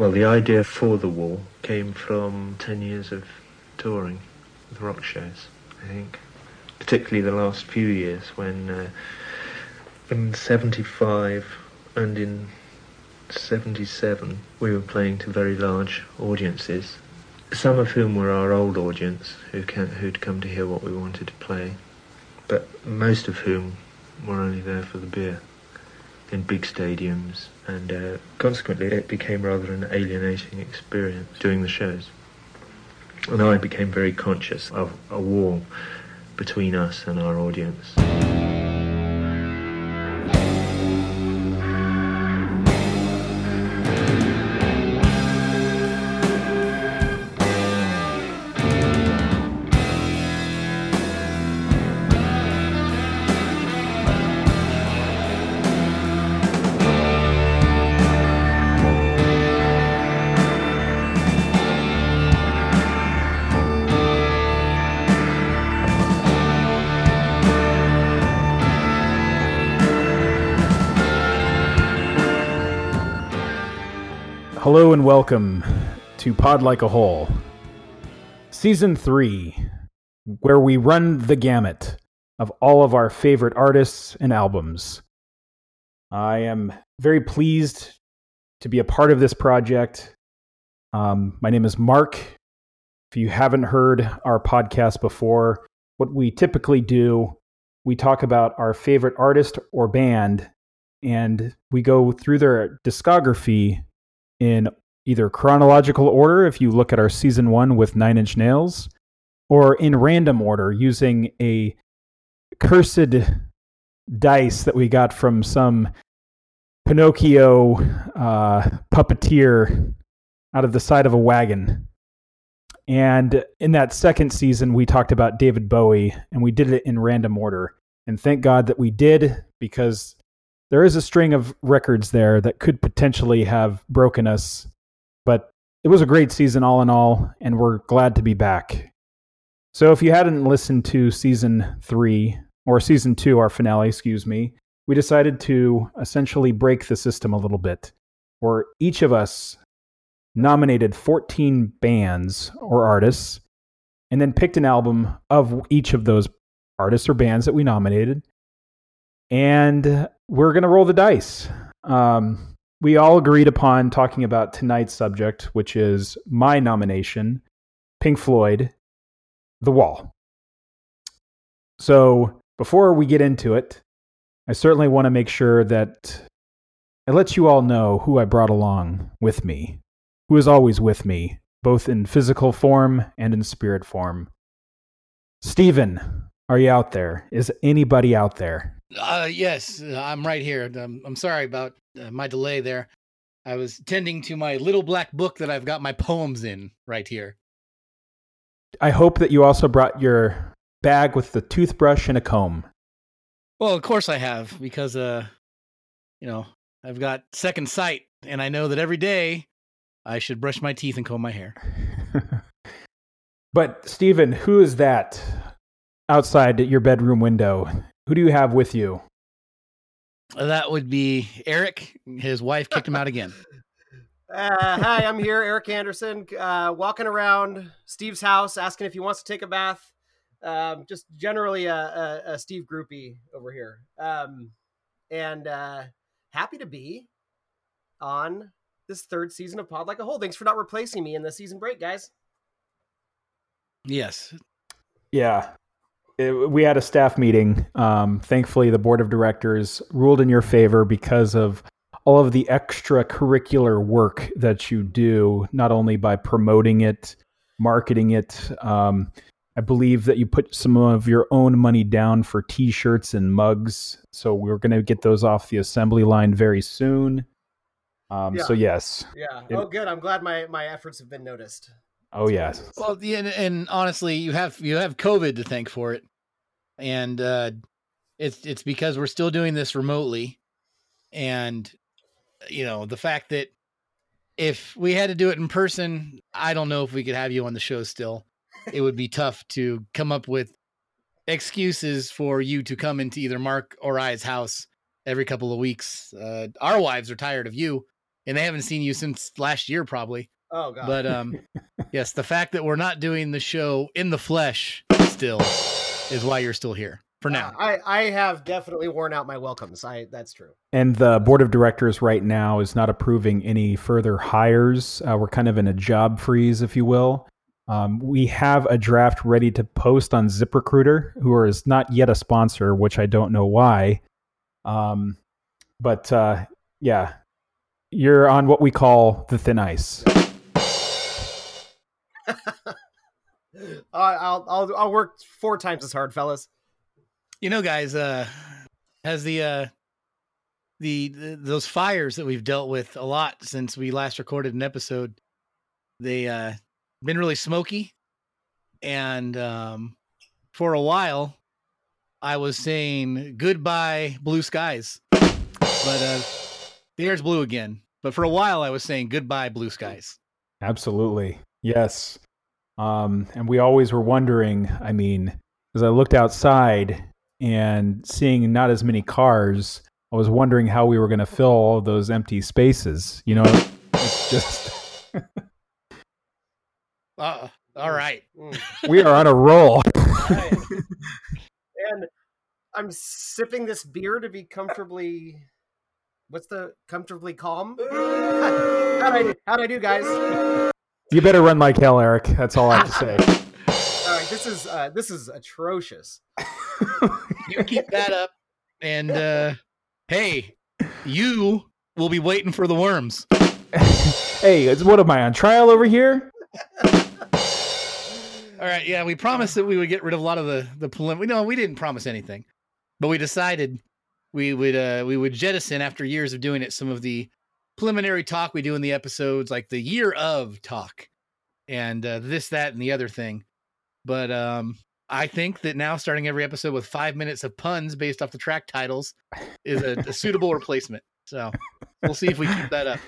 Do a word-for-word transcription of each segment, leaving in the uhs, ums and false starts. Well, the idea for The Wall came from ten years of touring with rock shows, I think. Particularly the last few years when uh, in seventy-five and in seventy-seven we were playing to very large audiences, some of whom were our old audience who can, who'd come to hear what we wanted to play, but most of whom were only there for the beer in big stadiums, and uh, consequently it became rather an alienating experience doing the shows. And I became very conscious of a wall between us and our audience. Hello and welcome to Pod Like a Hole, Season three, where we run the gamut of all of our favorite artists and albums. I am very pleased to be a part of this project. Um, my name is Mark. If you haven't heard our podcast before, what we typically do, we talk about our favorite artist or band, and we go through their discography in either chronological order, if you look at our season one with Nine Inch Nails, or in random order using a cursed dice that we got from some Pinocchio uh, puppeteer out of the side of a wagon. And in that second season, we talked about David Bowie, and we did it in random order. And thank God that we did, because there is a string of records there that could potentially have broken us, but it was a great season all in all, and we're glad to be back. So if you hadn't listened to season three, or season two, our finale, excuse me, we decided to essentially break the system a little bit, where each of us nominated fourteen bands or artists, and then picked an album of each of those artists or bands that we nominated, and we're going to roll the dice. Um, we all agreed upon talking about tonight's subject, which is my nomination, Pink Floyd, The Wall. So before we get into it, I certainly want to make sure that I let you all know who I brought along with me, who is always with me, both in physical form and in spirit form. Stephen, are you out there? Is anybody out there? Uh, yes, I'm right here. I'm, I'm sorry about uh, my delay there. I was tending to my little black book that I've got my poems in right here. I hope that you also brought your bag with the toothbrush and a comb. Well, of course I have, because, uh, you know, I've got second sight, and I know that every day I should brush my teeth and comb my hair. But, Stephen, who is that outside your bedroom window? Who do you have with you? That would be Eric. His wife kicked him out again. Uh, hi, I'm here, Eric Anderson, uh, walking around Steve's house, asking if he wants to take a bath. Um, just generally a, a, a Steve groupie over here. Um, and uh, happy to be on this third season of Pod Like a Whole. Thanks for not replacing me in the season break, guys. Yes. Yeah. We had a staff meeting. Um, thankfully, the board of directors ruled in your favor because of all of the extracurricular work that you do, not only by promoting it, marketing it. Um, I believe that you put some of your own money down for T-shirts and mugs. So we're going to get those off the assembly line very soon. Um, yeah. So, yes. Yeah. It, oh, good. I'm glad my, my efforts have been noticed. Oh, yes. Well, and, and honestly, you have you have COVID to thank for it. And uh, it's it's because we're still doing this remotely, and you know the fact that if we had to do it in person, I don't know if we could have you on the show still. It would be tough to come up with excuses for you to come into either Mark or I's house every couple of weeks. Uh, our wives are tired of you and they haven't seen you since last year, probably. Oh God. But um, yes, the fact that we're not doing the show in the flesh still is why you're still here for now. Uh, I, I have definitely worn out my welcomes. I that's true. And the board of directors right now is not approving any further hires. Uh, we're kind of in a job freeze, if you will. Um, we have a draft ready to post on ZipRecruiter, who is not yet a sponsor, which I don't know why. Um, but uh, yeah, you're on what we call the thin ice. I'll, I'll, I'll work four times as hard, fellas. You know, guys, uh, has the, uh, the, the, those fires that we've dealt with a lot since we last recorded an episode, they, uh, been really smoky. And, um, for a while I was saying goodbye blue skies, but, uh, the air's blue again. But for a while I was saying goodbye blue skies. Absolutely. Yes. Um, and we always were wondering, I mean, as I looked outside and seeing not as many cars, I was wondering how we were going to fill all those empty spaces. You know, it's just... uh, all right. We are on a roll. Right. And I'm sipping this beer to be comfortably... What's the comfortably calm? How'd I do? How'd I do, guys? You better run like hell, Eric. That's all I have to say. All right, this is uh, this is atrocious. You keep that up, and uh, hey, you will be waiting for the worms. Hey, what am I on trial over here? All right, yeah, we promised that we would get rid of a lot of the the prelim. No, we didn't promise anything, but we decided we would uh, we would jettison after years of doing it some of the preliminary talk we do in the episodes, like the year of talk and uh, this, that, and the other thing. But um, I think that now starting every episode with five minutes of puns based off the track titles is a, a suitable replacement. So we'll see if we keep that up.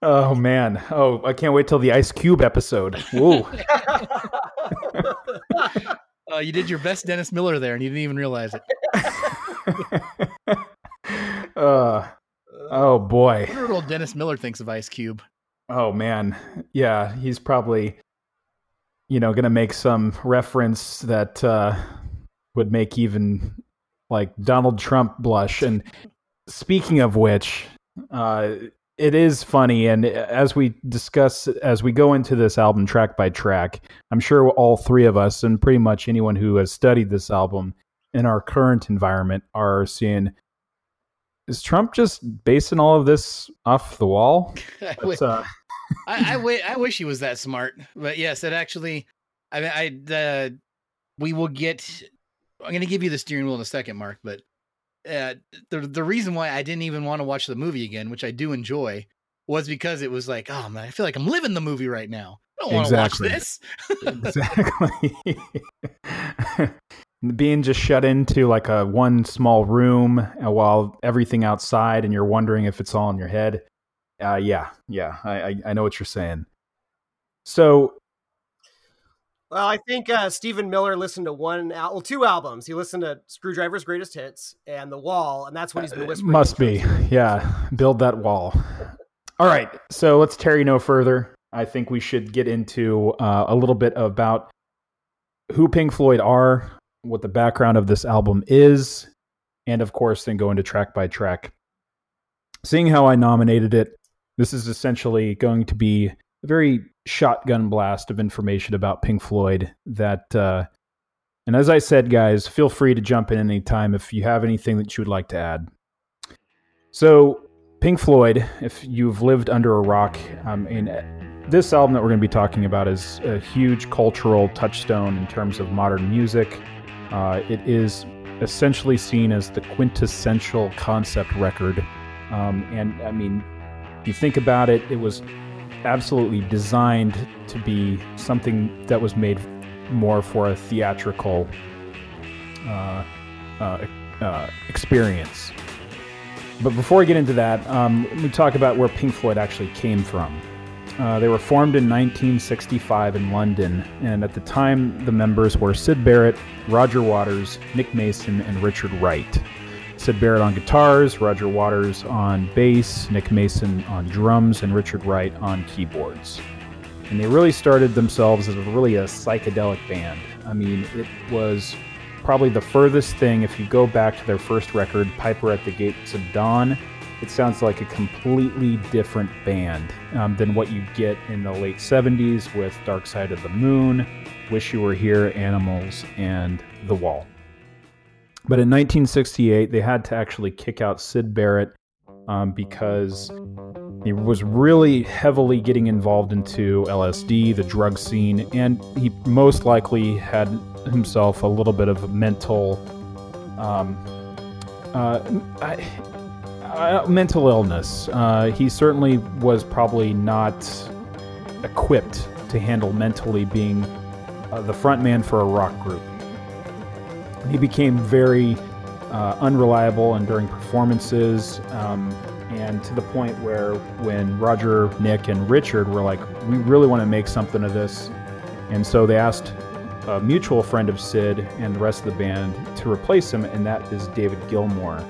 Oh man. Oh, I can't wait till the Ice Cube episode. Whoa. uh, you did your best Dennis Miller there and you didn't even realize it. uh, Oh boy! I wonder what old Dennis Miller thinks of Ice Cube. Oh man, yeah, he's probably, you know, gonna make some reference that uh, would make even like Donald Trump blush. And speaking of which, uh, it is funny. And as we discuss, as we go into this album track by track, I'm sure all three of us, and pretty much anyone who has studied this album in our current environment, are seeing. Is Trump just basing all of this off the wall? I, uh... I, I, w- I wish he was that smart, but yes, it actually, I mean, I, uh, we will get, I'm going to give you the steering wheel in a second, Mark, but uh, the, the reason why I didn't even want to watch the movie again, which I do enjoy, was because it was like, oh man, I feel like I'm living the movie right now. I don't want to exactly. watch this. Exactly. Being just shut into like a one small room while everything outside and you're wondering if it's all in your head. Uh, yeah, yeah, I, I know what you're saying. So. Well, I think uh, Stephen Miller listened to one, al- well, two albums. He listened to Screwdriver's Greatest Hits and The Wall, and that's what he's been whispering. Uh, must be. Terms. Yeah, build that wall. All right, so let's tarry no further. I think we should get into uh, a little bit about who Pink Floyd are, what the background of this album is, and of course then go into track by track. Seeing how I nominated it, this is essentially going to be a very shotgun blast of information about Pink Floyd that, uh, and as I said, guys, feel free to jump in any time if you have anything that you would like to add. So Pink Floyd, if you've lived under a rock, um, in this album that we're going to be talking about is a huge cultural touchstone in terms of modern music. Uh, it is essentially seen as the quintessential concept record. Um, and I mean, you think about it, it was absolutely designed to be something that was made more for a theatrical uh, uh, uh, experience. But before we get into that, um, let me talk about where Pink Floyd actually came from. Uh, they were formed in nineteen sixty-five in London, and at the time the members were Syd Barrett, Roger Waters, Nick Mason, and Richard Wright. Syd Barrett on guitars, Roger Waters on bass, Nick Mason on drums, and Richard Wright on keyboards. And they really started themselves as really a psychedelic band. I mean, it was probably the furthest thing. If you go back to their first record, Piper at the Gates of Dawn, it sounds like a completely different band um, than what you get in the late seventies with Dark Side of the Moon, Wish You Were Here, Animals, and The Wall. But in nineteen sixty-eight, they had to actually kick out Syd Barrett um, because he was really heavily getting involved into L S D, the drug scene, and he most likely had himself a little bit of mental... Um, uh, I, Uh, mental illness. Uh, he certainly was probably not equipped to handle mentally being uh, the frontman for a rock group. He became very uh, unreliable and during performances, um, and to the point where when Roger, Nick, and Richard were like, we really want to make something of this, and so they asked a mutual friend of Syd and the rest of the band to replace him, and that is David Gilmour.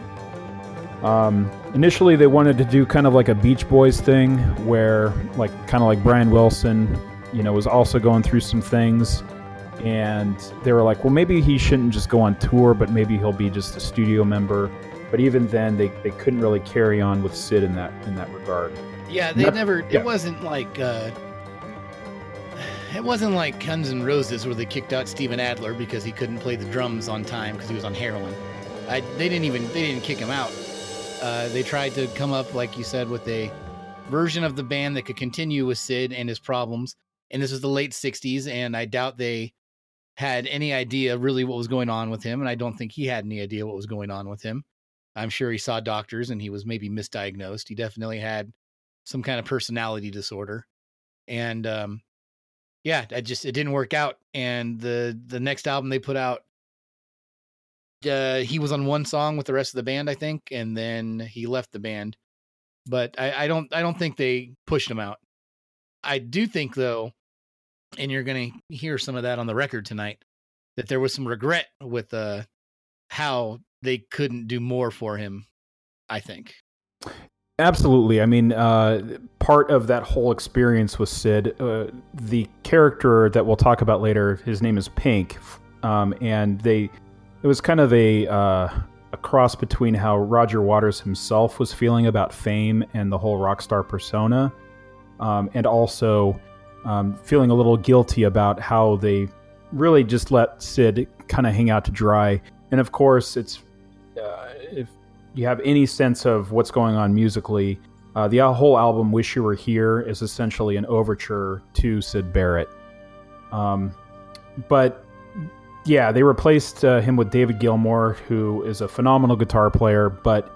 Um, initially they wanted to do kind of like a Beach Boys thing where like kind of like Brian Wilson, you know, was also going through some things, and they were like, well, maybe he shouldn't just go on tour, but maybe he'll be just a studio member. But even then they, they couldn't really carry on with Syd in that, in that regard. Yeah. They that, never, yeah. It wasn't like, uh, it wasn't like Guns N' Roses where they kicked out Steven Adler because he couldn't play the drums on time because he was on heroin. I, they didn't even, they didn't kick him out. Uh, they tried to come up, like you said, with a version of the band that could continue with Syd and his problems. And this was the late sixties, and I doubt they had any idea really what was going on with him. And I don't think he had any idea what was going on with him. I'm sure he saw doctors and he was maybe misdiagnosed. He definitely had some kind of personality disorder. And um, yeah, I just, it didn't work out. And the, the next album they put out, Uh, he was on one song with the rest of the band, I think, and then he left the band. But I, I don't, I don't think they pushed him out. I do think, though, and you're going to hear some of that on the record tonight, that there was some regret with uh, how they couldn't do more for him, I think. Absolutely. I mean, uh, part of that whole experience with Syd, uh, the character that we'll talk about later, his name is Pink, um, and they... It was kind of a, uh, a cross between how Roger Waters himself was feeling about fame and the whole rock star persona, um, and also um, feeling a little guilty about how they really just let Syd kind of hang out to dry. And of course, it's uh, if you have any sense of what's going on musically, uh, the whole album Wish You Were Here is essentially an overture to Syd Barrett. Um, but... Yeah, they replaced uh, him with David Gilmour, who is a phenomenal guitar player, but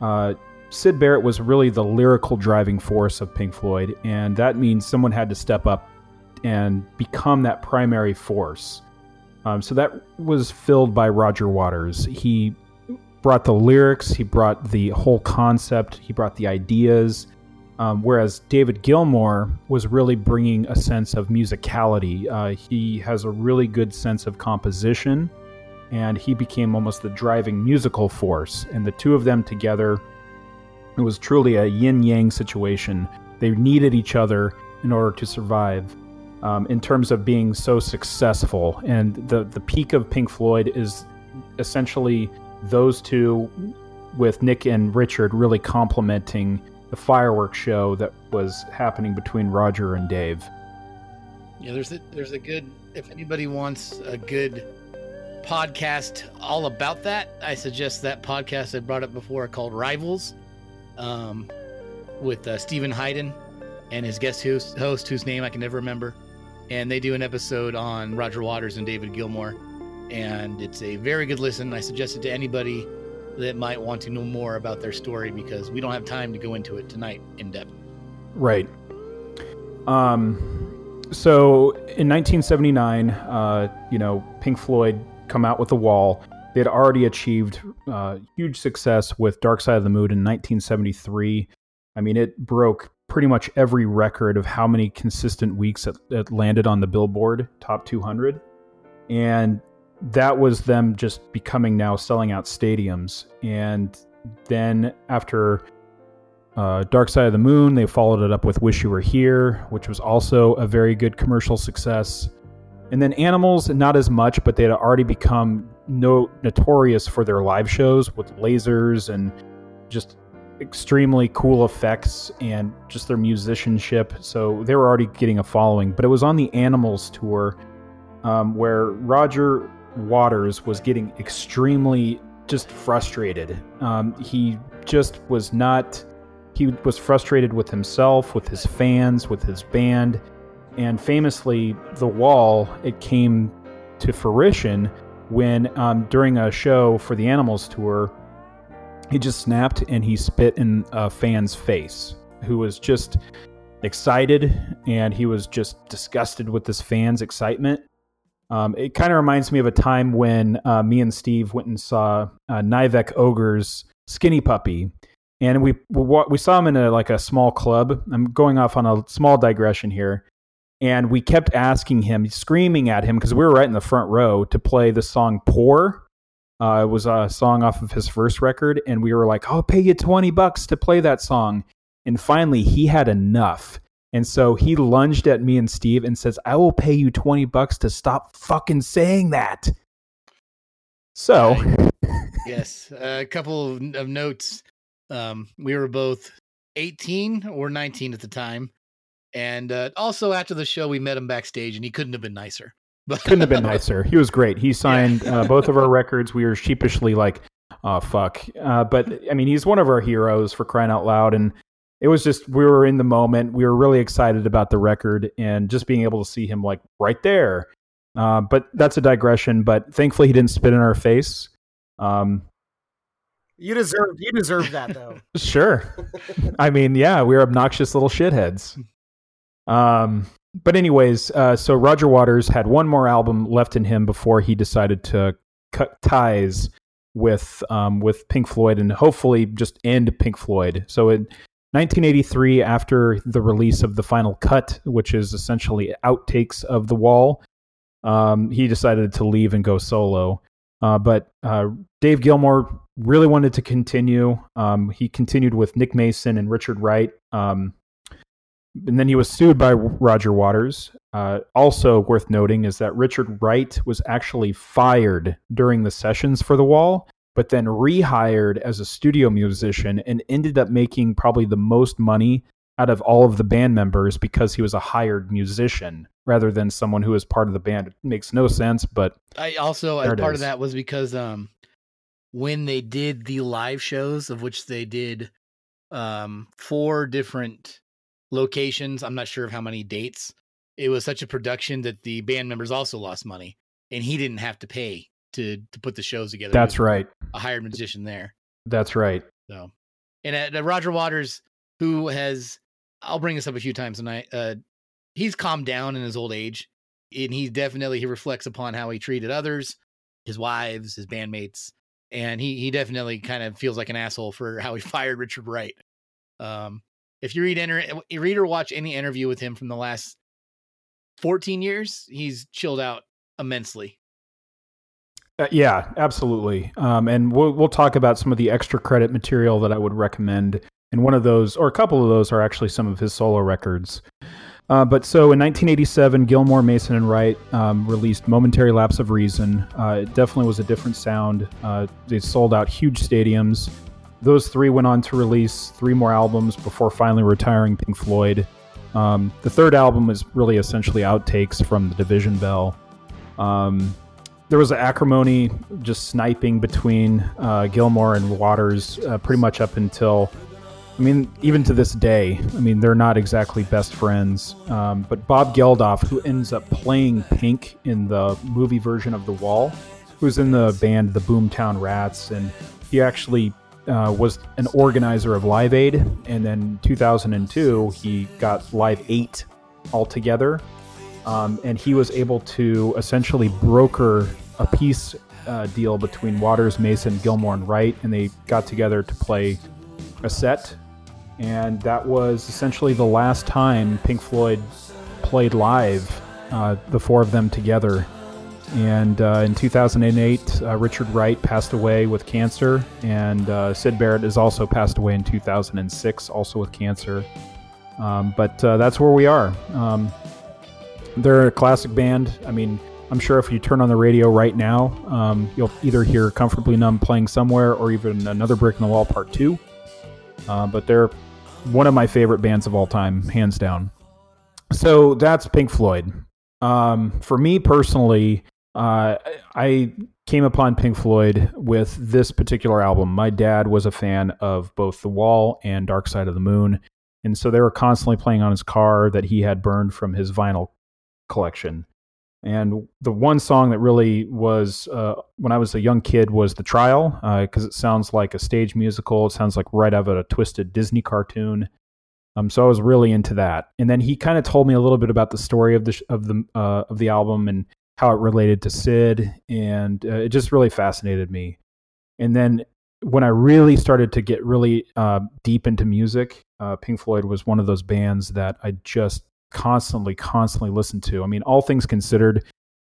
uh, Syd Barrett was really the lyrical driving force of Pink Floyd, and that means someone had to step up and become that primary force. Um, so that was filled by Roger Waters. He brought the lyrics, he brought the whole concept, he brought the ideas, um, whereas David Gilmour was really bringing a sense of musicality. Uh, he has a really good sense of composition, and he became almost the driving musical force. And the two of them together, it was truly a yin-yang situation. They needed each other in order to survive um, in terms of being so successful. And the, the peak of Pink Floyd is essentially those two, with Nick and Richard really complementing the fireworks show that was happening between Roger and Dave. Yeah, there's a, there's a good, if anybody wants a good podcast all about that, I suggest that podcast I brought up before called Rivals, um, with uh, Stephen Hyden and his guest host, host, whose name I can never remember. And they do an episode on Roger Waters and David Gilmour. And it's a very good listen. I suggest it to anybody that might want to know more about their story, because we don't have time to go into it tonight in depth. Right. Um, so in nineteen seventy-nine, uh, you know, Pink Floyd come out with The Wall. They had already achieved uh, huge success with Dark Side of the Moon in nineteen seventy-three. I mean, it broke pretty much every record of how many consistent weeks it, it landed on the Billboard Top two hundred. And that was them just becoming now selling out stadiums. And then after uh, Dark Side of the Moon, they followed it up with Wish You Were Here, which was also a very good commercial success. And then Animals, not as much, but they had already become no, notorious for their live shows with lasers and just extremely cool effects and just their musicianship. So they were already getting a following. But it was on the Animals tour um, where Roger Waters was getting extremely just frustrated. Um, he just was not... He was frustrated with himself, with his fans, with his band. And famously, The Wall, it came to fruition when um, during a show for the Animals tour, he just snapped and he spit in a fan's face who was just excited, and he was just disgusted with this fan's excitement. Um, it kind of reminds me of a time when uh, me and Steve went and saw uh, Nivek Ogre's Skinny Puppy. And we, we we saw him in a like a small club. I'm going off on a small digression here. And we kept asking him, screaming at him, because we were right in the front row, to play the song Poor. Uh, it was a song off of his first record. And we were like, I'll pay you twenty bucks to play that song. And finally, he had enough. And so he lunged at me and Steve and says, I will pay you twenty bucks to stop fucking saying that. So. Yes. A couple of notes. Um, we were both eighteen or nineteen at the time. And uh, also after the show, we met him backstage, and he couldn't have been nicer. couldn't have been nicer. He was great. He signed uh, both of our records. We were sheepishly like, oh, fuck. Uh, but, I mean, he's one of our heroes, for crying out loud. And it was just, we were in the moment. We were really excited about the record and just being able to see him, like, right there. Uh, but that's a digression. But thankfully, he didn't spit in our face. Um You deserve, you deserve that, though. Sure. I mean, yeah, we were obnoxious little shitheads. Um, but anyways, uh, so Roger Waters had one more album left in him before he decided to cut ties with, um, with Pink Floyd and hopefully just end Pink Floyd. So in nineteen eighty-three, after the release of The Final Cut, which is essentially outtakes of The Wall, um, he decided to leave and go solo. Uh, but, uh, Dave Gilmour really wanted to continue. Um, he continued with Nick Mason and Richard Wright, um, and then he was sued by Roger Waters. Uh, also worth noting is that Richard Wright was actually fired during the sessions for The Wall, but then rehired as a studio musician and ended up making probably the most money out of all of the band members because he was a hired musician rather than someone who was part of the band. It makes no sense, but I also part is. of that was because um, when they did the live shows, of which they did um, four different locations, I'm not sure of how many dates. It was such a production that the band members also lost money, and he didn't have to pay to to put the shows together. That's right. A hired musician there. That's right. So, and at, at Roger Waters, who has, I'll bring this up a few times tonight. Uh, he's calmed down in his old age, and he definitely, he reflects upon how he treated others, his wives, his bandmates. And he, he definitely kind of feels like an asshole for how he fired Richard Wright. Um, If you read, enter, read or watch any interview with him from the last fourteen years, he's chilled out immensely. Uh, yeah, absolutely. Um, and we'll we'll talk about some of the extra credit material that I would recommend. And one of those, or a couple of those, are actually some of his solo records. Uh, but so in nineteen eighty-seven, Gilmour, Mason, and Wright um, released Momentary Lapse of Reason. Uh, it definitely was a different sound. Uh, they sold out huge stadiums. Those three went on to release three more albums before finally retiring Pink Floyd. Um, the third album was really essentially outtakes from The Division Bell. Um, there was an acrimony, just sniping between uh, Gilmour and Waters uh, pretty much up until, I mean, even to this day. I mean, they're not exactly best friends. Um, but Bob Geldof, who ends up playing Pink in the movie version of The Wall, who's in the band The Boomtown Rats, and he actually... Uh, was an organizer of Live Aid, and then in two thousand two he got Live eight altogether, um, and he was able to essentially broker a peace uh, deal between Waters, Mason, Gilmour, and Wright, and they got together to play a set, and that was essentially the last time Pink Floyd played live, uh, the four of them together. And uh, in two thousand eight, uh, Richard Wright passed away with cancer, and uh, Syd Barrett has also passed away in two thousand six, also with cancer. Um, but uh, that's where we are. Um, they're a classic band. I mean, I'm sure if you turn on the radio right now, um, you'll either hear Comfortably Numb playing somewhere or even another Brick in the Wall Part two. Uh, but they're one of my favorite bands of all time, hands down. So that's Pink Floyd. Um, for me personally, uh, I came upon Pink Floyd with this particular album. My dad was a fan of both The Wall and Dark Side of the Moon. And so they were constantly playing on his car that he had burned from his vinyl collection. And the one song that really was, uh, when I was a young kid, was The Trial, because uh, it sounds like a stage musical. It sounds like right out of a twisted Disney cartoon. Um, so I was really into that. And then he kind of told me a little bit about the story of the sh- of the uh, of the album and how it related to Syd, and uh, it just really fascinated me. And then when I really started to get really uh, deep into music, uh, Pink Floyd was one of those bands that I just constantly, constantly listened to. I mean, all things considered,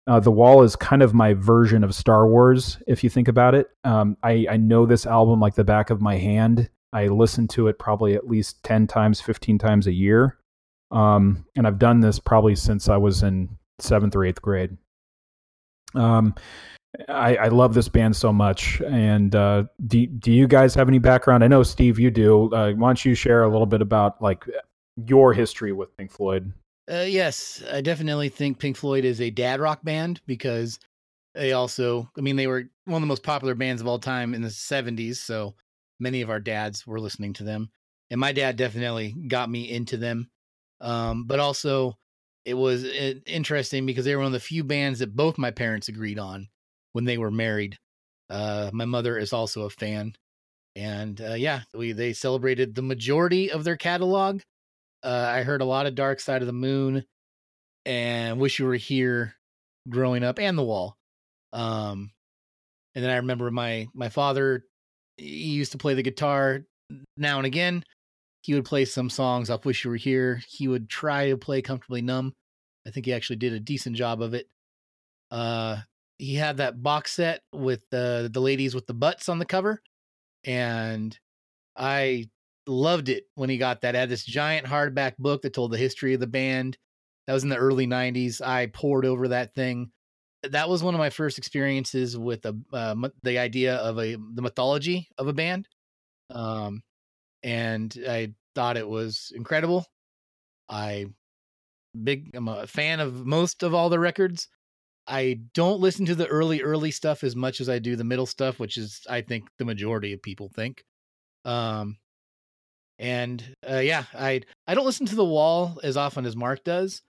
uh, The Wall is kind of my version of Star Wars, if you think about it. Um, I, I know this album like the back of my hand. I listen to it probably at least ten times, fifteen times a year. Um, and I've done this probably since I was in seventh or eighth grade. Um, I, I love this band so much. And uh, do, do you guys have any background? I know, Steve, you do. Uh, why don't you share a little bit about like your history with Pink Floyd? Uh, yes, I definitely think Pink Floyd is a dad rock band because they also, I mean, they were one of the most popular bands of all time in the seventies. So many of our dads were listening to them, and my dad definitely got me into them. Um, but also it was interesting because they were one of the few bands that both my parents agreed on when they were married. Uh, my mother is also a fan, and uh, yeah, we, they celebrated the majority of their catalog. Uh, I heard a lot of Dark Side of the Moon and Wish You Were Here growing up, and The Wall. Um, and then I remember my, my father, he used to play the guitar now and again. He would play some songs off Wish You Were Here. He would try to play Comfortably Numb. I think he actually did a decent job of it. Uh, he had that box set with uh, the ladies with the butts on the cover, and I loved it when he got that. I had this giant hardback book that told the history of the band. That was in the early nineties. I pored over that thing. That was one of my first experiences with a, uh, the idea of a the mythology of a band. Um, and I thought it was incredible. I big, I'm a fan of most of all the records. I don't listen to the early, early stuff as much as I do the middle stuff, which is, I think, the majority of people think. Um, and uh, yeah, I I don't listen to The Wall as often as Mark does.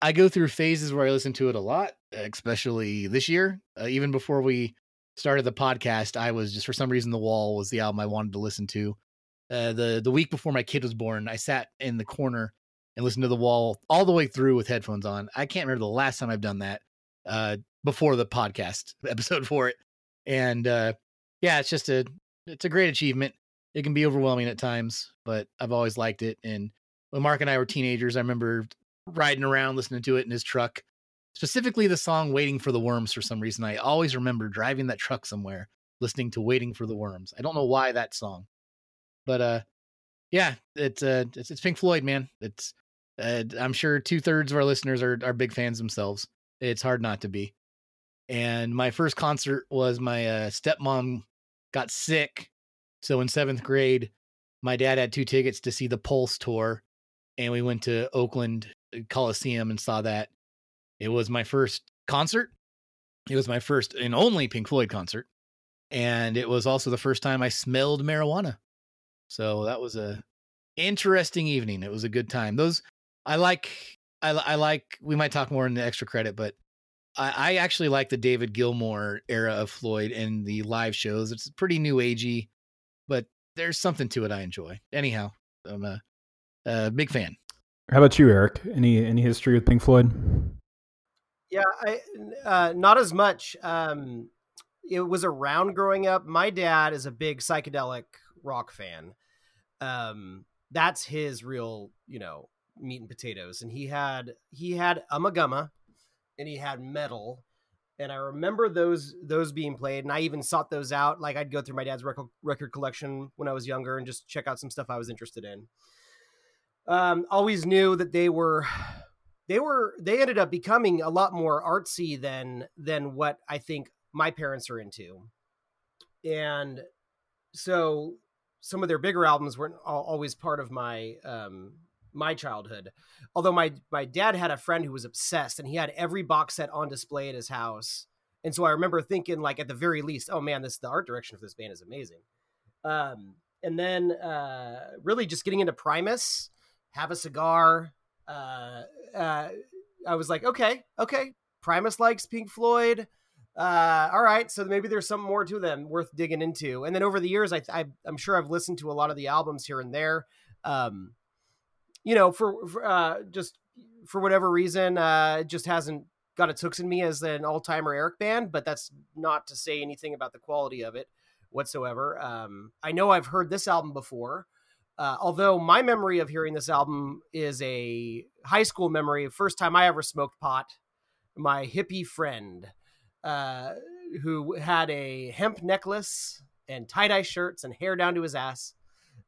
I go through phases where I listen to it a lot, especially this year. Uh, even before we started the podcast, I was just, for some reason, The Wall was the album I wanted to listen to. Uh, the, the week before my kid was born, I sat in the corner and listened to The Wall all the way through with headphones on. I can't remember the last time I've done that uh, before the podcast episode for it. And uh, yeah, it's just a, it's a great achievement. It can be overwhelming at times, but I've always liked it. And when Mark and I were teenagers, I remember riding around listening to it in his truck, specifically the song Waiting for the Worms. For some reason, I always remember driving that truck somewhere, listening to Waiting for the Worms. I don't know why that song, but, uh, yeah, it's, uh, it's, it's Pink Floyd, man. It's, uh, I'm sure two thirds of our listeners are, are big fans themselves. It's hard not to be. And my first concert was my, uh, stepmom got sick. So in seventh grade, my dad had two tickets to see the Pulse tour, and we went to Oakland Coliseum and saw that. It was my first concert. It was my first and only Pink Floyd concert, and it was also the first time I smelled marijuana. So that was a interesting evening. It was a good time. Those I like. I, I like. We might talk more in the extra credit, but I, I actually like the David Gilmour era of Floyd and the live shows. It's pretty new agey, but there's something to it I enjoy. Anyhow, I'm a, a big fan. How about you, Eric? Any any history with Pink Floyd? Yeah, I, uh, not as much. Um, it was around growing up. My dad is a big psychedelic rock fan. Um, that's his real, you know, meat and potatoes. And he had he had Umma Gumma, and he had metal, And I remember those those being played, and I even sought those out. Like, I'd go through my dad's record record collection when I was younger and just check out some stuff I was interested in. Um, always knew that they were, they were, they ended up becoming a lot more artsy than than what I think my parents are into, and so some of their bigger albums weren't always part of my um, my childhood. Although my my dad had a friend who was obsessed, and he had every box set on display at his house, and so I remember thinking, like, at the very least, oh man, this the art direction for this band is amazing. Um, and then uh, really just getting into Primus, Have a Cigar. Uh, uh, I was like, okay, okay, Primus likes Pink Floyd. Uh, all right, so maybe there's something more to them worth digging into. And then over the years, I, I I'm sure I've listened to a lot of the albums here and there. Um, you know, for, for uh, just for whatever reason, uh, it just hasn't got its hooks in me as an all-timer Eric band, but that's not to say anything about the quality of it whatsoever. Um, I know I've heard this album before. Uh, although my memory of hearing this album is a high school memory, first time I ever smoked pot, my hippie friend uh, who had a hemp necklace and tie-dye shirts and hair down to his ass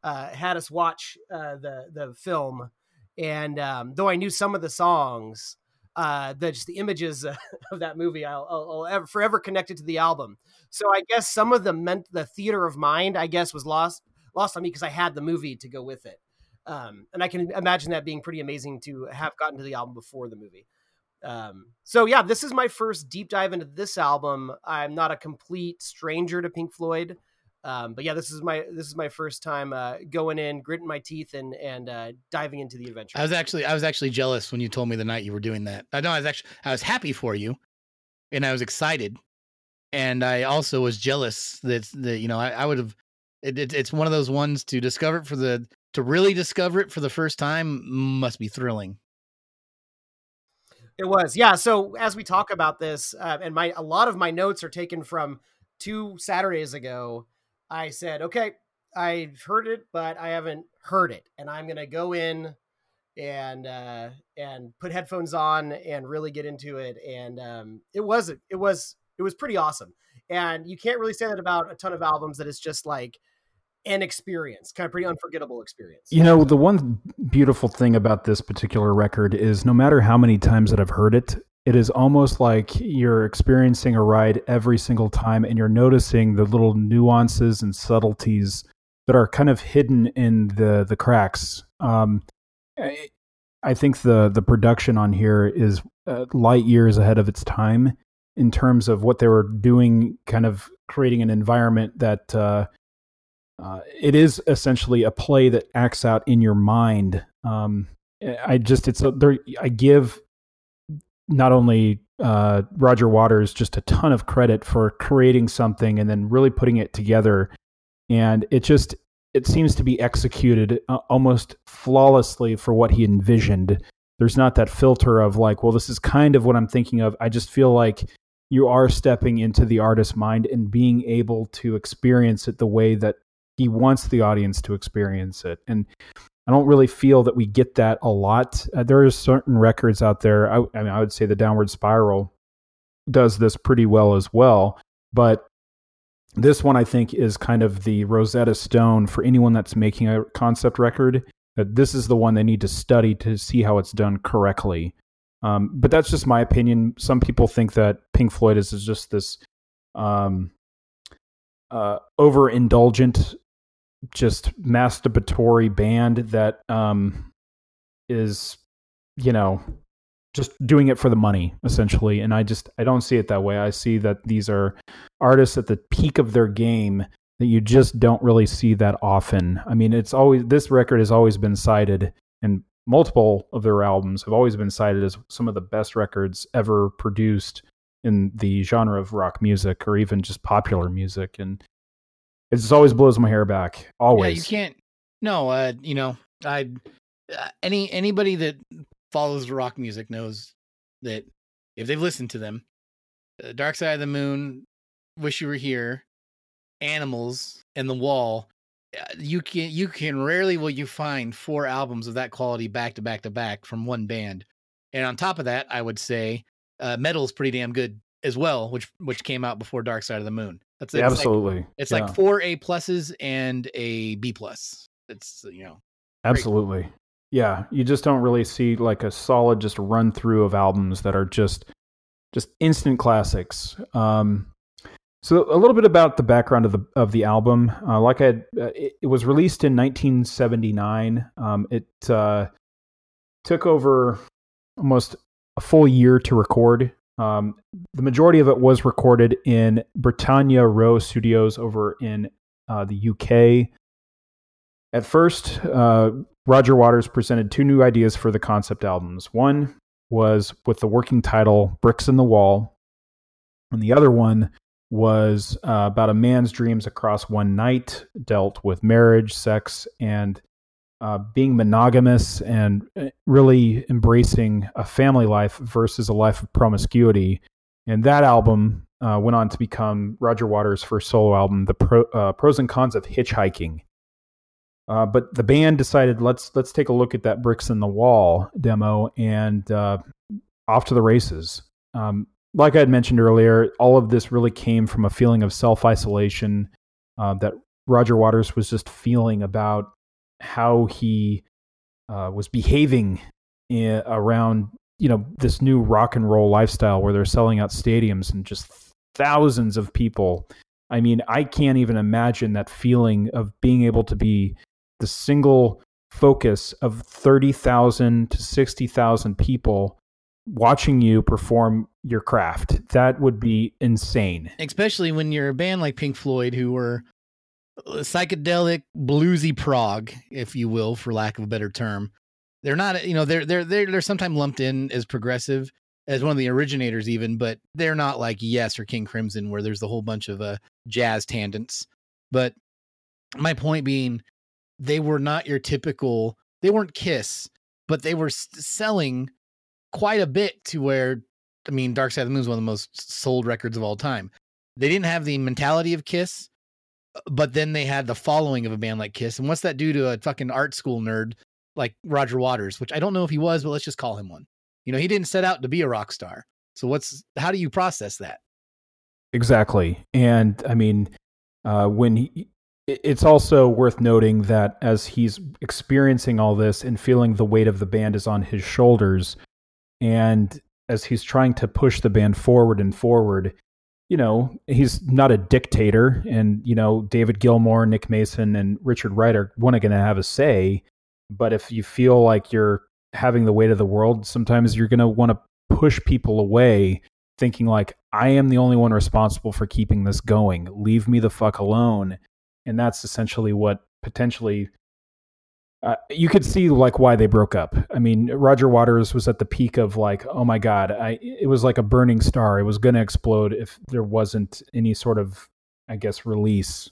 uh, had us watch uh, the the film. And um, though I knew some of the songs, uh, the, just the images uh, of that movie, I'll, I'll, I'll ever, forever connected to the album. So I guess some of the ment- the theater of mind, I guess, was lost. Lost on me because I had the movie to go with it, um, and I can imagine that being pretty amazing to have gotten to the album before the movie. Um, so yeah, this is my first deep dive into this album. I'm not a complete stranger to Pink Floyd, um, but yeah, this is my this is my first time uh, going in, gritting my teeth, and and uh, diving into the adventure. I was actually I was actually jealous when you told me the night you were doing that. I know I was actually I was happy for you, and I was excited, and I also was jealous that that you know I, I would have. It, it, it's one of those ones to discover it for the to really discover it for the first time must be thrilling. It was. Yeah. So as we talk about this uh, and my a lot of my notes are taken from two Saturdays ago. I said, OK, I've heard it, but I haven't heard it. And I'm going to go in and uh, and put headphones on and really get into it. And um, it was it was it was pretty awesome. And you can't really say that about a ton of albums that it's just like an experience, kind of pretty unforgettable experience. You know, the one beautiful thing about this particular record is no matter how many times that I've heard it, it is almost like you're experiencing a ride every single time and you're noticing the little nuances and subtleties that are kind of hidden in the, the cracks. Um, I, I think the, the production on here is uh, light years ahead of its time. In terms of what they were doing, kind of creating an environment that uh, uh, it is essentially a play that acts out in your mind. Um, I just, it's, a, there, I give not only uh, Roger Waters just a ton of credit for creating something and then really putting it together. And it just, it seems to be executed uh, almost flawlessly for what he envisioned. There's not that filter of like, well, this is kind of what I'm thinking of. I just feel like you are stepping into the artist's mind and being able to experience it the way that he wants the audience to experience it. And I don't really feel that we get that a lot. Uh, there are certain records out there. I, I mean, I would say the Downward Spiral does this pretty well as well. But this one, I think, is kind of the Rosetta Stone for anyone that's making a concept record. That this is the one they need to study to see how it's done correctly. Um, but that's just my opinion. Some people think that Pink Floyd is, is just this um, uh, overindulgent, just masturbatory band that um, is, you know, just doing it for the money, essentially. And I just, I don't see it that way. I see that these are artists at the peak of their game that you just don't really see that often. I mean, it's always, this record has always been cited, and multiple of their albums have always been cited as some of the best records ever produced in the genre of rock music or even just popular music. And it just always blows my hair back. Always. Yeah, you can't, no, uh, you know, I, uh, any, anybody that follows rock music knows that if they've listened to them, uh, Dark Side of the Moon, Wish You Were Here, Animals, and The Wall, you can you can rarely will you find four albums of that quality back to back to back from one band. And on top of that, I would say uh metal's pretty damn good as well, which which came out before Dark Side of the Moon. That's yeah, it's absolutely. Like, it's yeah. like four A pluses and a B plus. It's, you know, absolutely. Great. Yeah, you just don't really see like a solid just run through of albums that are just just instant classics. Um, so a little bit about the background of the of the album. Uh, like I, had, uh, it, it was released in nineteen seventy-nine. Um, it uh, took over almost a full year to record. Um, the majority of it was recorded in Britannia Row Studios over in uh, the U K. At first, uh, Roger Waters presented two new ideas for the concept albums. One was with the working title Bricks in the Wall, and the other one was uh, about a man's dreams across one night, dealt with marriage, sex, and uh, being monogamous, and really embracing a family life versus a life of promiscuity. And that album uh, went on to become Roger Waters' first solo album, The Pro- uh, Pros and Cons of Hitchhiking. Uh, but the band decided, let's let's take a look at that Bricks in the Wall demo, and uh, off to the races. Um, like I had mentioned earlier, all of this really came from a feeling of self-isolation uh, that Roger Waters was just feeling about how he uh, was behaving in, around, you know, this new rock and roll lifestyle where they're selling out stadiums and just thousands of people. I mean, I can't even imagine that feeling of being able to be the single focus of thirty thousand to sixty thousand people watching you perform your craft. That would be insane. Especially when you're a band like Pink Floyd, who were psychedelic bluesy prog, if you will, for lack of a better term. They're not, you know, they're, they're, they're, they're sometimes lumped in as progressive, as one of the originators even, but they're not like Yes or King Crimson, where there's a whole bunch of uh, jazz tangents. But my point being, they were not your typical, they weren't Kiss, but they were st- selling quite a bit to where, I mean, Dark Side of the Moon is one of the most sold records of all time. They didn't have the mentality of Kiss, but then they had the following of a band like Kiss. And what's that do to a fucking art school nerd like Roger Waters, which I don't know if he was, but let's just call him one. You know, he didn't set out to be a rock star. So what's, how do you process that? Exactly. And I mean, uh, when he, it's also worth noting that as he's experiencing all this and feeling the weight of the band is on his shoulders, and as he's trying to push the band forward and forward, you know, he's not a dictator, and, you know, David Gilmour, Nick Mason, and Richard Wright are one going to have a say. But if you feel like you're having the weight of the world, sometimes you're going to want to push people away, thinking like, I am the only one responsible for keeping this going. Leave me the fuck alone. And that's essentially what potentially uh, you could see like why they broke up. I mean, Roger Waters was at the peak of like, oh my God, I, it was like a burning star. It was going to explode if there wasn't any sort of, I guess, release.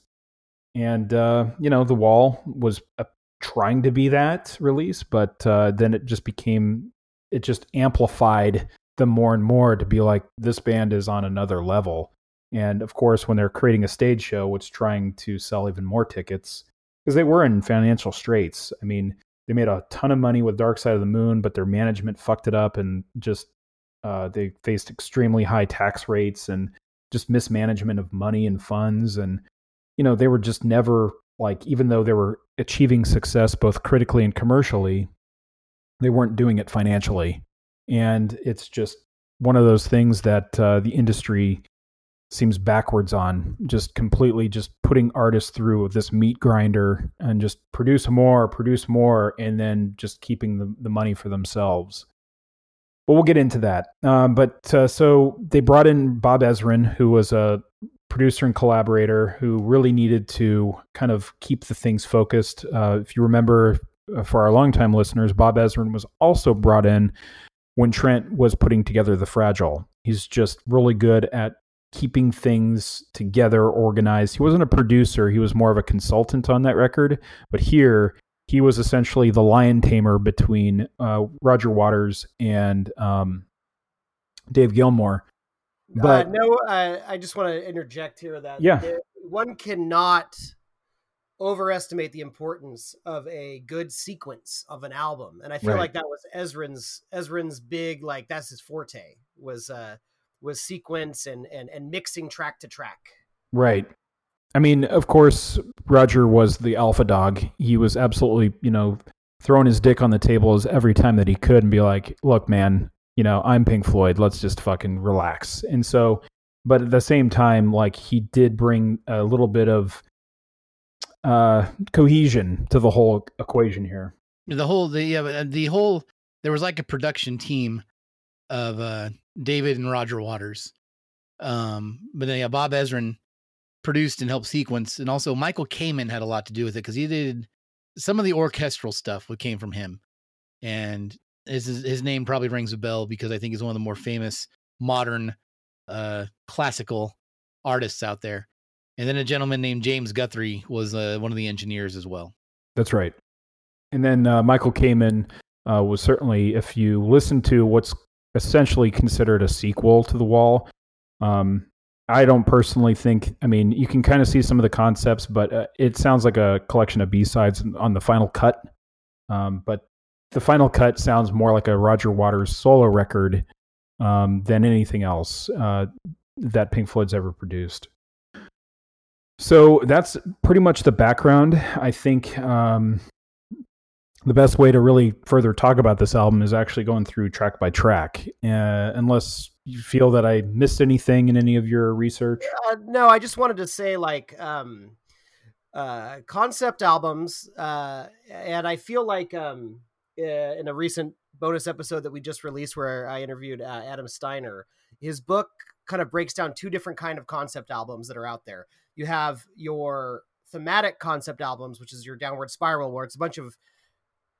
And, uh, you know, The Wall was a trying to be that release, but uh, then it just became, it just amplified them more and more to be like, this band is on another level. And of course, when they're creating a stage show, it's trying to sell even more tickets because they were in financial straits. I mean, they made a ton of money with Dark Side of the Moon, but their management fucked it up, and just uh, they faced extremely high tax rates and just mismanagement of money and funds. And, you know, they were just never like, even though they were achieving success both critically and commercially, they weren't doing it financially. And it's just one of those things that uh, the industry seems backwards on, just completely just putting artists through this meat grinder and just produce more, produce more, and then just keeping the, the money for themselves. But we'll get into that. Um, but uh, so they brought in Bob Ezrin, who was a producer and collaborator who really needed to kind of keep the things focused. Uh, if you remember, for our longtime listeners, Bob Ezrin was also brought in when Trent was putting together The Fragile. He's just really good at keeping things together, organized. He wasn't a producer. He was more of a consultant on that record. But here, he was essentially the lion tamer between uh, Roger Waters and um, Dave Gilmour. But uh, no, I, I just want to interject here that yeah. there, one cannot overestimate the importance of a good sequence of an album. And I feel right. like that was Ezrin's Ezrin's big, like that's his forte, was uh, was sequence and and and mixing track to track. Right. I mean, of course, Roger was the alpha dog. He was absolutely, you know, throwing his dick on the tables every time that he could and be like, look, man, you know, I'm Pink Floyd. Let's just fucking relax. And so, but at the same time, like, he did bring a little bit of uh, cohesion to the whole equation here. The whole, the, uh, the whole, there was like a production team of uh, David and Roger Waters. Um, but then yeah, Bob Ezrin produced and helped sequence. And also Michael Kamen had a lot to do with it, because he did some of the orchestral stuff that came from him. And his, his name probably rings a bell, because I think he's one of the more famous modern uh, classical artists out there. And then a gentleman named James Guthrie was uh, one of the engineers as well. That's right. And then uh, Michael Kamen uh, was certainly, if you listen to what's essentially considered a sequel to The Wall, um, I don't personally think, I mean, you can kind of see some of the concepts, but uh, it sounds like a collection of B-sides on The Final Cut. Um, but The Final Cut sounds more like a Roger Waters solo record um, than anything else uh, that Pink Floyd's ever produced. So that's pretty much the background. I think um, the best way to really further talk about this album is actually going through track by track, uh, unless you feel that I missed anything in any of your research? Uh, no, I just wanted to say, like, um, uh, concept albums, uh, and I feel like um, in a recent bonus episode that we just released where I interviewed uh, Adam Steiner, his book kind of breaks down two different kind of concept albums that are out there. You have your thematic concept albums, which is your Downward Spiral, where it's a bunch of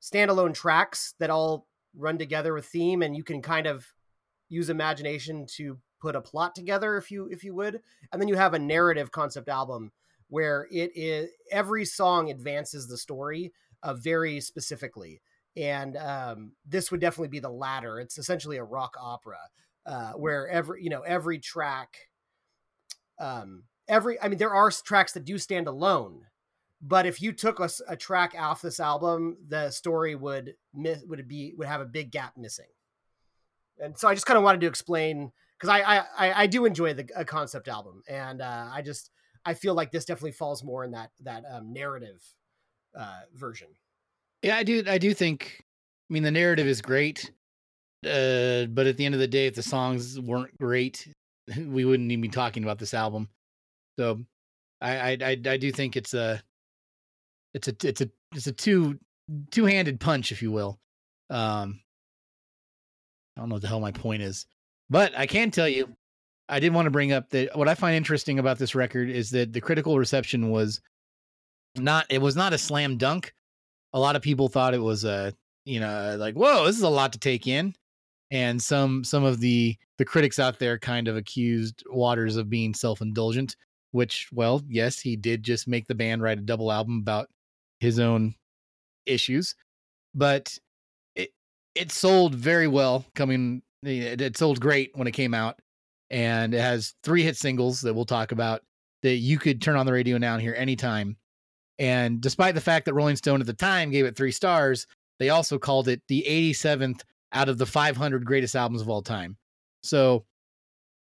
standalone tracks that all run together with theme, and you can kind of use imagination to put a plot together if you, if you would. And then you have a narrative concept album where it is every song advances the story uh, very specifically. And um, this would definitely be the latter. It's essentially a rock opera uh, where every, you know, every track, um, every, I mean, there are tracks that do stand alone, but if you took a, a track off this album, the story would miss, would be, would have a big gap missing. And so I just kind of wanted to explain, because I, I, I do enjoy the a concept album, and uh, I just I feel like this definitely falls more in that that um, narrative uh, version. Yeah, I do. I do think. I mean, the narrative is great, uh, but at the end of the day, if the songs weren't great, we wouldn't even be talking about this album. So, I I, I, I do think it's a it's a it's a it's a two two handed punch, if you will. Um, I don't know what the hell my point is, but I can tell you, I did want to bring up that what I find interesting about this record is that the critical reception was not, it was not a slam dunk. A lot of people thought it was a, you know, like, whoa, this is a lot to take in. And some, some of the, the critics out there kind of accused Waters of being self-indulgent, which, well, yes, he did just make the band write a double album about his own issues, but it sold very well coming. It, it sold great when it came out, and it has three hit singles that we'll talk about that you could turn on the radio now and hear anytime. And despite the fact that Rolling Stone at the time gave it three stars, they also called it the eighty-seventh out of the five hundred greatest albums of all time. So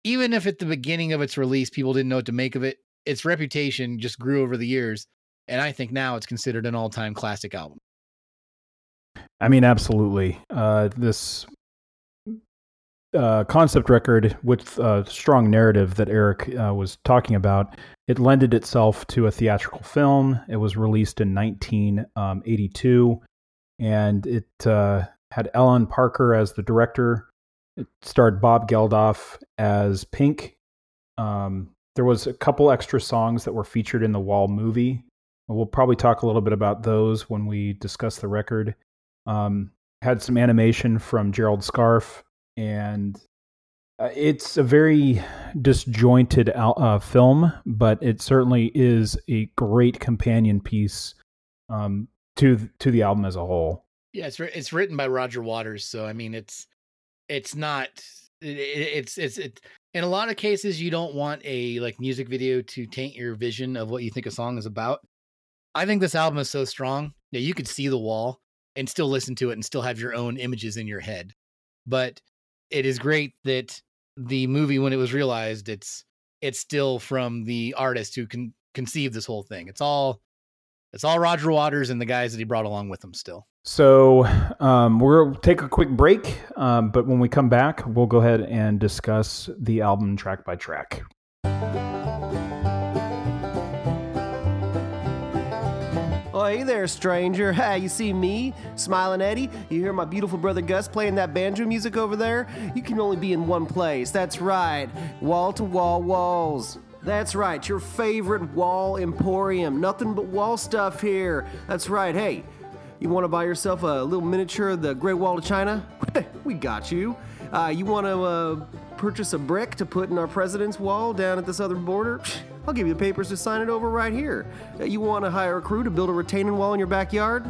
even if at the beginning of its release, people didn't know what to make of it, its reputation just grew over the years. And I think now it's considered an all time classic album. I mean, absolutely. Uh, this uh, concept record with a strong narrative that Eric uh, was talking about, it lended itself to a theatrical film. It was released in nineteen eighty-two, and it uh, had Ellen Parker as the director. It starred Bob Geldof as Pink. Um, there was a couple extra songs that were featured in the Wall movie. We'll probably talk a little bit about those when we discuss the record. Um, had some animation from Gerald Scarfe, and uh, it's a very disjointed uh, film, but it certainly is a great companion piece um, to to the album as a whole. Yeah, it's it's written by Roger Waters, so I mean, it's it's not it, it's it's it. In a lot of cases, you don't want a like music video to taint your vision of what you think a song is about. I think this album is so strong that you could see the wall and still listen to it and still have your own images in your head. But it is great that the movie, when it was realized, it's it's still from the artist who con- conceived this whole thing. It's all it's all Roger Waters and the guys that he brought along with him still. So um, we'll take a quick break, um, but when we come back, we'll go ahead and discuss the album track by track. Oh, hey there, stranger. Hi, you see me, Smiling Eddie? You hear my beautiful brother Gus playing that banjo music over there? You can only be in one place. That's right. Wall-to-wall walls. That's right. Your favorite wall emporium. Nothing but wall stuff here. That's right. Hey, you want to buy yourself a little miniature of the Great Wall of China? We got you. Uh, you want to uh, purchase a brick to put in our president's wall down at the southern border? I'll give you the papers to sign it over right here. You want to hire a crew to build a retaining wall in your backyard?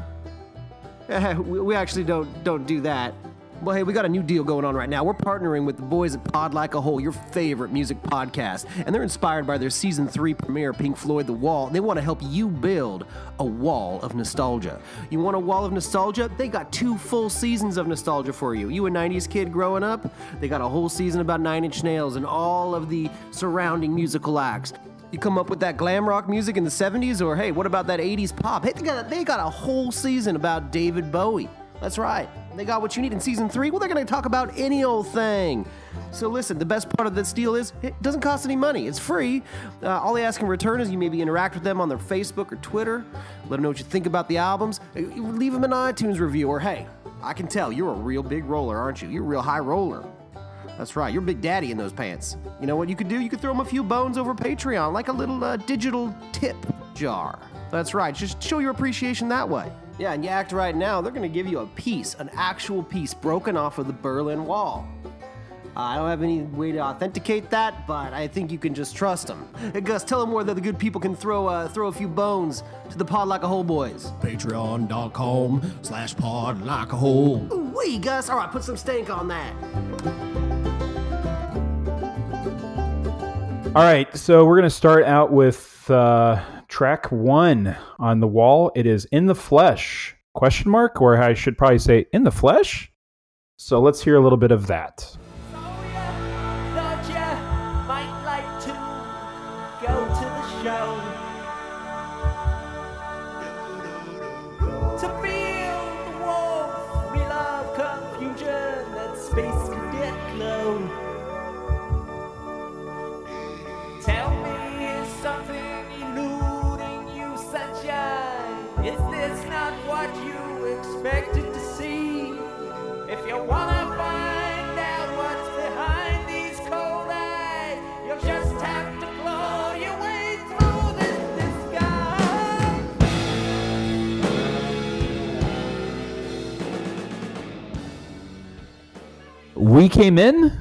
We actually don't don't do that. Well, hey, we got a new deal going on right now. We're partnering with the boys at Pod Like a Hole, your favorite music podcast. And they're inspired by their season three premiere, Pink Floyd, The Wall. They want to help you build a wall of nostalgia. You want a wall of nostalgia? They got two full seasons of nostalgia for you. You a nineties kid growing up? They got a whole season about Nine Inch Nails and all of the surrounding musical acts. You come up with that glam rock music in the seventies, or hey, what about that eighties pop? Hey, they got, they got a whole season about David Bowie. That's right. They got what you need in season three. Well, they're going to talk about any old thing. So listen, the best part of this deal is it doesn't cost any money. It's free. Uh, all they ask in return is you maybe interact with them on their Facebook or Twitter. Let them know what you think about the albums. Leave them an iTunes review, or hey, I can tell you're a real big roller, aren't you? You're a real high roller. That's right, you're Big Daddy in those pants. You know what you could do? You could throw them a few bones over Patreon, like a little uh, digital tip jar. That's right, just show your appreciation that way. Yeah, and you act right now, they're gonna give you a piece, an actual piece broken off of the Berlin Wall. Uh, I don't have any way to authenticate that, but I think you can just trust them. Hey, Gus, tell them where the good people can throw uh, throw a few bones to the Pod Like a Hole boys. Patreon.com slash pod like a hole. Ooh-wee, Gus. All right, put some stank on that. All right, so we're going to start out with uh, track one on The Wall. It is In the Flesh, question mark, or I should probably say In the Flesh. So let's hear a little bit of that. We Came In.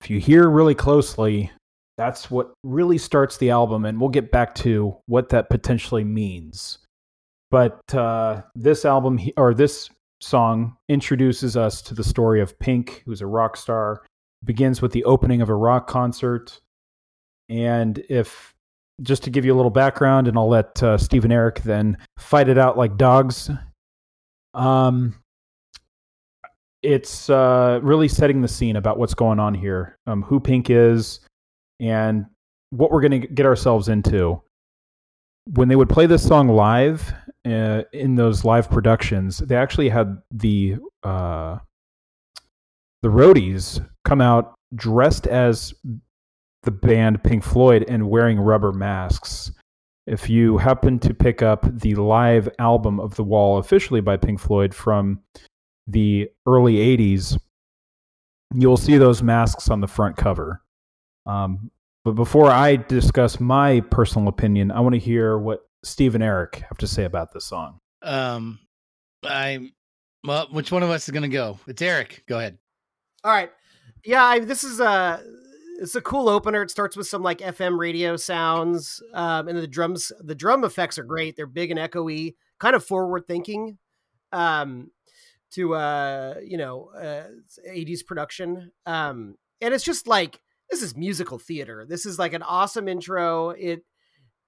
If you hear really closely, that's what really starts the album, and we'll get back to what that potentially means. But uh, this album, or this song, introduces us to the story of Pink, who's a rock star. It begins with the opening of a rock concert. And if, just to give you a little background, and I'll let uh, Steve and Eric then fight it out like dogs. Um. It's uh, really setting the scene about what's going on here, um, who Pink is, and what we're going to get ourselves into. When they would play this song live uh, in those live productions, they actually had the uh, the roadies come out dressed as the band Pink Floyd and wearing rubber masks. If you happen to pick up the live album of The Wall, officially by Pink Floyd, from the early eighties, you'll see those masks on the front cover. Um, but before I discuss my personal opinion, I want to hear what Steve and Eric have to say about this song. Um, I, well, which one of us is going to go? It's Eric. Go ahead. All right. Yeah, I, this is a, it's a cool opener. It starts with some like F M radio sounds, um, and the drums, the drum effects are great. They're big and echoey, kind of forward thinking. Um, to, uh, you know, uh, eighties production. Um, and it's just like, this is musical theater. This is like an awesome intro. It,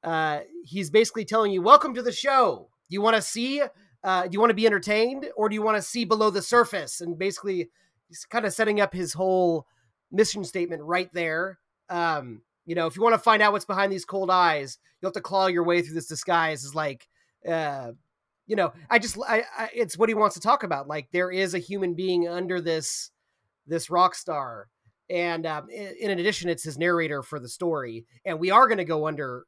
uh, he's basically telling you, welcome to the show. Do you want to see, uh, do you want to be entertained, or do you want to see below the surface? And basically he's kind of setting up his whole mission statement right there. Um, you know, if you want to find out what's behind these cold eyes, you'll have to claw your way through this disguise. Is like, uh, you know, I just, I, I, it's what he wants to talk about. Like, there is a human being under this, this rock star. And um, in, in addition, it's his narrator for the story. And we are going to go under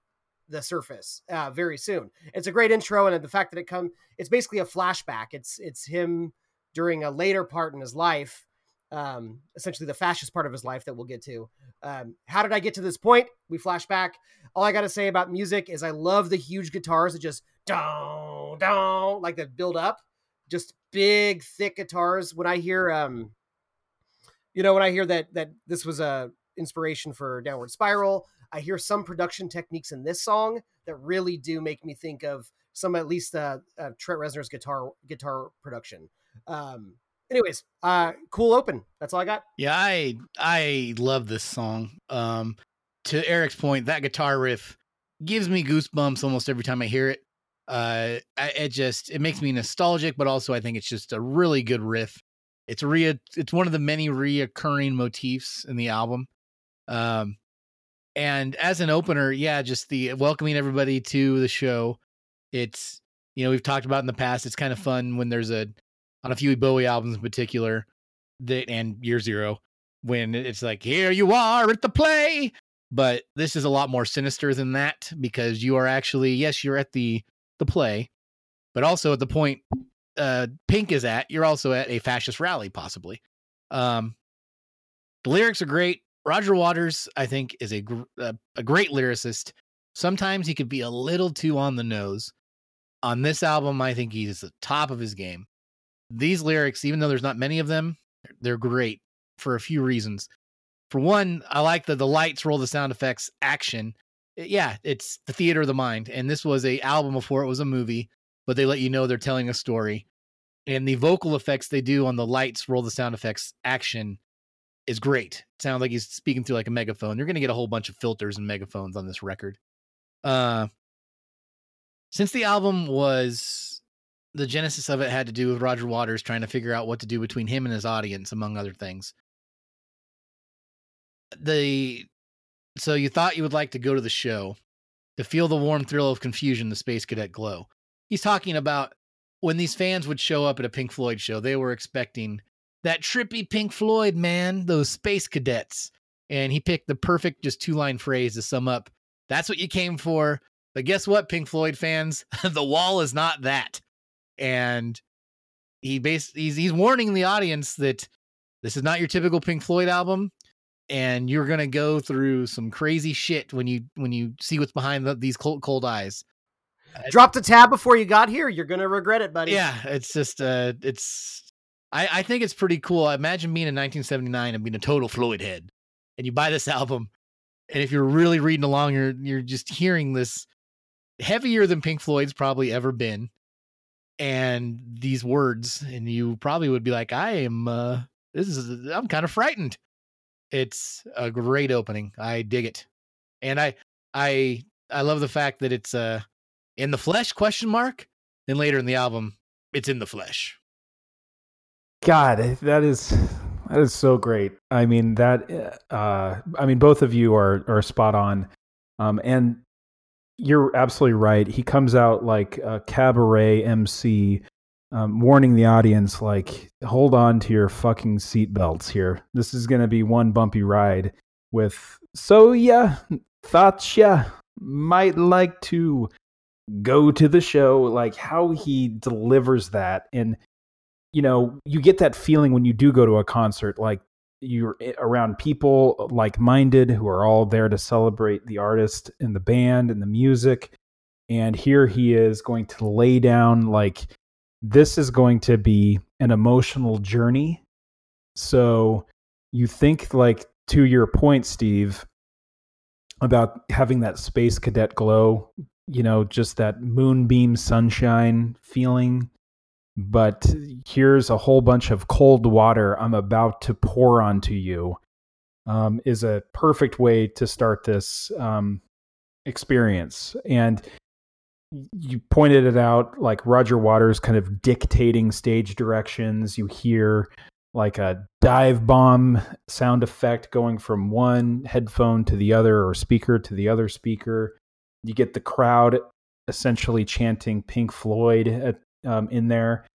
the surface uh, very soon. It's a great intro. And the fact that it come, it's basically a flashback. It's, it's him during a later part in his life. Um, essentially the fascist part of his life that we'll get to. Um, how did I get to this point? We flash back. All I got to say about music is I love the huge guitars that just don't, don't like that build up, just big, thick guitars. When I hear, um, you know, when I hear that, that this was a inspiration for Downward Spiral, I hear some production techniques in this song that really do make me think of some, at least, uh, uh Trent Reznor's guitar, guitar production. Um, Anyways, uh, cool open. That's all I got. Yeah, I I love this song. Um, to Eric's point, that guitar riff gives me goosebumps almost every time I hear it. Uh, I, it just it makes me nostalgic, but also I think it's just a really good riff. It's re it's one of the many reoccurring motifs in the album. Um, and as an opener, yeah, just the welcoming everybody to the show. It's, you know, we've talked about in the past. It's kind of fun when there's a on a few Bowie albums in particular, that and Year Zero, when it's like, here you are at the play. But this is a lot more sinister than that, because you are actually, yes, you're at the, the play, but also at the point uh, Pink is at, you're also at a fascist rally, possibly. Um, the lyrics are great. Roger Waters, I think, is a, gr- a, a great lyricist. Sometimes he could be a little too on the nose. On this album, I think he's at the top of his game. These lyrics, even though there's not many of them, they're great for a few reasons. For one, I like the, the lights, roll, the sound effects, action. Yeah, it's the theater of the mind. And this was a album before it was a movie, but they let you know they're telling a story. And the vocal effects they do on the lights, roll, the sound effects, action is great. It sounds like he's speaking through like a megaphone. You're going to get a whole bunch of filters and megaphones on this record. Uh, since the album was... The genesis of it had to do with Roger Waters trying to figure out what to do between him and his audience, among other things. The, so you thought you would like to go to the show to feel the warm thrill of confusion, the Space Cadet glow. He's talking about when these fans would show up at a Pink Floyd show, they were expecting that trippy Pink Floyd, man, those Space Cadets. And he picked the perfect, just two line phrase to sum up. That's what you came for. But guess what, Pink Floyd fans, the wall is not that. And he bas- he's, he's warning the audience that this is not your typical Pink Floyd album, and you're going to go through some crazy shit when you when you see what's behind the, these cold, cold eyes. Dropped a tab before you got here. You're going to regret it, buddy. Yeah, it's just, uh, it's, I, I think it's pretty cool. I imagine being in nineteen seventy-nine and being a total Floyd head, and you buy this album, and if you're really reading along, you're you're just hearing this heavier than Pink Floyd's probably ever been. And these words, and you probably would be like, I am, uh, this is, I'm kind of frightened. It's a great opening. I dig it. And I, I, I love the fact that it's, uh, in the flesh question mark. Then later in the album, it's in the flesh. God, that is, that is so great. I mean, that, uh, I mean, both of you are, are spot on. Um, and, You're absolutely right. He comes out like a cabaret M C, um, warning the audience, like, hold on to your fucking seatbelts here. This is going to be one bumpy ride with, so ya thought ya might like to go to the show. Like, how he delivers that. And, you know, you get that feeling when you do go to a concert, like you're around people like-minded who are all there to celebrate the artist and the band and the music. And here he is going to lay down, like, this is going to be an emotional journey. So you think, like, to your point, Steve, about having that Space Cadet glow, you know, just that moonbeam sunshine feeling. But here's a whole bunch of cold water I'm about to pour onto you, um, is a perfect way to start this um, experience. And you pointed it out, like Roger Waters kind of dictating stage directions. You hear like a dive bomb sound effect going from one headphone to the other or speaker to the other speaker. You get the crowd essentially chanting Pink Floyd at, um, in there.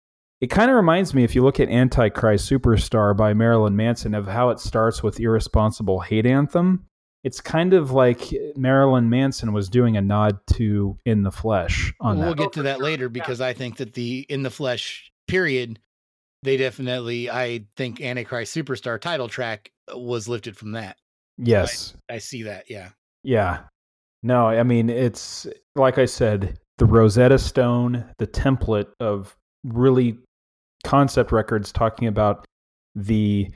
It kind of reminds me, if you look at Antichrist Superstar by Marilyn Manson, of how it starts with Irresponsible Hate Anthem. It's kind of like Marilyn Manson was doing a nod to In the Flesh on well, that. We'll get to that later, because I think that the In the Flesh period, they definitely, I think Antichrist Superstar title track was lifted from that. Yes. I, I see that. Yeah. Yeah. No, I mean, it's like I said, the Rosetta Stone, the template of really concept records talking about the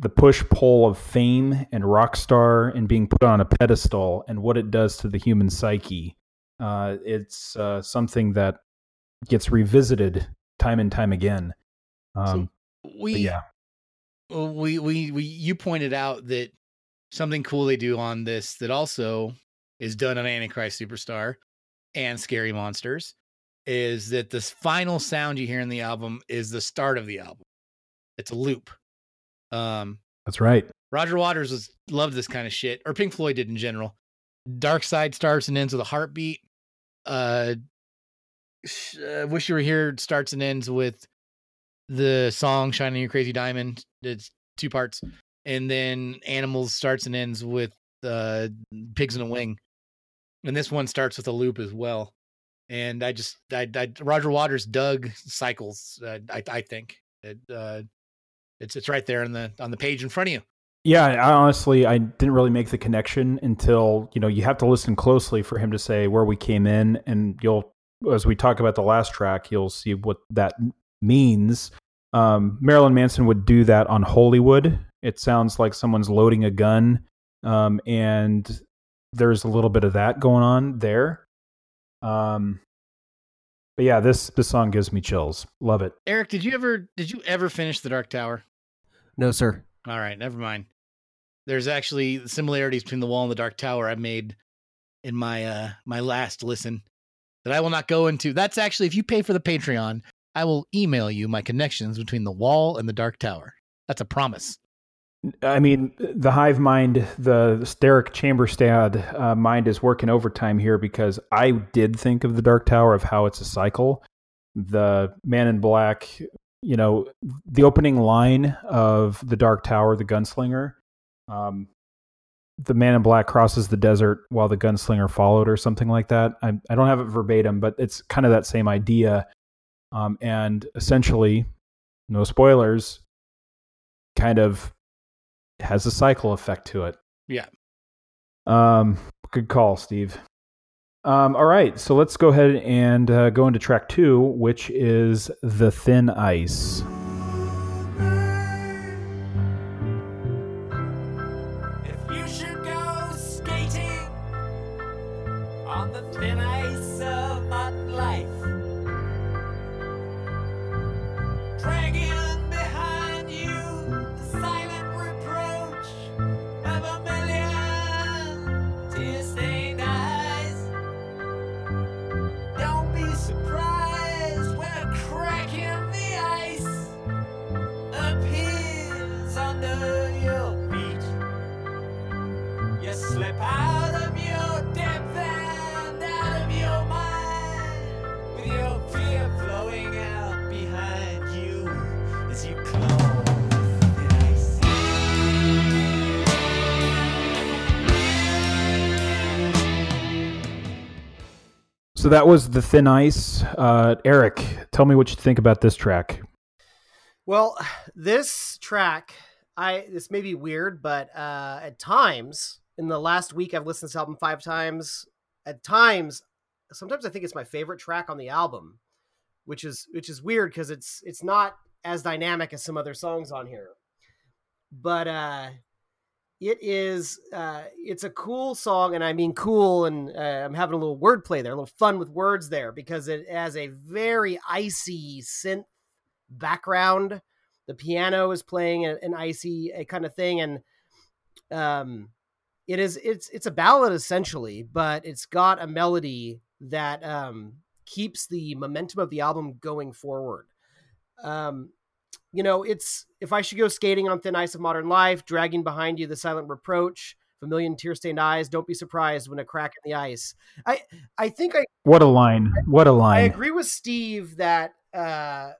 the push-pull of fame and rock star and being put on a pedestal and what it does to the human psyche. Uh, it's uh, something that gets revisited time and time again. Um, so we, yeah. we, we, we, you pointed out that something cool they do on this that also is done on Antichrist Superstar and Scary Monsters is that this final sound you hear in the album is the start of the album. It's a loop. Um, that's right. Roger Waters was loved this kind of shit, or Pink Floyd did in general. Dark Side starts and ends with a heartbeat. Uh, uh Wish You Were Here starts and ends with the song "Shining Your Crazy Diamond." It's two parts, and then Animals starts and ends with uh Pigs in a Wing, and this one starts with a loop as well. And I just, I, I Roger Waters dug cycles. Uh, I, I think. It, uh, It's it's right there on the on the page in front of you. Yeah, I honestly, I didn't really make the connection until, you know, you have to listen closely for him to say where we came in. And you'll, as we talk about the last track, you'll see what that means. Um, Marilyn Manson would do that on Hollywood. It sounds like someone's loading a gun. Um, and there's a little bit of that going on there. Um But yeah, this, this song gives me chills. Love it. Eric, did you ever did you ever finish The Dark Tower? No, sir. All right, never mind. There's actually similarities between The Wall and The Dark Tower I made in my uh, my last listen that I will not go into. That's actually, if you pay for the Patreon, I will email you my connections between The Wall and The Dark Tower. That's a promise. I mean, the hive mind, the Steric Chamberstad uh, mind is working overtime here, because I did think of The Dark Tower, of how it's a cycle. The Man in Black, you know, the opening line of The Dark Tower, the gunslinger, um, the Man in Black crosses the desert while the gunslinger followed, or something like that. I, I don't have it verbatim, but it's kind of that same idea. Um, and essentially, no spoilers, kind of has a cycle effect to it. Yeah. Um, good call, Steve. Um, all right, so let's go ahead and uh, go into track two, which is The Thin Ice. If you should go skating on the thin ice of hot life, dragging out of your depth and out of your mind, with your fear flowing out behind you as you close the ice. So that was The Thin Ice. Uh, Eric, tell me what you think about this track. Well, this track, I this may be weird, but uh, at times, in the last week, I've listened to this album five times. At times, sometimes I think it's my favorite track on the album, which is which is weird, because it's it's not as dynamic as some other songs on here. But uh, it is uh, it's a cool song, and I mean cool, and uh, I'm having a little wordplay there, a little fun with words there, because it has a very icy synth background. The piano is playing a, an icy a kind of thing, and um. It is it's it's a ballad essentially, but it's got a melody that um, keeps the momentum of the album going forward. Um, you know, it's If I Should Go Skating on Thin Ice of Modern Life, dragging behind you the silent reproach, a million tear-stained eyes, don't be surprised when a crack in the ice. I I think I... What a line. What a line. I agree with Steve that uh,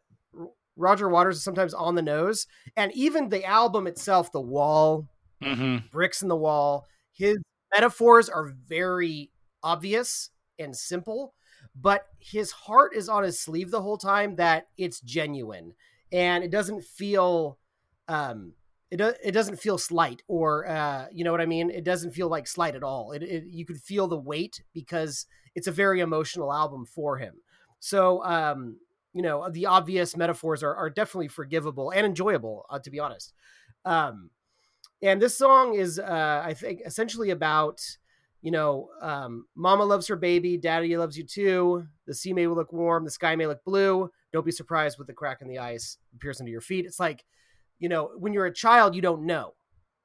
Roger Waters is sometimes on the nose. And even the album itself, The Wall, mm-hmm. Bricks in the Wall, his metaphors are very obvious and simple, but his heart is on his sleeve the whole time, that it's genuine. And it doesn't feel... Um, It do, it doesn't feel slight, or uh, you know what I mean? It doesn't feel like slight at all. It, it you could feel the weight, because it's a very emotional album for him. So um, you know, the obvious metaphors are are definitely forgivable and enjoyable, uh, to be honest. Um, and this song is, uh, I think, essentially about, you know, um, mama loves her baby, daddy loves you too. The sea may look warm, the sky may look blue. Don't be surprised with the crack in the ice piercing to your feet. It's like, you know, when you're a child, you don't know.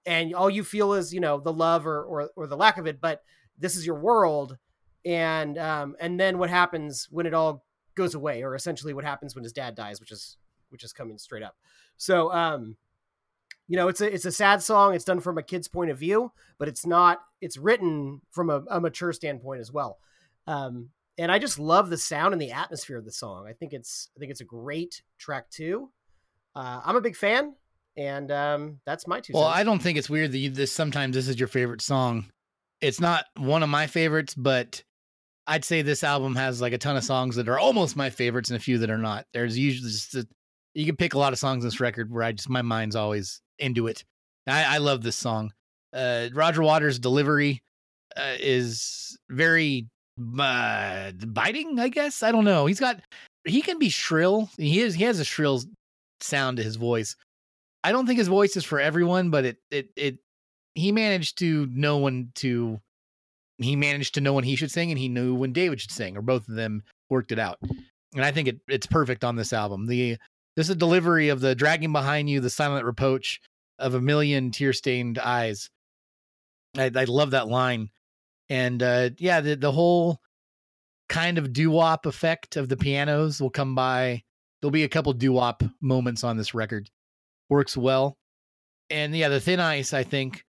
And all you feel is, you know, the love or, or, or the lack of it, but this is your world. And, um, and then what happens when it all goes away, or essentially what happens when his dad dies, which is, which is coming straight up. So, um, you know, it's a, it's a sad song. It's done from a kid's point of view, but it's not, it's written from a, a mature standpoint as well. Um, and I just love the sound and the atmosphere of the song. I think it's, I think it's a great track too. Uh, I'm a big fan. And um, that's my two cents. Well, I don't think it's weird that you, this sometimes this is your favorite song. It's not one of my favorites, but I'd say this album has like a ton of songs that are almost my favorites and a few that are not. There's usually just a, you can pick a lot of songs in this record where I just my mind's always into it. I, I love this song. Uh, Roger Waters' delivery uh, is very uh, biting, I guess. I don't know. He's got he can be shrill. He is he has a shrill sound to his voice. I don't think his voice is for everyone, but it, it, it, he managed to know when to, he managed to know when he should sing, and he knew when David should sing, or both of them worked it out. And I think it, it's perfect on this album. The, this is a delivery of the dragging behind you, the silent reproach of a million tear-stained eyes. I, I love that line. And uh, yeah, the, the whole kind of doo-wop effect of the pianos will come by. There'll be a couple doo-wop moments on this record. Works well. And yeah, the Thin Ice, I think,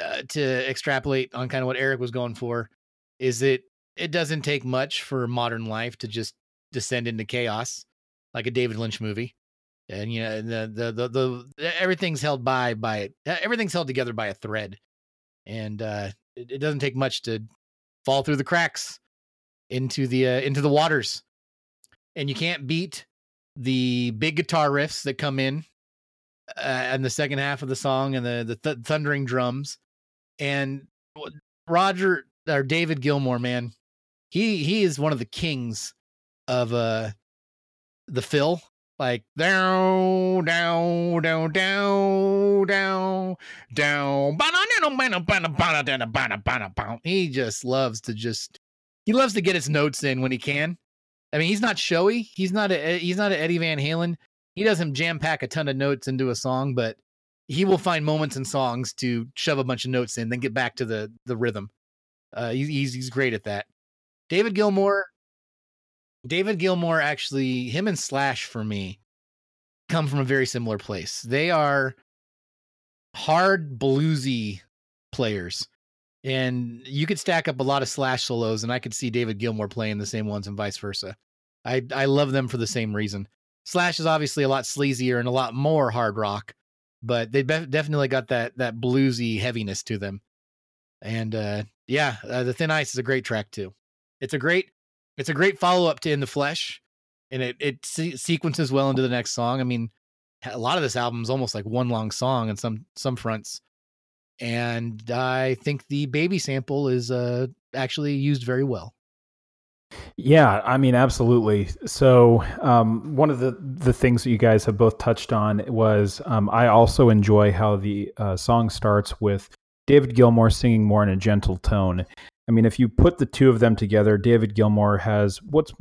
uh, to extrapolate on kind of what Eric was going for, is that it doesn't take much for modern life to just descend into chaos like a David Lynch movie. And, you know, the, the, the, the, the everything's held by, by, everything's held together by a thread. And uh, it, it doesn't take much to fall through the cracks into the, uh, into the waters. And you can't beat the big guitar riffs that come in. Uh, and the second half of the song, and the the th- thundering drums, and Roger or David Gilmour, man, he he is one of the kings of uh the fill, like down down down down down down. He just loves to just he loves to get his notes in when he can. I mean, he's not showy. He's not a he's not an Eddie Van Halen. He doesn't jam pack a ton of notes into a song, but he will find moments in songs to shove a bunch of notes in, then get back to the, the rhythm. Uh, he, he's, he's great at that. David Gilmour, David Gilmour, actually him and Slash for me come from a very similar place. They are hard bluesy players, and you could stack up a lot of Slash solos, and I could see David Gilmour playing the same ones and vice versa. I, I love them for the same reason. Slash is obviously a lot sleazier and a lot more hard rock, but they be- definitely got that that bluesy heaviness to them. And uh, yeah, uh, the Thin Ice is a great track too. It's a great it's a great follow up to In the Flesh, and it it se- sequences well into the next song. I mean, a lot of this album is almost like one long song in some some fronts. And I think the baby sample is uh, actually used very well. Yeah, I mean, absolutely. So um, one of the, the things that you guys have both touched on was um, I also enjoy how the uh, song starts with David Gilmour singing more in a gentle tone. I mean, if you put the two of them together, David Gilmour has what's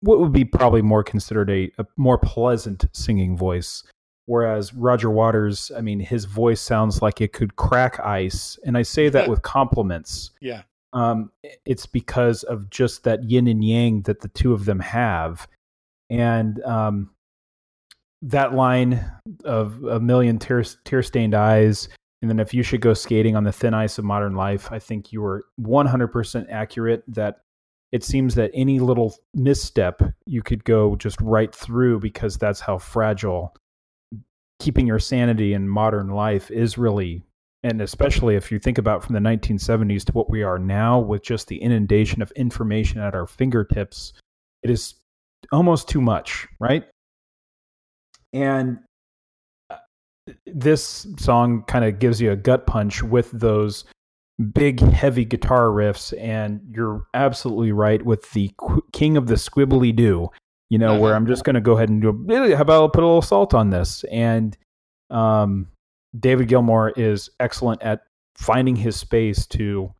what would be probably more considered a, a more pleasant singing voice, whereas Roger Waters, I mean, his voice sounds like it could crack ice. And I say that with compliments. Yeah. Um, it's because of just that yin and yang that the two of them have. And um, that line of a million tear, tear-stained eyes, and then if you should go skating on the thin ice of modern life, I think you were one hundred percent accurate that it seems that any little misstep you could go just right through, because that's how fragile keeping your sanity in modern life is really. And especially if you think about from the nineteen seventies to what we are now with just the inundation of information at our fingertips, it is almost too much, right? And this song kind of gives you a gut punch with those big, heavy guitar riffs. And you're absolutely right with the king of the squibbly do, you know, where I'm just going to go ahead and do a, how about I'll put a little salt on this? And um, David Gilmour is excellent at finding his space to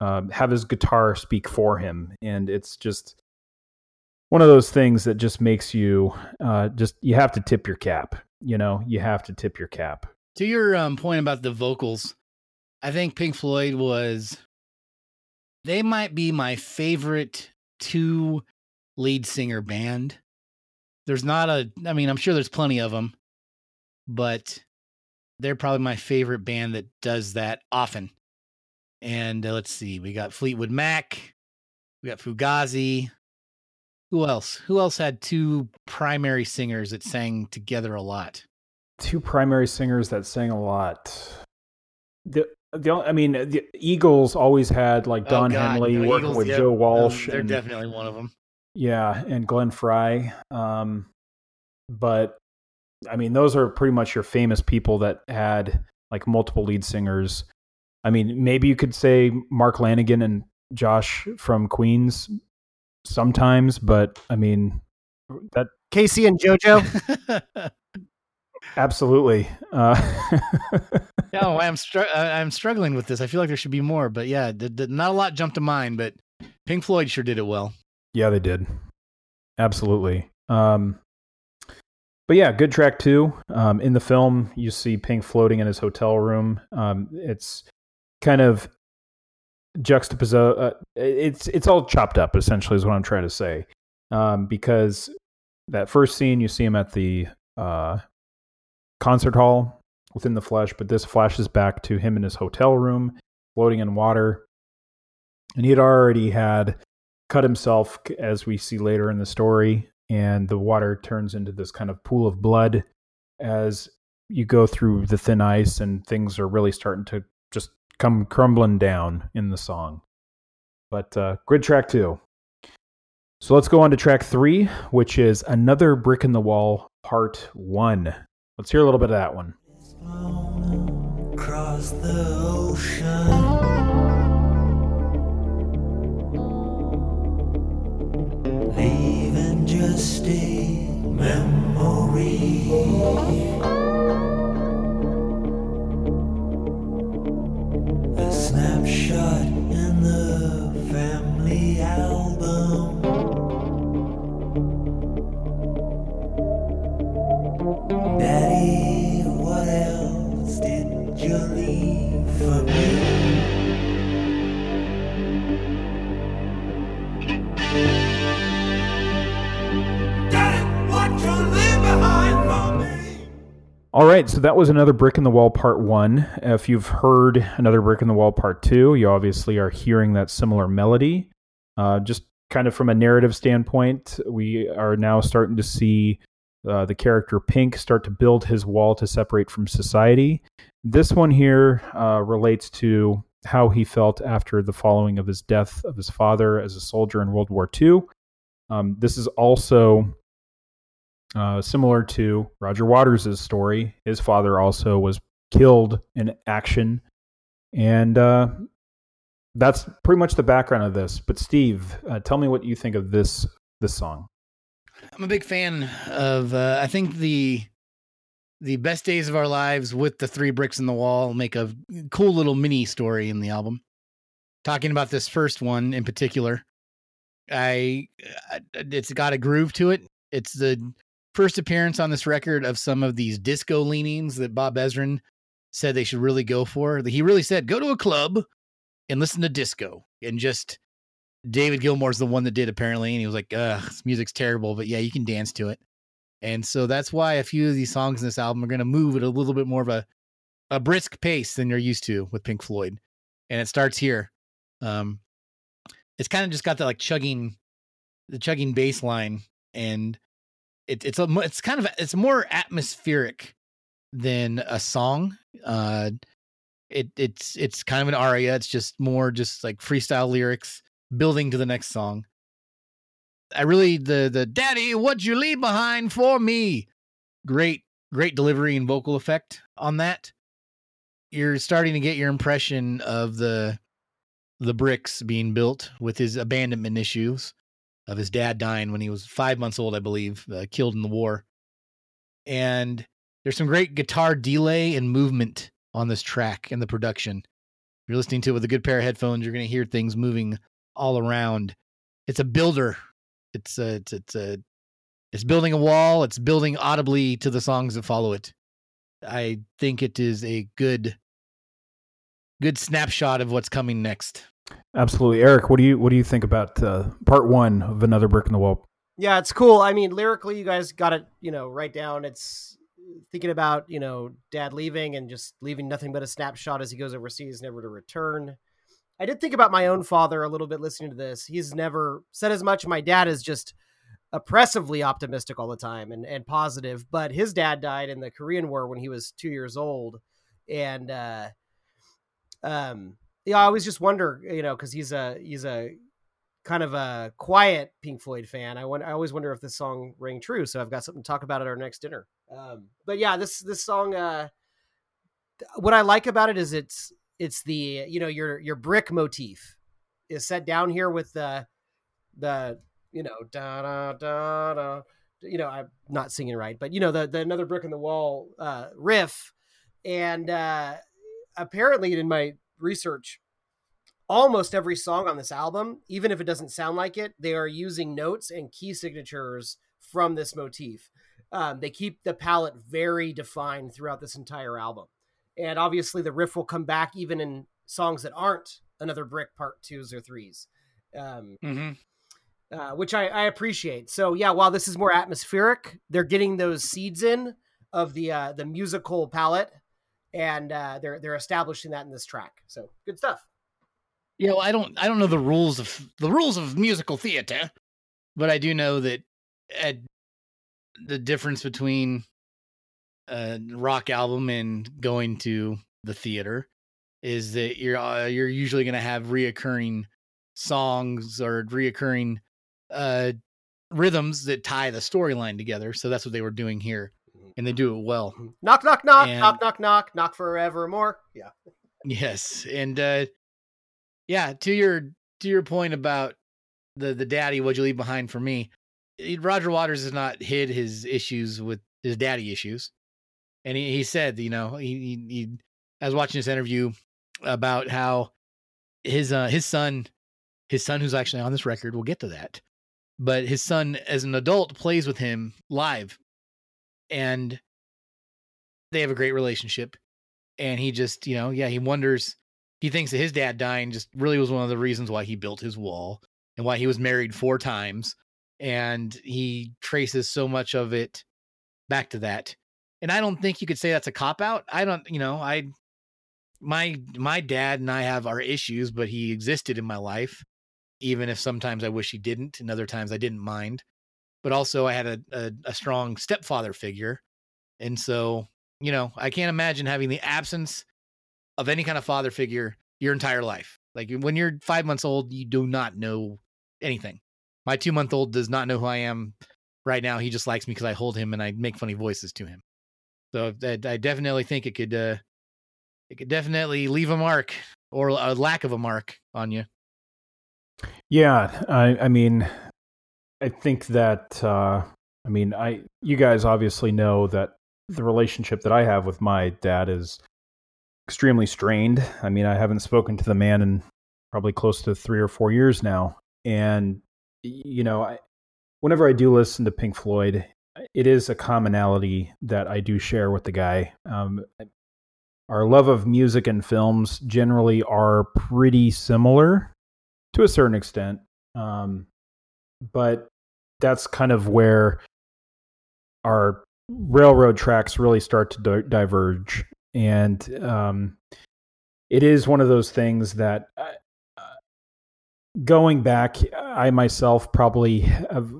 um, have his guitar speak for him. And it's just one of those things that just makes you uh, just, you have to tip your cap, you know, you have to tip your cap. To your um, point about the vocals, I think Pink Floyd was, they might be my favorite two lead singer band. There's not a, I mean, I'm sure there's plenty of them, but they're probably my favorite band that does that often. And uh, let's see, we got Fleetwood Mac, we got Fugazi. Who else? Who else had two primary singers that sang together a lot? Two primary singers that sang a lot. The the I mean, the Eagles always had like Don oh God, Henley no, working Eagles, with yep. Joe Walsh. No, they're and, definitely one of them. Yeah, and Glenn Frey. Um, but I mean, those are pretty much your famous people that had like multiple lead singers. I mean, maybe you could say Mark Lanigan and Josh from Queens. Sometimes, but I mean that Casey and JoJo. Absolutely. Uh, no, I'm str- I'm struggling with this. I feel like there should be more, but yeah, the, the, not a lot jumped to mind. But Pink Floyd sure did it well. Yeah, they did. Absolutely. Um, but yeah, good track too. Um, in the film, you see Pink floating in his hotel room. Um, it's kind of juxtapose uh, it's it's all chopped up essentially is what I'm trying to say, um because that first scene you see him at the uh concert hall within the flesh, but this flashes back to him in his hotel room floating in water, and he had already had cut himself, as we see later in the story, and the water turns into this kind of pool of blood as you go through the thin ice, and things are really starting to just come crumbling down in the song. But uh, good track two. So let's go on to track three, which is Another Brick in the Wall, part one. Let's hear a little bit of that one. Across the ocean, leaving just a memory. A snapshot in the family album. Daddy, what else did you leave for me? Daddy, what you leave behind for me? All right, so that was Another Brick in the Wall Part one. If you've heard Another Brick in the Wall Part two, you obviously are hearing that similar melody. Uh, just kind of from a narrative standpoint, we are now starting to see uh, the character Pink start to build his wall to separate from society. This one here uh, relates to how he felt after the following of his death of his father as a soldier in World War Two. Um, this is also... Uh, similar to Roger Waters' story, his father also was killed in action. And uh, that's pretty much the background of this. But Steve, uh, tell me what you think of this this song. I'm a big fan of, uh, I think the the best days of our lives with the three bricks in the wall make a cool little mini story in the album. Talking about this first one in particular, I, I it's got a groove to it. It's the first appearance on this record of some of these disco leanings that Bob Ezrin said they should really go for. He really said, go to a club and listen to disco. And just David Gilmour's the one that did, apparently. And he was like, ugh, this music's terrible, but yeah, you can dance to it. And so that's why a few of these songs in this album are going to move at a little bit more of a, a brisk pace than you're used to with Pink Floyd. And it starts here. Um, it's kind of just got that like chugging, the chugging bass line. And it, it's, a, it's kind of, it's more atmospheric than a song. Uh, it it's, it's kind of an aria. It's just more just like freestyle lyrics building to the next song. I really, the, the daddy, what'd you leave behind for me? Great, great delivery and vocal effect on that. You're starting to get your impression of the, the bricks being built with his abandonment issues of his dad dying when he was five months old, I believe, uh, killed in the war. And there's some great guitar delay and movement on this track and the production. If you're listening to it with a good pair of headphones, you're going to hear things moving all around. It's a builder. It's a, it's, it's a, it's building a wall. It's building audibly to the songs that follow it. I think it is a good, good snapshot of what's coming next. Absolutely. Eric, what do you, what do you think about uh, part one of Another Brick in the Wall? Yeah, it's cool. I mean, lyrically, you guys got it, you know, right down. It's thinking about, you know, dad leaving and just leaving nothing but a snapshot as he goes overseas, never to return. I did think about my own father a little bit listening to this. He's never said as much. My dad is just oppressively optimistic all the time and, and positive, but his dad died in the Korean War when he was two years old. And, uh, um, yeah, I always just wonder, you know, cause he's a, he's a kind of a quiet Pink Floyd fan. I wonder, I always wonder if this song rang true. So I've got something to talk about at our next dinner. Um, but yeah, this, this song, uh, what I like about it is it's, It's the, you know, your, your brick motif is set down here with the, the, you know, da, da, da, da, you know, I'm not singing right, but you know, the, the Another Brick in the Wall uh, riff. And uh, apparently in my research, almost every song on this album, even if it doesn't sound like it, they are using notes and key signatures from this motif. Um, they keep the palette very defined throughout this entire album. And obviously the riff will come back even in songs that aren't Another Brick part twos or threes, um, mm-hmm. uh, which I, I appreciate. So yeah, while this is more atmospheric, they're getting those seeds in of the, uh, the musical palette, and uh, they're, they're establishing that in this track. So good stuff. You know, I don't, I don't know the rules of the rules of musical theater, but I do know that at the difference between a rock album and going to the theater is that you're uh, you're usually going to have reoccurring songs or reoccurring uh, rhythms that tie the storyline together. So that's what they were doing here, and they do it well. Knock, knock, knock, and, knock, knock, knock, knock forevermore. Yeah. Yes, and uh, yeah. To your to your point about the the daddy, what'd you leave behind for me? Roger Waters has not hid his issues with his daddy issues. And he, he said, you know, he, he, he, I was watching this interview about how his, uh, his son, his son, who's actually on this record, we'll get to that, but his son as an adult plays with him live and they have a great relationship. And he just, you know, yeah, he wonders, he thinks that his dad dying just really was one of the reasons why he built his wall and why he was married four times. And he traces so much of it back to that. And I don't think you could say that's a cop out. I don't, you know, I, my, my dad and I have our issues, but he existed in my life, even if sometimes I wish he didn't. And other times I didn't mind, but also I had a, a, a strong stepfather figure. And so, you know, I can't imagine having the absence of any kind of father figure your entire life. Like when you're five months old, you do not know anything. My two month old does not know who I am right now. He just likes me because I hold him and I make funny voices to him. So I, I definitely think it could, uh, it could definitely leave a mark or a lack of a mark on you. Yeah, I, I mean, I think that, uh, I mean, I you guys obviously know that the relationship that I have with my dad is extremely strained. I mean, I haven't spoken to the man in probably close to three or four years now, and you know, I, whenever I do listen to Pink Floyd, it is a commonality that I do share with the guy. Um, our love of music and films generally are pretty similar to a certain extent. Um, but that's kind of where our railroad tracks really start to di- diverge. And um, it is one of those things that uh, going back, I myself probably have,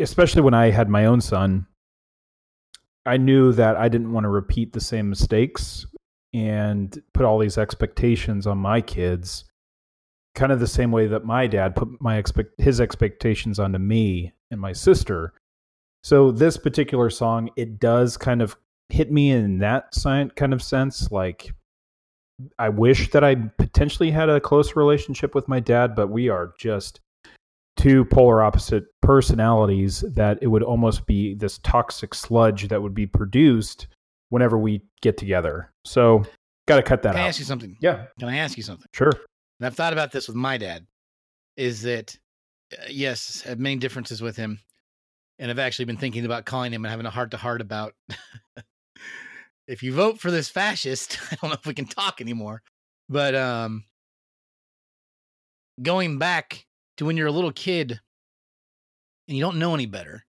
especially when I had my own son, I knew that I didn't want to repeat the same mistakes and put all these expectations on my kids, kind of the same way that my dad put my expect his expectations onto me and my sister. So this particular song, it does kind of hit me in that kind of sense. Like, I wish that I potentially had a close relationship with my dad, but we are just two polar opposite personalities that it would almost be this toxic sludge that would be produced whenever we get together. So got to cut that out. Can I ask you something? Yeah. Can I ask you something? Sure. And I've thought about this with my dad, is that, uh, yes, I have many differences with him. And I've actually been thinking about calling him and having a heart to heart about, if you vote for this fascist, I don't know if we can talk anymore, but um, going back to when you're a little kid and you don't know any better.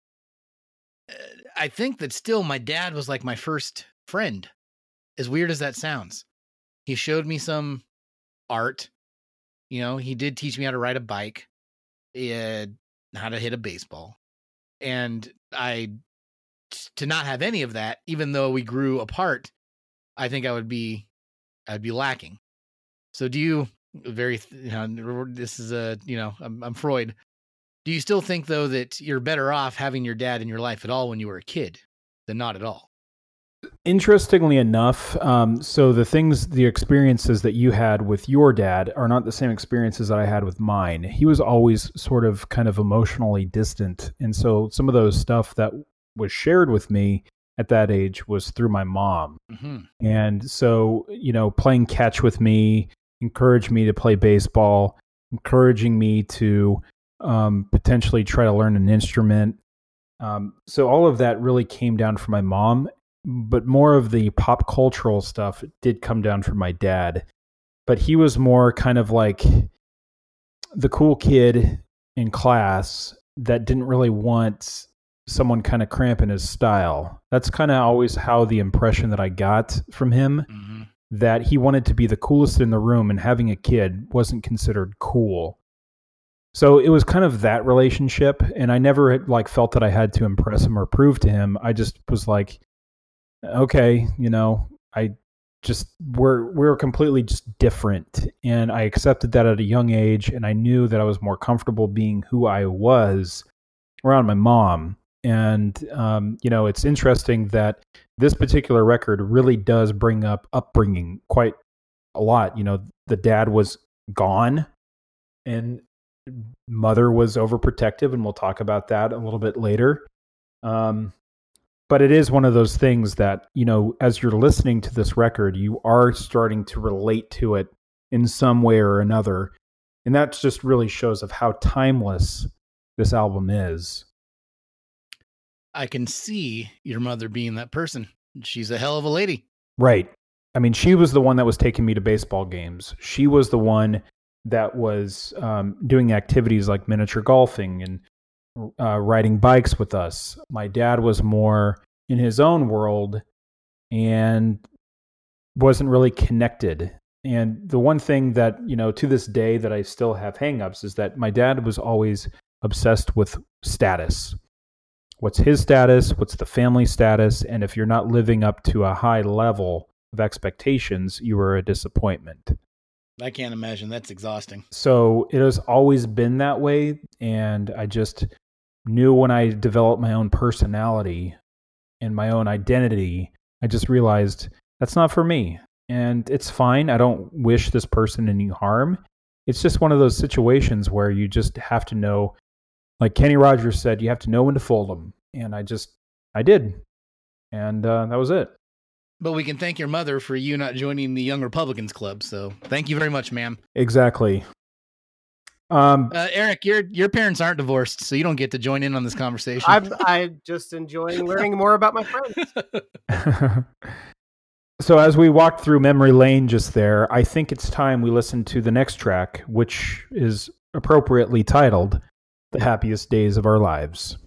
Uh, I think that still my dad was like my first friend, as weird as that sounds. He showed me some art. You know, he did teach me how to ride a bike, uh, how to hit a baseball. And I, to not have any of that, even though we grew apart, I think I would be, I'd be lacking. So do you, very, you know, this is a, you know, I'm, I'm Freud. Do you still think, though, that you're better off having your dad in your life at all when you were a kid than not at all? Interestingly enough, um, so the things, the experiences that you had with your dad are not the same experiences that I had with mine. He was always sort of kind of emotionally distant. And so some of those stuff that was shared with me at that age was through my mom. Mm-hmm. And so, you know, playing catch with me, encouraging me to play baseball, encouraging me to um, potentially try to learn an instrument. Um, so all of that really came down from my mom. But more of the pop cultural stuff did come down from my dad. But he was more kind of like the cool kid in class that didn't really want someone kind of cramping his style. That's kind of always how the impression that I got from him, mm-hmm. that he wanted to be the coolest in the room, and having a kid wasn't considered cool. So it was kind of that relationship. And I never like felt that I had to impress him or prove to him. I just was like, okay, you know, I just, we're, we're completely just different. And I accepted that at a young age, and I knew that I was more comfortable being who I was around my mom. And, um, you know, it's interesting that this particular record really does bring up upbringing quite a lot. You know, the dad was gone and mother was overprotective, and we'll talk about that a little bit later. Um, But it is one of those things that, you know, as you're listening to this record, you are starting to relate to it in some way or another. And that just really shows of how timeless this album is. I can see your mother being that person. She's a hell of a lady. Right. I mean, she was the one that was taking me to baseball games. She was the one that was um, doing activities like miniature golfing and Uh, riding bikes with us. My dad was more in his own world and wasn't really connected. And the one thing that, you know, to this day that I still have hangups is that my dad was always obsessed with status. What's his status? What's the family status? And if you're not living up to a high level of expectations, you are a disappointment. I can't imagine. That's exhausting. So it has always been that way. And I just knew when I developed my own personality and my own identity, I just realized that's not for me. And it's fine. I don't wish this person any harm. It's just one of those situations where you just have to know, like Kenny Rogers said, you have to know when to fold them. And I just, I did. And uh, that was it. But we can thank your mother for you not joining the Young Republicans Club. So thank you very much, ma'am. Exactly. Um, uh, Eric, your your parents aren't divorced, so you don't get to join in on this conversation. I'm, I'm just enjoying learning more about my friends. So as we walked through memory lane just there, I think it's time we listen to the next track, which is appropriately titled The Happiest Days of Our Lives.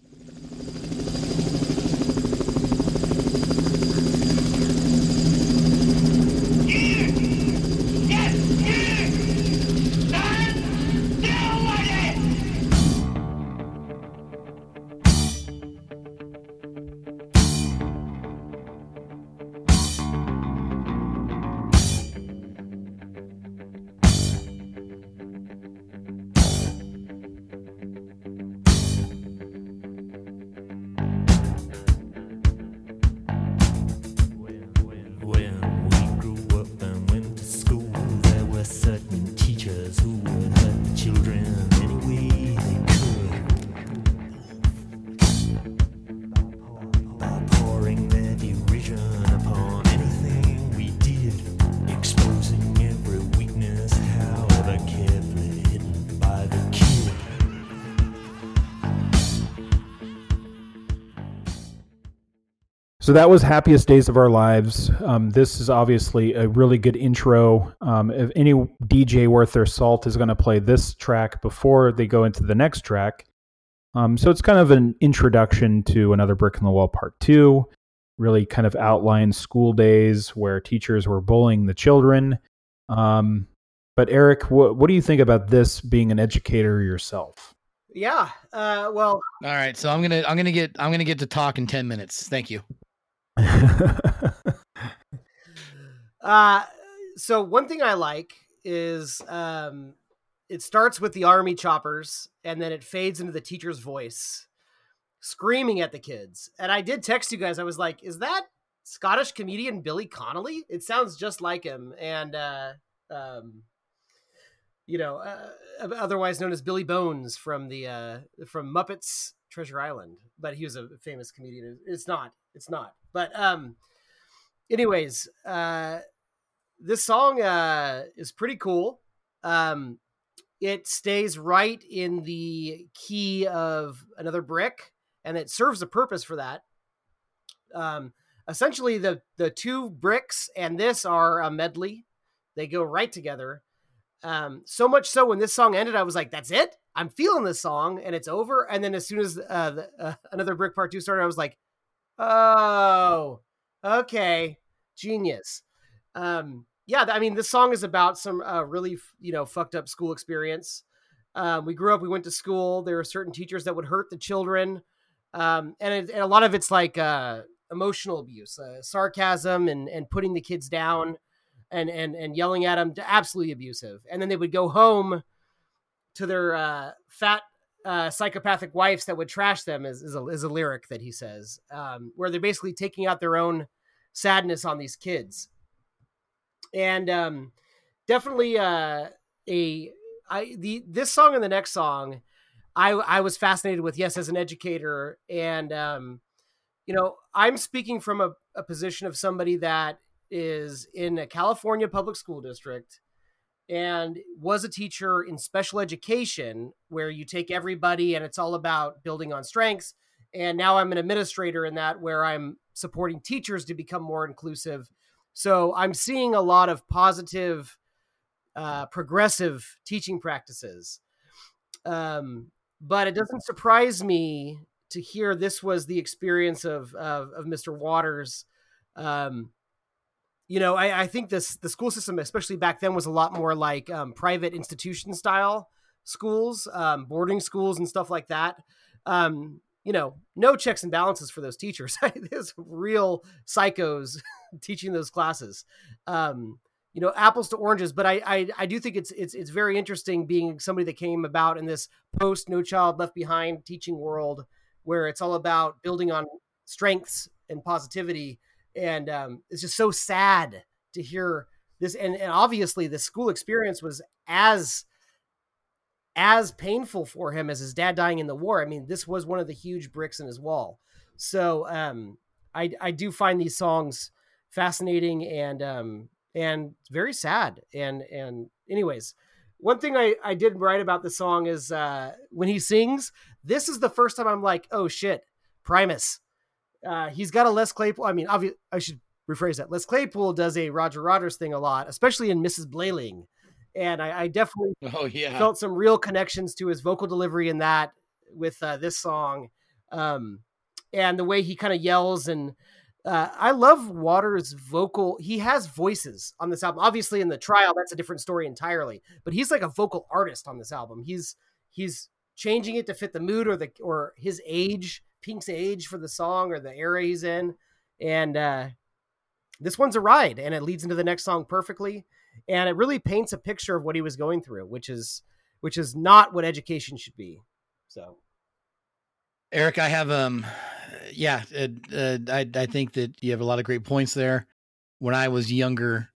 So that was Happiest Days of Our Lives. Um, this is obviously a really good intro. Um, if any D J worth their salt is going to play this track before they go into the next track. Um, so it's kind of an introduction to Another Brick in the Wall Part two. Really kind of outlines school days where teachers were bullying the children. Um, but Eric, wh- what do you think about this being an educator yourself? Yeah. Uh, well. All right. So I'm gonna I'm gonna get I'm gonna get to talk in ten minutes. Thank you. uh so one thing I like is um it starts with the army choppers and then it fades into the teacher's voice screaming at the kids. And I did text you guys, I was like, is that Scottish comedian Billy Connolly? It sounds just like him. And uh um you know uh, otherwise known as Billy Bones from the uh from Muppets Treasure Island, but he was a famous comedian. It's not, it's not, but, um, anyways, uh, this song, uh, is pretty cool. Um, it stays right in the key of Another Brick and it serves a purpose for that. Um, essentially the, the two bricks and this are a medley. They go right together. Um, so much so when this song ended, I was like, that's it. I'm feeling this song and it's over. And then as soon as uh, the, uh, Another Brick Part two started, I was like, oh, okay. Genius. Um, yeah. I mean, this song is about some uh, really, you know, fucked up school experience. Um, we grew up, we went to school. There were certain teachers that would hurt the children. Um, and, it, and a lot of it's like uh, emotional abuse, uh, sarcasm and, and putting the kids down and, and, and yelling at them, absolutely abusive. And then they would go home to their uh, fat uh, psychopathic wives that would trash them is, is, a, is a lyric that he says, um, where they're basically taking out their own sadness on these kids. And um, definitely uh, a, I, the, this song and the next song, I, I was fascinated with, yes, as an educator. And, um, you know, I'm speaking from a, a position of somebody that is in a California public school district and was a teacher in special education where you take everybody and it's all about building on strengths. And now I'm an administrator in that where I'm supporting teachers to become more inclusive. So I'm seeing a lot of positive, uh, progressive teaching practices. Um, but it doesn't surprise me to hear this was the experience of, of, of Mister Waters. Um, You know, I, I think this the school system, especially back then, was a lot more like um, private institution style schools, um, boarding schools and stuff like that. Um, you know, no checks and balances for those teachers. There's real psychos teaching those classes, um, you know, apples to oranges. But I, I I do think it's it's it's very interesting being somebody that came about in this post No Child Left Behind teaching world where it's all about building on strengths and positivity. And um, it's just so sad to hear this. And, and obviously the school experience was as, as painful for him as his dad dying in the war. I mean, this was one of the huge bricks in his wall. So um, I, I do find these songs fascinating and, um, and very sad. And, and anyways, one thing I, I did write about the song is uh, when he sings, this is the first time I'm like, oh shit, Primus. Uh, he's got a Les Claypool. I mean, obviously, I should rephrase that. Les Claypool does a Roger Waters thing a lot, especially in Missus Blayling. And I, I definitely oh, yeah. felt some real connections to his vocal delivery in that with uh, this song. Um, and the way he kind of yells. And uh, I love Waters' vocal. He has voices on this album. Obviously, in The Trial, that's a different story entirely. But he's like a vocal artist on this album. He's he's changing it to fit the mood or the or his age. Pink's age for the song or the era he's in. And uh, this one's a ride and it leads into the next song perfectly. And it really paints a picture of what he was going through, which is, which is not what education should be. So. Eric, I have, um, yeah, uh, uh, I, I think that you have a lot of great points there. When I was younger,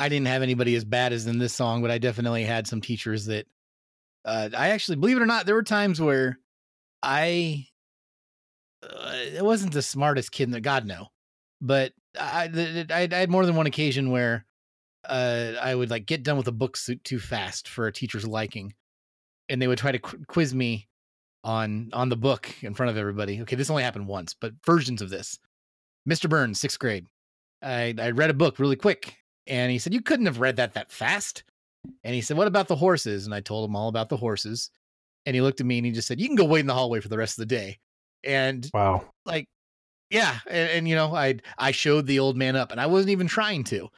I didn't have anybody as bad as in this song, but I definitely had some teachers that uh, I actually, believe it or not, there were times where I, Uh, it wasn't the smartest kid in the God, no, but I, I, I had more than one occasion where uh, I would like get done with a book too fast for a teacher's liking. And they would try to qu- quiz me on, on the book in front of everybody. Okay. This only happened once, but versions of this. Mister Burns, sixth grade. I, I read a book really quick. And he said, you couldn't have read that that fast. And he said, what about the horses? And I told him all about the horses. And he looked at me and he just said, you can go wait in the hallway for the rest of the day. And wow, like, yeah. And, and you know, I, I showed the old man up and I wasn't even trying to.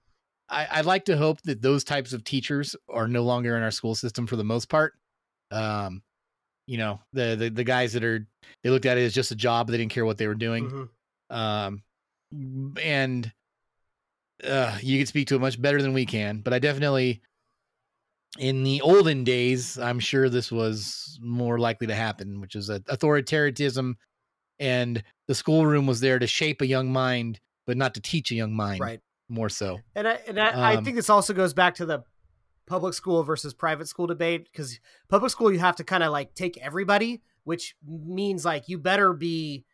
I, I'd like to hope that those types of teachers are no longer in our school system for the most part. Um, you know, the, the, the guys that are, they looked at it as just a job. They didn't care what they were doing. Mm-hmm. Um, and, Uh, you can speak to it much better than we can, but I definitely, in the olden days, I'm sure this was more likely to happen, which is authoritarianism, and the schoolroom was there to shape a young mind, but not to teach a young mind, right? More so, and I and I, um, I think this also goes back to the public school versus private school debate, because public school you have to kind of like take everybody, which means like you better be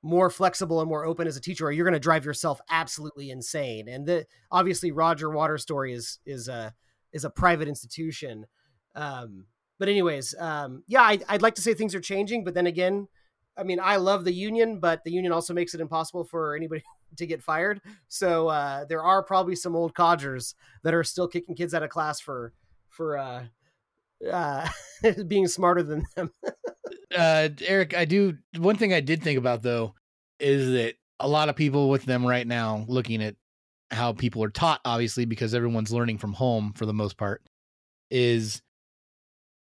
more flexible and more open as a teacher, or you're going to drive yourself absolutely insane. And the, obviously Roger Waters' story is, is a, is a private institution. Um, but anyways, um, yeah, I, I'd like to say things are changing, but then again, I mean, I love the union, but the union also makes it impossible for anybody to get fired. So uh, there are probably some old codgers that are still kicking kids out of class for, for uh, uh, being smarter than them. Uh, Eric, I do. One thing I did think about, though, is that a lot of people with them right now looking at how people are taught, obviously, because everyone's learning from home for the most part, is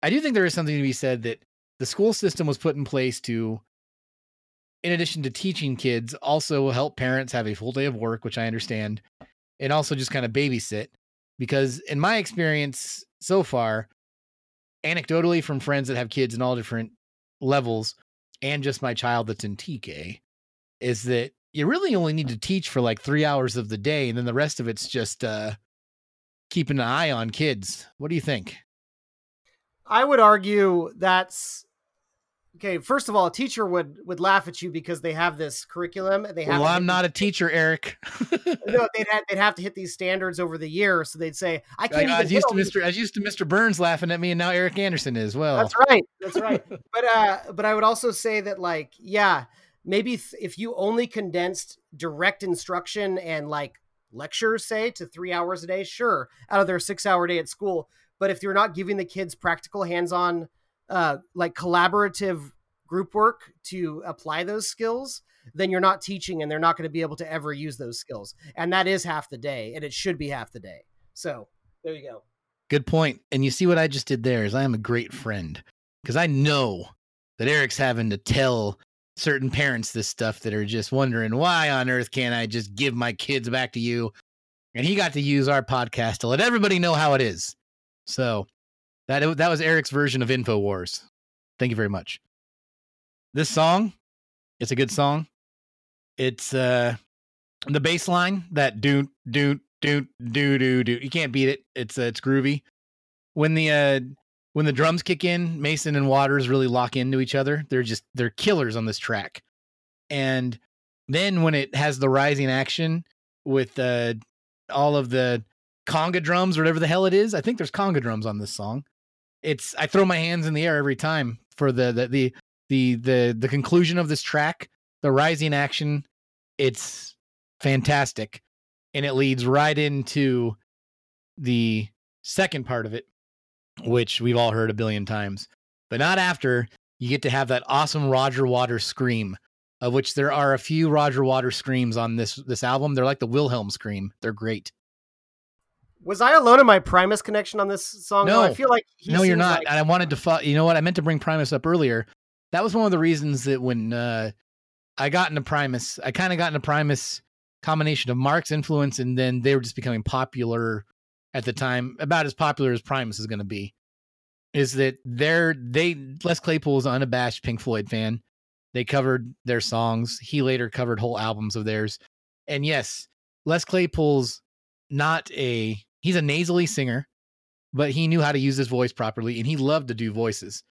I do think there is something to be said that the school system was put in place to, in addition to teaching kids, also help parents have a full day of work, which I understand, and also just kind of babysit. Because in my experience so far, anecdotally from friends that have kids in all different levels and just my child that's in T K, is that you really only need to teach for like three hours of the day. And then the rest of it's just uh, keeping an eye on kids. What do you think? I would argue that's okay. First of all, a teacher would, would laugh at you because they have this curriculum and they have, well, I'm not a teacher, Eric. No, they'd have, they'd have to hit these standards over the year. So they'd say, I can't I, even I was used to Mister I was used to Mister Burns laughing at me, and now Eric Anderson is. Well, that's right. That's right. But, uh, but I would also say that, like, yeah, maybe if you only condensed direct instruction and like lectures, say, to three hours a day, sure, out of their six hour day at school. But if you're not giving the kids practical hands-on, uh, like collaborative group work to apply those skills, then you're not teaching and they're not going to be able to ever use those skills. And that is half the day, and it should be half the day. So there you go. Good point. And you see what I just did there is I am a great friend, because I know that Eric's having to tell certain parents this stuff that are just wondering, why on earth can't I just give my kids back to you? And he got to use our podcast to let everybody know how it is. So That that was Eric's version of InfoWars. Thank you very much. This song, it's a good song. It's uh, the bass line, that do do do do do do. You can't beat it. It's uh, it's groovy. When the uh, when the drums kick in, Mason and Waters really lock into each other. They're just they're killers on this track. And then when it has the rising action with uh, all of the conga drums or whatever the hell it is, I think there's conga drums on this song. It's, I throw my hands in the air every time for the, the, the, the, the, the conclusion of this track, the rising action. It's fantastic. And it leads right into the second part of it, which we've all heard a billion times, but not after you get to have that awesome Roger Waters scream, of which there are a few Roger Waters screams on this, this album. They're like the Wilhelm scream. They're great. Was I alone in my Primus connection on this song? No, I feel like no, you're not. Like... And I wanted to, fo- you know what? I meant to bring Primus up earlier. That was one of the reasons that when uh, I got into Primus, I kind of got into Primus combination of Mark's influence, and then they were just becoming popular at the time, about as popular as Primus is going to be. Is that they're they? Les Claypool is an unabashed Pink Floyd fan. They covered their songs. He later covered whole albums of theirs. And yes, Les Claypool's not a He's a nasally singer, but he knew how to use his voice properly, and he loved to do voices.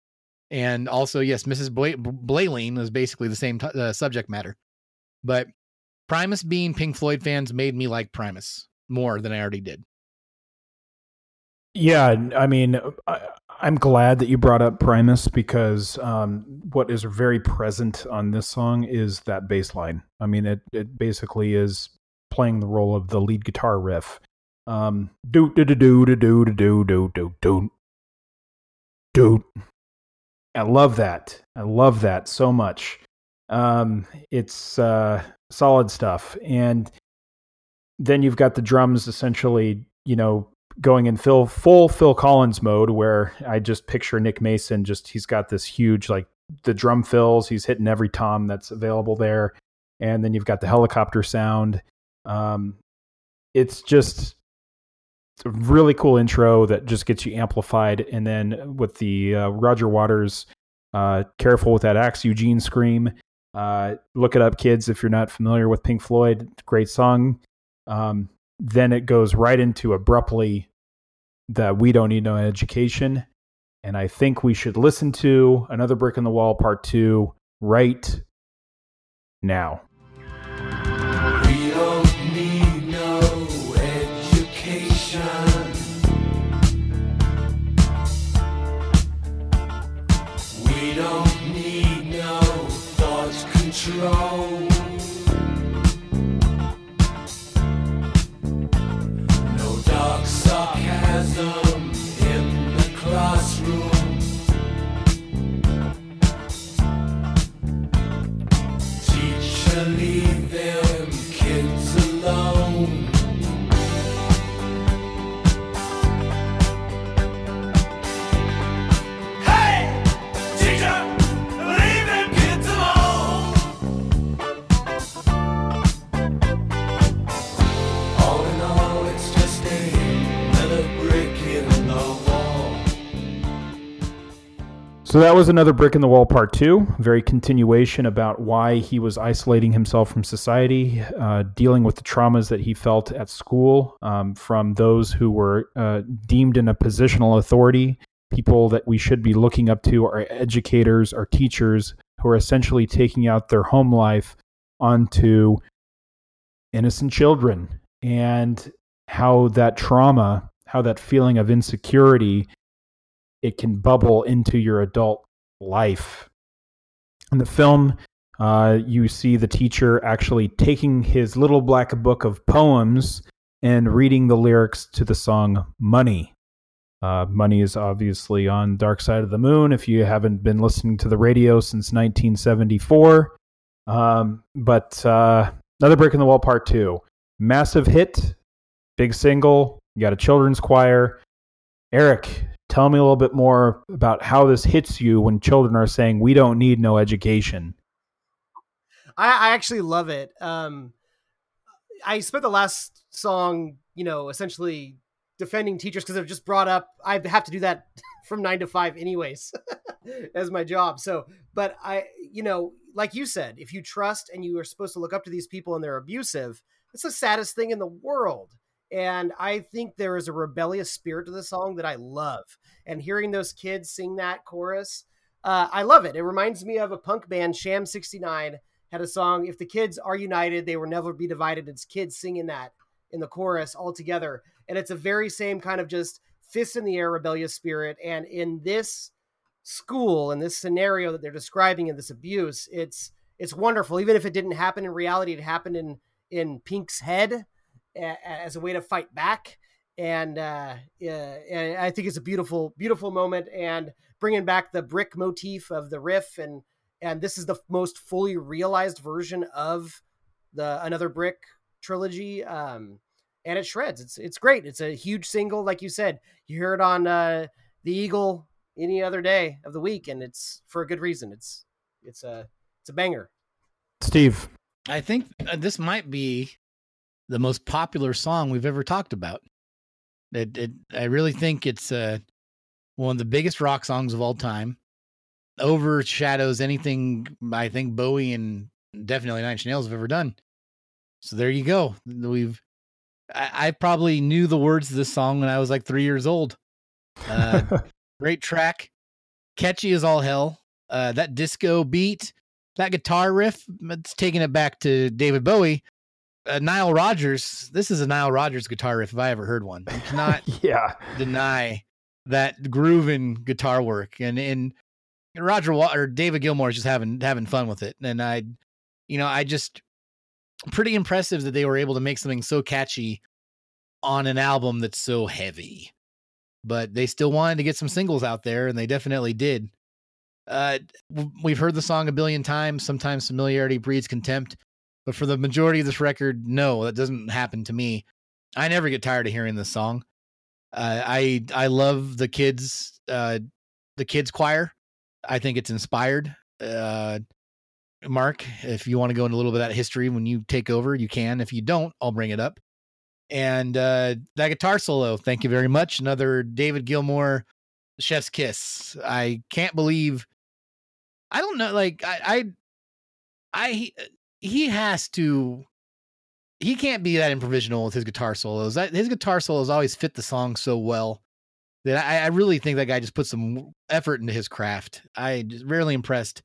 And also, yes, Missus Bla- Blaylene was basically the same t- uh, subject matter. But Primus being Pink Floyd fans made me like Primus more than I already did. Yeah, I mean, I, I'm glad that you brought up Primus, because um, what is very present on this song is that bass line. I mean, it, it basically is playing the role of the lead guitar riff. Um, do do do do do do do do do do do. I love that. I love that so much. Um, it's uh, solid stuff. And then you've got the drums essentially, you know, going in Phil, full Phil Collins mode, where I just picture Nick Mason, just, he's got this huge, like the drum fills, he's hitting every tom that's available there. And then you've got the helicopter sound. Um, it's just it's a really cool intro that just gets you amplified. And then with the uh, Roger Waters, uh, Careful With That Axe, Eugene scream. Uh, look it up, kids, if you're not familiar with Pink Floyd. Great song. Um, then it goes right into abruptly that We Don't Need No Education. And I think we should listen to Another Brick in the Wall Part two right now. We don't need no education. We don't need no thought control. Sarcasm in the classroom. Teacher, leave them kids alone. So that was Another Brick in the Wall Part two, very continuation about why he was isolating himself from society, uh, dealing with the traumas that he felt at school um, from those who were uh, deemed in a positional authority, people that we should be looking up to, our educators, our teachers, who are essentially taking out their home life onto innocent children, and how that trauma, how that feeling of insecurity, it can bubble into your adult life. In the film, uh, you see the teacher actually taking his little black book of poems and reading the lyrics to the song Money. Uh, Money is obviously on Dark Side of the Moon, if you haven't been listening to the radio since nineteen seventy-four. Um, but uh, Another Brick in the Wall Part two. Massive hit, big single, you got a children's choir. Eric, tell me a little bit more about how this hits you when children are saying, we don't need no education. I, I actually love it. Um, I spent the last song, you know, essentially defending teachers because they're just brought up. I have to do that from nine to five anyways as my job. So, but I, you know, like you said, if you trust and you are supposed to look up to these people and they're abusive, it's the saddest thing in the world. And I think there is a rebellious spirit to the song that I love. And hearing those kids sing that chorus, uh, I love it. It reminds me of a punk band, Sham sixty-nine, had a song, If the Kids Are United, They Will Never Be Divided. It's kids singing that in the chorus all together. And it's a very same kind of just fist in the air rebellious spirit. And in this school, in this scenario that they're describing in this abuse, it's it's wonderful. Even if it didn't happen in reality, it happened in, in Pink's head as a way to fight back. And uh, uh, and I think it's a beautiful, beautiful moment, and bringing back the brick motif of the riff. And, and this is the most fully realized version of the Another Brick trilogy. Um, and it shreds. It's, it's great. It's a huge single. Like you said, you hear it on uh, The Eagle any other day of the week. And it's for a good reason. It's, it's a, it's a banger. Steve, I think this might be the most popular song we've ever talked about. It, it, I really think it's uh, one of the biggest rock songs of all time. Overshadows anything I think Bowie and definitely Nine Inch Nails have ever done. So there you go. We've I, I probably knew the words of this song when I was like three years old. Uh, great track, catchy as all hell. Uh, that disco beat, that guitar riff, it's taking it back to David Bowie. Uh, Nile Rodgers, this is a Nile Rodgers guitar riff if I ever heard one. I cannot yeah. deny that grooving guitar work, and and Roger Waters or David Gilmour is just having having fun with it. And I, you know, I just pretty impressive that they were able to make something so catchy on an album that's so heavy. But they still wanted to get some singles out there, and they definitely did. Uh, we've heard the song a billion times. Sometimes familiarity breeds contempt, but for the majority of this record, no, that doesn't happen to me. I never get tired of hearing this song. Uh, I I love the kids, uh, the kids choir. I think it's inspired. Uh, Mark, if you want to go into a little bit of that history when you take over, you can. If you don't, I'll bring it up. And uh, that guitar solo, thank you very much. Another David Gilmour chef's kiss. I can't believe. I don't know. Like I, I, I he has to. He can't be that improvisational with his guitar solos. That, his guitar solos always fit the song so well that I, I really think that guy just put some effort into his craft. I just rarely impressed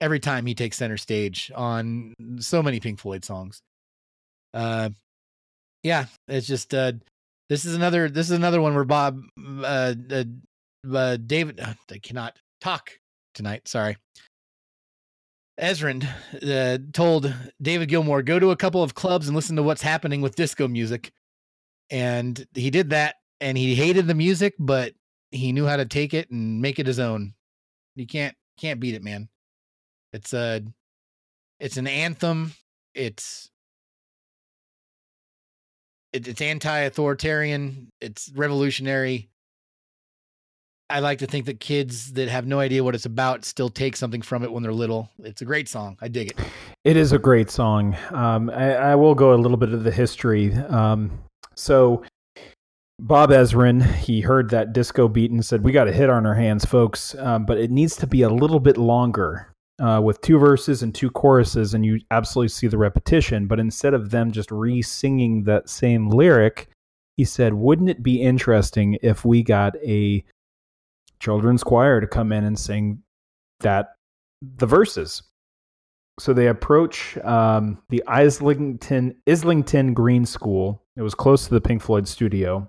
every time he takes center stage on so many Pink Floyd songs. Uh, yeah, it's just uh, this is another this is another one where Bob uh, uh, uh, David uh, I cannot talk tonight. Sorry. Ezrin uh, told David Gilmour, go to a couple of clubs and listen to what's happening with disco music. And he did that, and he hated the music, but he knew how to take it and make it his own. You can't, can't beat it, man. It's a, it's an anthem. It's, it, it's anti-authoritarian. It's revolutionary. I like to think that kids that have no idea what it's about still take something from it when they're little. It's a great song. I dig it. It is a great song. Um, I, I will go a little bit of the history. Um, so Bob Ezrin, he heard that disco beat and said, we got a hit on our hands, folks, um, but it needs to be a little bit longer uh, with two verses and two choruses, and you absolutely see the repetition. But instead of them just re-singing that same lyric, he said, wouldn't it be interesting if we got a children's choir to come in and sing that the verses. So they approach um, the Islington Islington Green School. It was close to the Pink Floyd studio.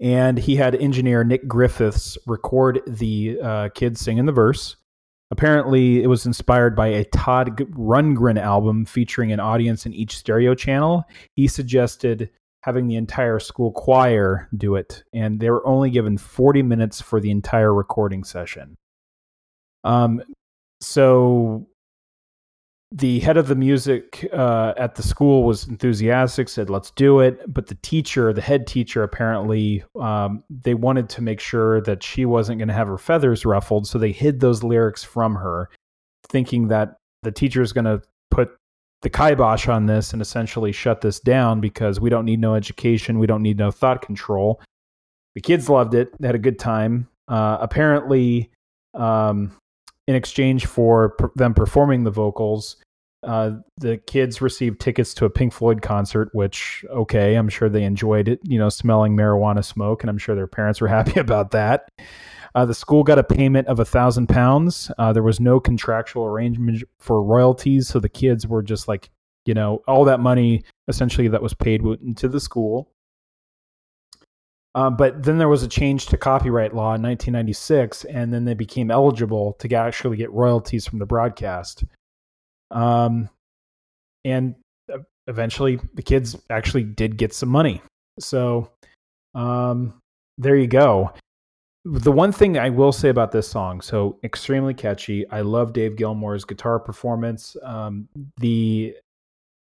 And he had engineer Nick Griffiths record the uh, kids singing the verse. Apparently it was inspired by a Todd Rundgren album featuring an audience in each stereo channel. He suggested having the entire school choir do it, and they were only given forty minutes for the entire recording session. Um, so the head of the music uh, at the school was enthusiastic, said, let's do it. But the teacher, the head teacher, apparently um, they wanted to make sure that she wasn't going to have her feathers ruffled. So they hid those lyrics from her, thinking that the teacher is going to put the kibosh on this and essentially shut this down because we don't need no education. We don't need no thought control. The kids loved it. They had a good time. Uh, apparently, um, in exchange for per- them performing the vocals, uh, the kids received tickets to a Pink Floyd concert, which, okay, I'm sure they enjoyed it, you know, smelling marijuana smoke, and I'm sure their parents were happy about that. Uh, the school got a payment of a thousand pounds. There was no contractual arrangement for royalties. So the kids were just like, you know, all that money essentially that was paid to the school. Uh, but then there was a change to copyright law in nineteen ninety-six, and then they became eligible to actually get royalties from the broadcast. Um, and eventually the kids actually did get some money. So um, there you go. The one thing I will say about this song, so extremely catchy. I love Dave Gilmour's guitar performance. Um, the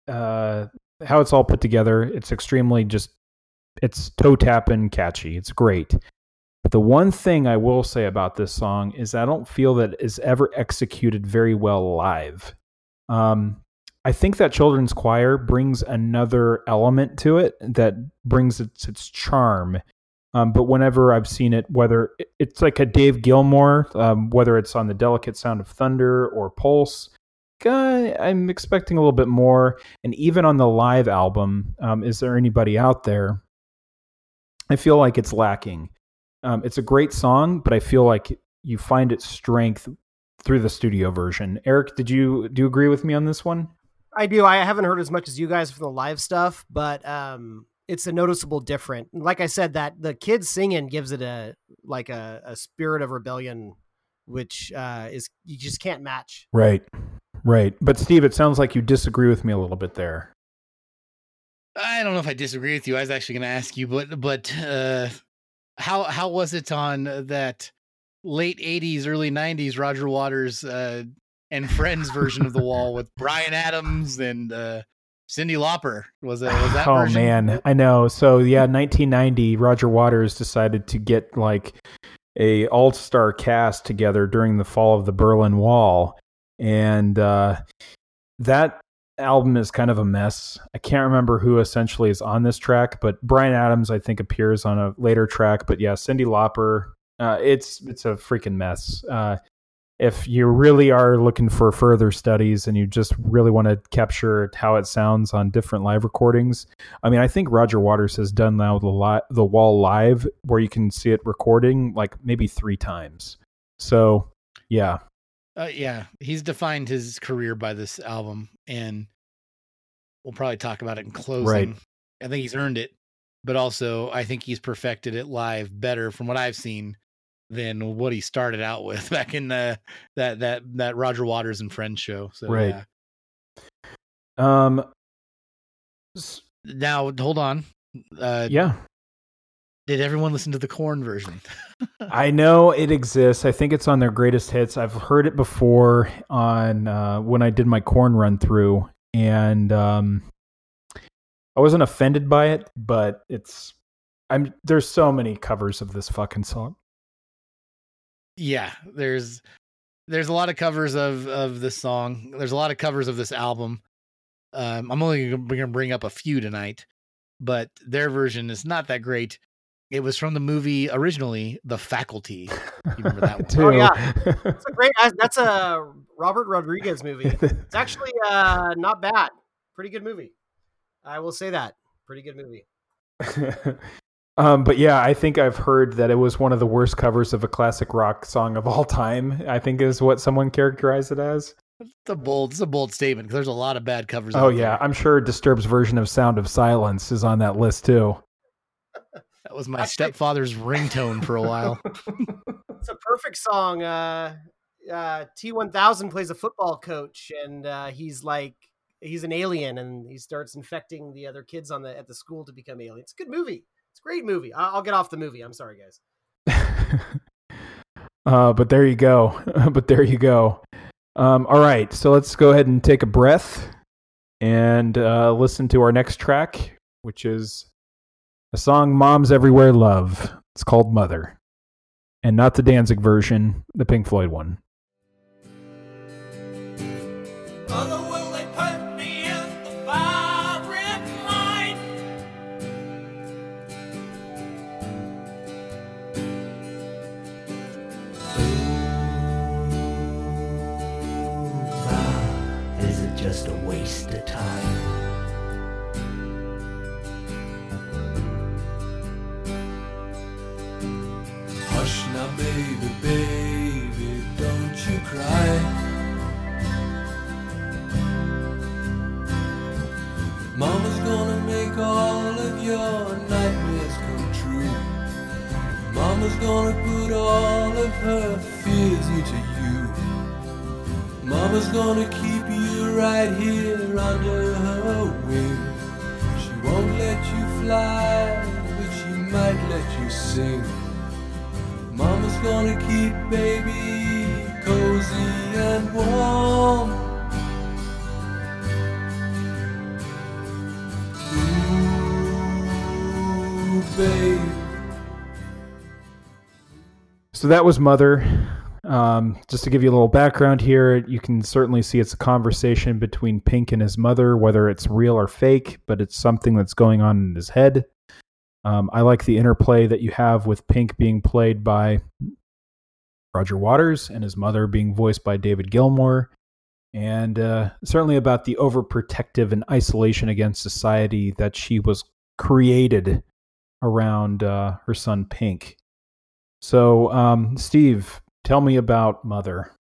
uh, how it's all put together, it's extremely just, it's toe tapping catchy. It's great. But the one thing I will say about this song is I don't feel that it's ever executed very well live. Um, I think that children's choir brings another element to it that brings its, its charm. Um, but whenever I've seen it, whether it's like a Dave Gilmour, um, whether it's on the Delicate Sound of Thunder or Pulse, uh, I'm expecting a little bit more. And even on the live album, um, Is There Anybody Out There? I feel like it's lacking. Um, it's a great song, but I feel like you find its strength through the studio version. Eric, did you do you agree with me on this one? I do. I haven't heard as much as you guys from the live stuff, but um, it's a noticeable different. Like I said, that the kids singing gives it a, like a, a spirit of rebellion, which uh, is, you just can't match. Right. Right. But Steve, it sounds like you disagree with me a little bit there. I don't know if I disagree with you. I was actually going to ask you, but, but uh, how, how was it on that late eighties, early nineties, Roger Waters uh, and Friends version of The Wall with Bryan Adams and uh, Cyndi Lauper? Was it, was that oh version? Man, I know. So yeah, nineteen ninety, Roger Waters decided to get like a all-star cast together during the fall of the Berlin Wall. And uh, that album is kind of a mess. I can't remember who essentially is on this track, but Bryan Adams, I think, appears on a later track. But yeah, Cyndi Lauper, uh, it's it's a freaking mess. Uh, if you really are looking for further studies and you just really want to capture how it sounds on different live recordings, I mean, I think Roger Waters has done now the, li- the Wall live where you can see it recording like maybe three times. So yeah. Uh, yeah, he's defined his career by this album, and we'll probably talk about it in closing. Right. I think he's earned it, but also I think he's perfected it live better from what I've seen than what he started out with back in the, that, that, that Roger Waters and Friends show. So, right. Yeah. Um, now hold on. Uh, yeah. Did everyone listen to the Korn version? I know it exists. I think it's on their greatest hits. I've heard it before on uh, when I did my Korn run through, and um, I wasn't offended by it, but it's I'm there's so many covers of this fucking song. Yeah, there's there's a lot of covers of of this song. There's a lot of covers of this album. Um, I'm only going to bring up a few tonight, but their version is not that great. It was from the movie originally, The Faculty. You remember that one? Oh, yeah. That's a great, that's a Robert Rodriguez movie. It's actually uh, not bad. Pretty good movie. I will say that. Pretty good movie. um, but yeah, I think I've heard that it was one of the worst covers of a classic rock song of all time, I think is what someone characterized it as. It's a bold, it's a bold statement because there's a lot of bad covers. Oh, yeah. There. I'm sure Disturbed's version of Sound of Silence is on that list, too. That was my Actually, stepfather's ringtone for a while. It's a perfect song. Uh, uh, T one thousand plays a football coach, and uh, he's like he's an alien, and he starts infecting the other kids on the at the school to become aliens. It's a good movie. It's a great movie. I- I'll get off the movie. I'm sorry, guys. uh, but there you go. but there you go. Um, all right, so let's go ahead and take a breath and uh, listen to our next track, which is a song moms everywhere love. It's called Mother. And not the Danzig version, the Pink Floyd one. Mother, will they put me in the firing line? Ah, is it just a waste of time? Hush now, baby, baby, don't you cry. Mama's gonna make all of your nightmares come true. Mama's gonna put all of her fears into you. Mama's gonna keep you right here under her wing. She won't let you fly, but she might let you sing. Mama's gonna keep baby cozy and warm. Ooh, babe. So that was Mother. Um, just to give you a little background here, you can certainly see it's a conversation between Pink and his mother, whether it's real or fake, but it's something that's going on in his head. Um, I like the interplay that you have with Pink being played by Roger Waters and his mother being voiced by David Gilmour, and uh, certainly about the overprotective and isolation against society that she was created around uh, her son Pink. So, um, Steve, tell me about Mother.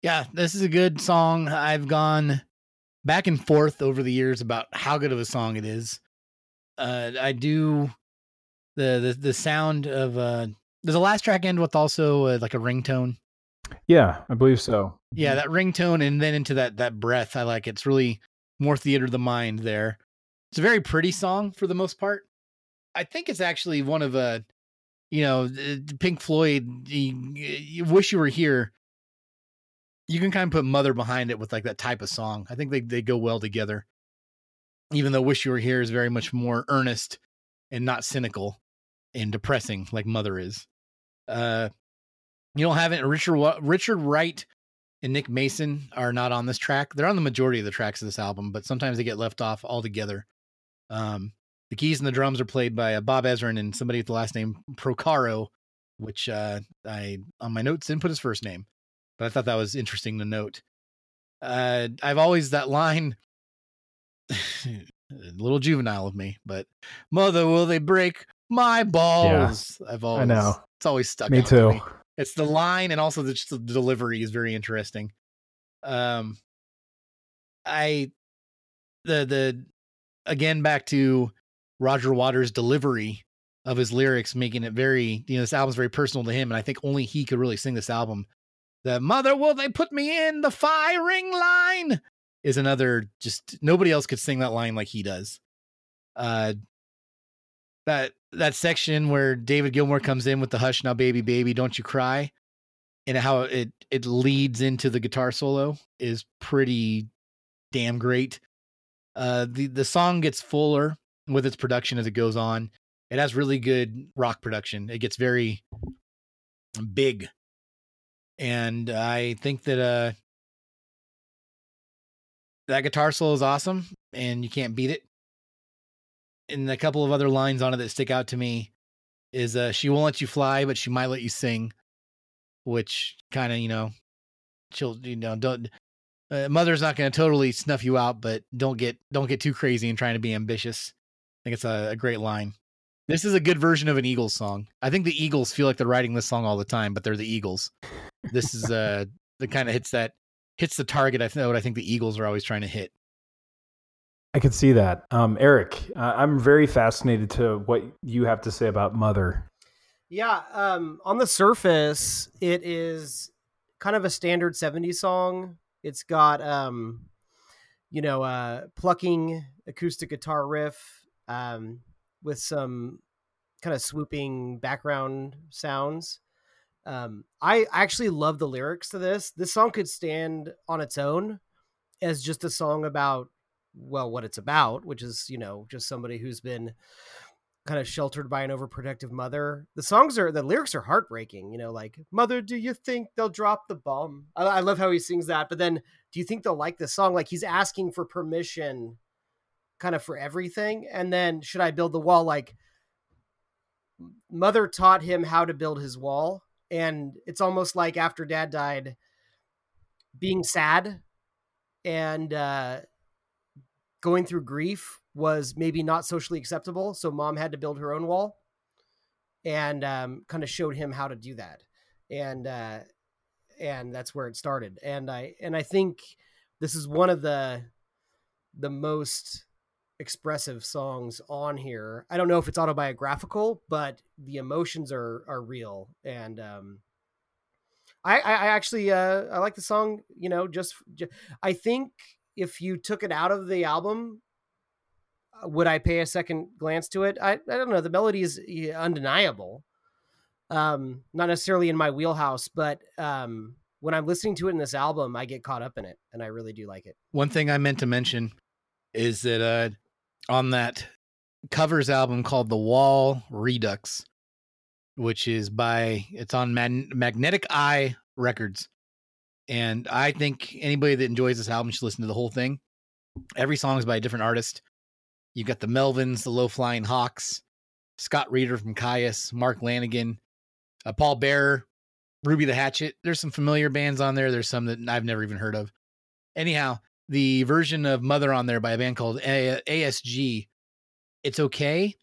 Yeah, this is a good song. I've gone back and forth over the years about how good of a song it is. uh, I do the, the, the sound of, uh, does the last track end with also uh, like a ringtone? Yeah, I believe so. Yeah. That ringtone. And then into that, that breath, I like, it's really more theater of the mind there. It's a very pretty song for the most part. I think it's actually one of, uh, you know, Pink Floyd, you, you Wish You Were Here. You can kind of put Mother behind it with like that type of song. I think they, they go well together, even though Wish You Were Here is very much more earnest and not cynical and depressing like Mother is. Uh, you don't have it. Richard, Richard Wright and Nick Mason are not on this track. They're on the majority of the tracks of this album, but sometimes they get left off altogether. Um, the keys and the drums are played by uh, Bob Ezrin and somebody with the last name Procaro, which uh, I, on my notes, didn't put his first name, but I thought that was interesting to note. Uh, I've always that line, a little juvenile of me, but mother, will they break my balls? Yeah, I've always, I know. It's always stuck. Me too. To me. It's the line, and also the, just the delivery is very interesting. Um, I, the, the, again, back to Roger Waters' delivery of his lyrics, making it very, you know, this album's very personal to him. And I think only he could really sing this album. The mother, will they put me in the firing line is another, just nobody else could sing that line like he does. Uh, that, that section where David Gilmour comes in with the hush now, baby, baby, don't you cry. And how it, it leads into the guitar solo is pretty damn great. Uh, the, the song gets fuller with its production as it goes on. It has really good rock production. It gets very big. And I think that, uh, that guitar solo is awesome and you can't beat it. And a couple of other lines on it that stick out to me is, uh, she won't let you fly, but she might let you sing, which kind of, you know, she'll, you know, don't, Uh, mother's not going to totally snuff you out, but don't get don't get too crazy and trying to be ambitious. I think it's a, a great line. This is a good version of an Eagles song. I think the Eagles feel like they're writing this song all the time, but they're the Eagles. This is uh, the kind of hits that hits the target. I know what I think the Eagles are always trying to hit. I could see that. Um, Eric, uh, I'm very fascinated to what you have to say about Mother. Yeah. Um, on the surface, it is kind of a standard seventies song. It's got, um, you know, uh, plucking acoustic guitar riff um, with some kind of swooping background sounds. Um, I actually love the lyrics to this. This song could stand on its own as just a song about, well, what it's about, which is, you know, just somebody who's been kind of sheltered by an overprotective mother. The songs are, the lyrics are heartbreaking, you know, like, mother, do you think they'll drop the bomb? I, I love how he sings that. But then, do you think they'll like this song? Like, he's asking for permission kind of for everything. And then, should I build the wall? Like, mother taught him how to build his wall. And it's almost like after dad died, being sad and uh, going through grief was maybe not socially acceptable. So mom had to build her own wall and um, kind of showed him how to do that. And, uh, and that's where it started. And I, and I think this is one of the, the most expressive songs on here. I don't know if it's autobiographical, but the emotions are, are real. And um, I, I, I actually, uh, I like the song, you know, just, just, I think if you took it out of the album, would I pay a second glance to it? I, I don't know. The melody is undeniable. Um, not necessarily in my wheelhouse, but um, when I'm listening to it in this album, I get caught up in it and I really do like it. One thing I meant to mention is that uh, on that covers album called The Wall Redux, which is by, it's on Mag- Magnetic Eye Records. And I think anybody that enjoys this album should listen to the whole thing. Every song is by a different artist. You've got the Melvins, the Low Flying Hawks, Scott Reeder from Caius, Mark Lanigan, uh, Paul Bearer, Ruby the Hatchet. There's some familiar bands on there. There's some that I've never even heard of. Anyhow, the version of Mother on there by a band called a- ASG, it's okay,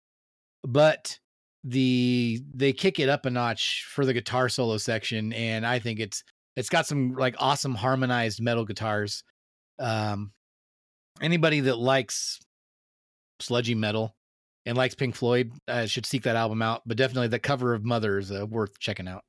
but the they kick it up a notch for the guitar solo section, and I think it's it's got some like awesome harmonized metal guitars. Um, anybody that likes sludgy metal and likes Pink Floyd, uh, should seek that album out. But definitely the cover of Mother is uh, worth checking out.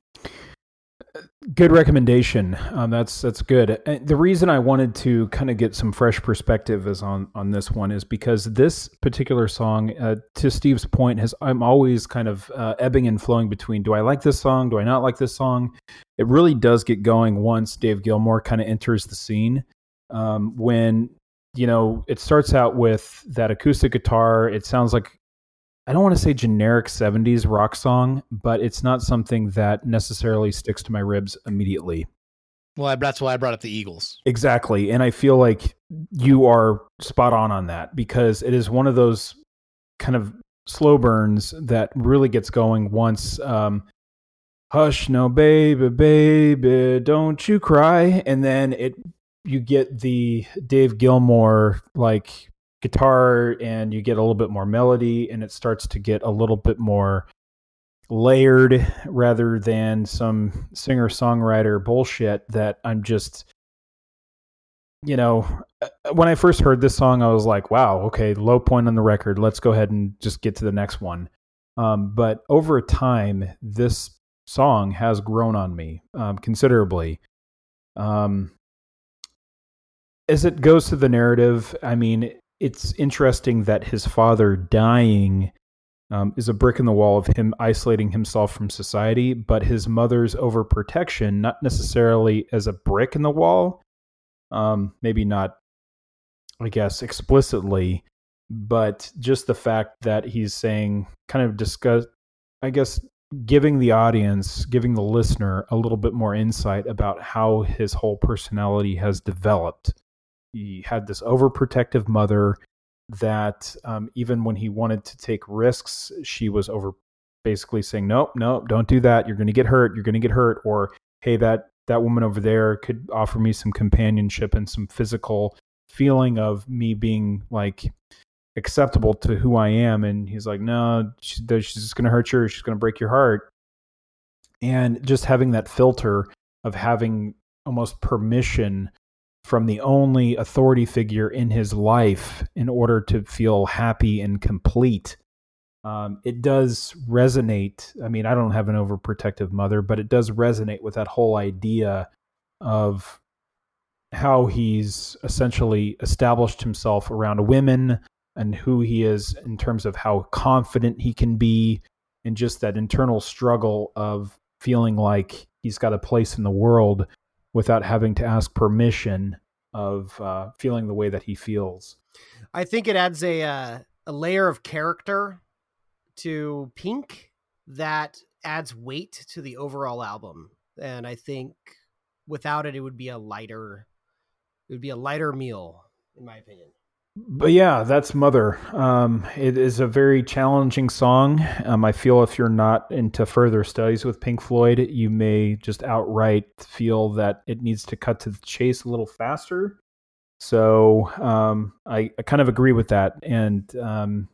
Good recommendation. Um, that's that's good. And the reason I wanted to kind of get some fresh perspective is on on this one is because this particular song, uh, to Steve's point, has I'm always kind of uh, ebbing and flowing between, do I like this song? Do I not like this song? It really does get going once Dave Gilmour kind of enters the scene. Um, when, you know, it starts out with that acoustic guitar. It sounds like, I don't want to say generic seventies rock song, but it's not something that necessarily sticks to my ribs immediately. Well, that's why I brought up the Eagles. Exactly. And I feel like you are spot on on that, because it is one of those kind of slow burns that really gets going once, um, hush, no, baby, baby, don't you cry. And then it, you get the Dave Gilmour, like, guitar, and you get a little bit more melody, and it starts to get a little bit more layered rather than some singer songwriter bullshit that I'm just, you know, when I first heard this song, I was like, wow, okay, low point on the record. Let's go ahead and just get to the next one. Um, but over time, this song has grown on me um, considerably. Um, as it goes to the narrative, I mean, it's interesting that his father dying um, is a brick in the wall of him isolating himself from society, but his mother's overprotection, not necessarily as a brick in the wall, um, maybe not, I guess, explicitly, but just the fact that he's saying, kind of discuss, I guess, giving the audience, giving the listener a little bit more insight about how his whole personality has developed. He had this overprotective mother that um, even when he wanted to take risks, she was over basically saying, nope, nope, don't do that. You're going to get hurt. You're going to get hurt. Or, hey, that, that woman over there could offer me some companionship and some physical feeling of me being like acceptable to who I am. And he's like, no, she, she's just going to hurt you. She's going to break your heart. And just having that filter of having almost permission from the only authority figure in his life in order to feel happy and complete. Um, it does resonate. I mean, I don't have an overprotective mother, but it does resonate with that whole idea of how he's essentially established himself around women and who he is in terms of how confident he can be, and just that internal struggle of feeling like he's got a place in the world without having to ask permission of uh, feeling the way that he feels. I think it adds a uh, a layer of character to Pink that adds weight to the overall album. And I think without it, it would be a lighter, it would be a lighter meal, in my opinion. But yeah, that's Mother. Um, it is a very challenging song. Um, I feel if you're not into further studies with Pink Floyd, you may just outright feel that it needs to cut to the chase a little faster. So um, I, I kind of agree with that. And um,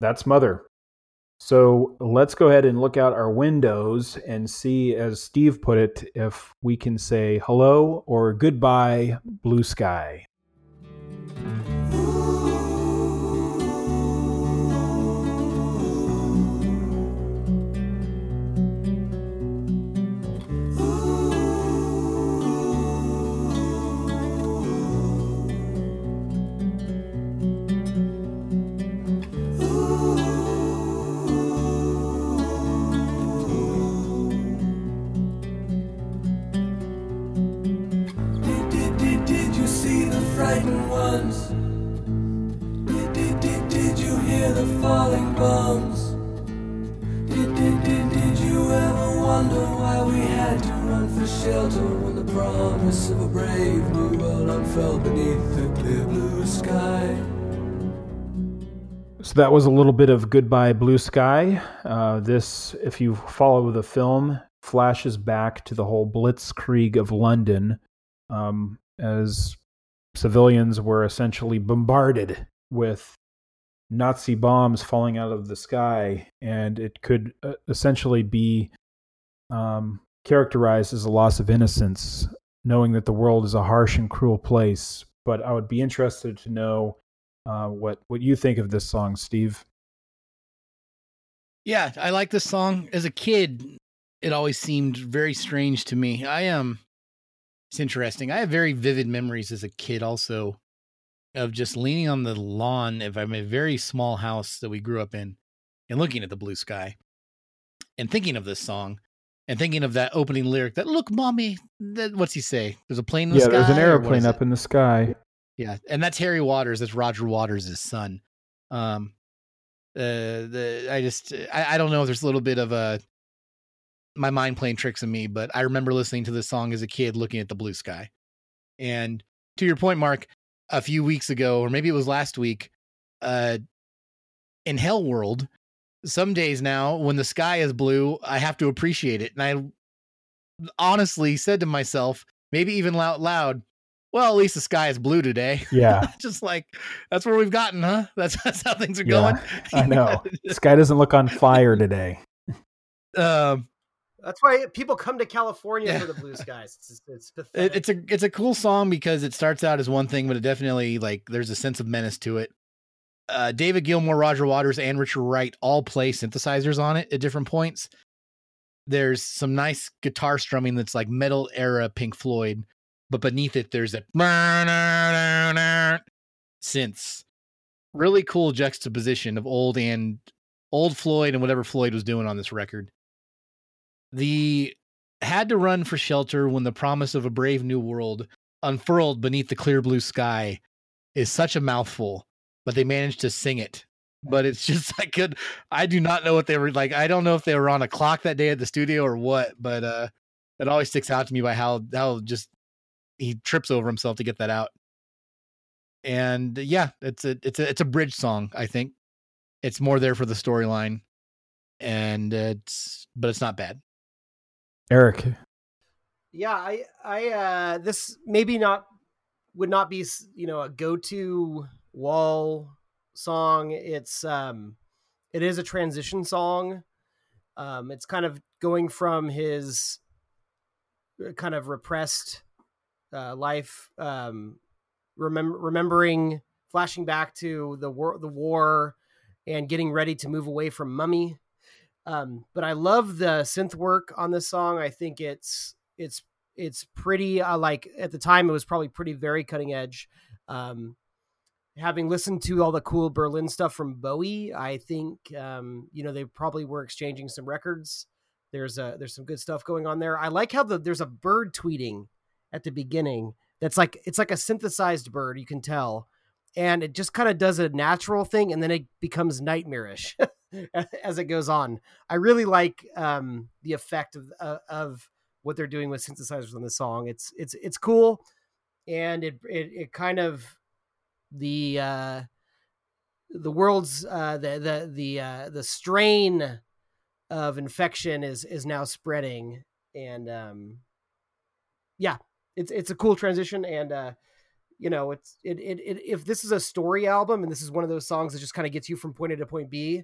that's Mother. So let's go ahead and look out our windows and see, as Steve put it, if we can say hello or goodbye, blue sky. So that was a little bit of Goodbye Blue Sky. Uh, this, if you follow the film, flashes back to the whole blitzkrieg of London, um, as civilians were essentially bombarded with Nazi bombs falling out of the sky. And it could uh, essentially be um, characterized as a loss of innocence, knowing that the world is a harsh and cruel place. But I would be interested to know Uh, what what you think of this song, Steve? Yeah, I like this song. As a kid, it always seemed very strange to me. I am. Um, it's interesting. I have very vivid memories as a kid also of just leaning on the lawn of a very small house that we grew up in and looking at the blue sky and thinking of this song and thinking of that opening lyric that, look, mommy, that, what's he say? There's a plane in the yeah, sky. Yeah, there's an airplane up in the sky. Yeah, and that's Harry Waters. That's Roger Waters' son. Um, Uh, the I just I, I don't know if there's a little bit of a my mind playing tricks on me, but I remember listening to this song as a kid, looking at the blue sky. And to your point, Mark, a few weeks ago, or maybe it was last week, uh, in Hell World, some days now when the sky is blue, I have to appreciate it. And I honestly said to myself, maybe even out loud, well, at least the sky is blue today. Yeah. Just like, that's where we've gotten, huh? That's, that's how things are yeah, going. I know. The sky doesn't look on fire today. Um, that's why people come to California yeah. for the blue skies. It's, it's, pathetic. It, it's a it's a cool song because it starts out as one thing, but it definitely, like, there's a sense of menace to it. Uh, David Gilmour, Roger Waters, and Richard Wright all play synthesizers on it at different points. There's some nice guitar strumming that's like metal era Pink Floyd. But beneath it, there's a synths. Really cool juxtaposition of old and old Floyd and whatever Floyd was doing on this record. The had to run for shelter when the promise of a brave new world unfurled beneath the clear blue sky is such a mouthful, but they managed to sing it. But it's just like good. I do not know what they were like. I don't know if they were on a clock that day at the studio or what, but uh, it always sticks out to me by how how just. He trips over himself to get that out. And yeah, it's a, it's a, it's a bridge song. I think it's more there for the storyline and it's, but it's not bad. Eric. Yeah. I, I, uh, this maybe not, would not be, you know, a go-to wall song. It's, um, it is a transition song. Um, it's kind of going from his kind of repressed, Uh, life, um, remember, remembering, flashing back to the war, the war, and getting ready to move away from Mummy. Um, but I love the synth work on this song. I think it's it's it's pretty. I uh, like at the time it was probably pretty very cutting edge. Um, having listened to all the cool Berlin stuff from Bowie, I think um, you know they probably were exchanging some records. There's a there's some good stuff going on there. I like how the there's a bird tweeting at the beginning. That's like, it's like a synthesized bird, you can tell. And it just kind of does a natural thing. And then it becomes nightmarish as it goes on. I really like um, the effect of, uh, of what they're doing with synthesizers on the song. It's, it's, it's cool. And it, it, it kind of the, uh, the world's uh, the, the, the, uh, the strain of infection is, is now spreading. And um, yeah, It's it's a cool transition, and uh, you know, it's it, it it if this is a story album and this is one of those songs that just kind of gets you from point A to point B,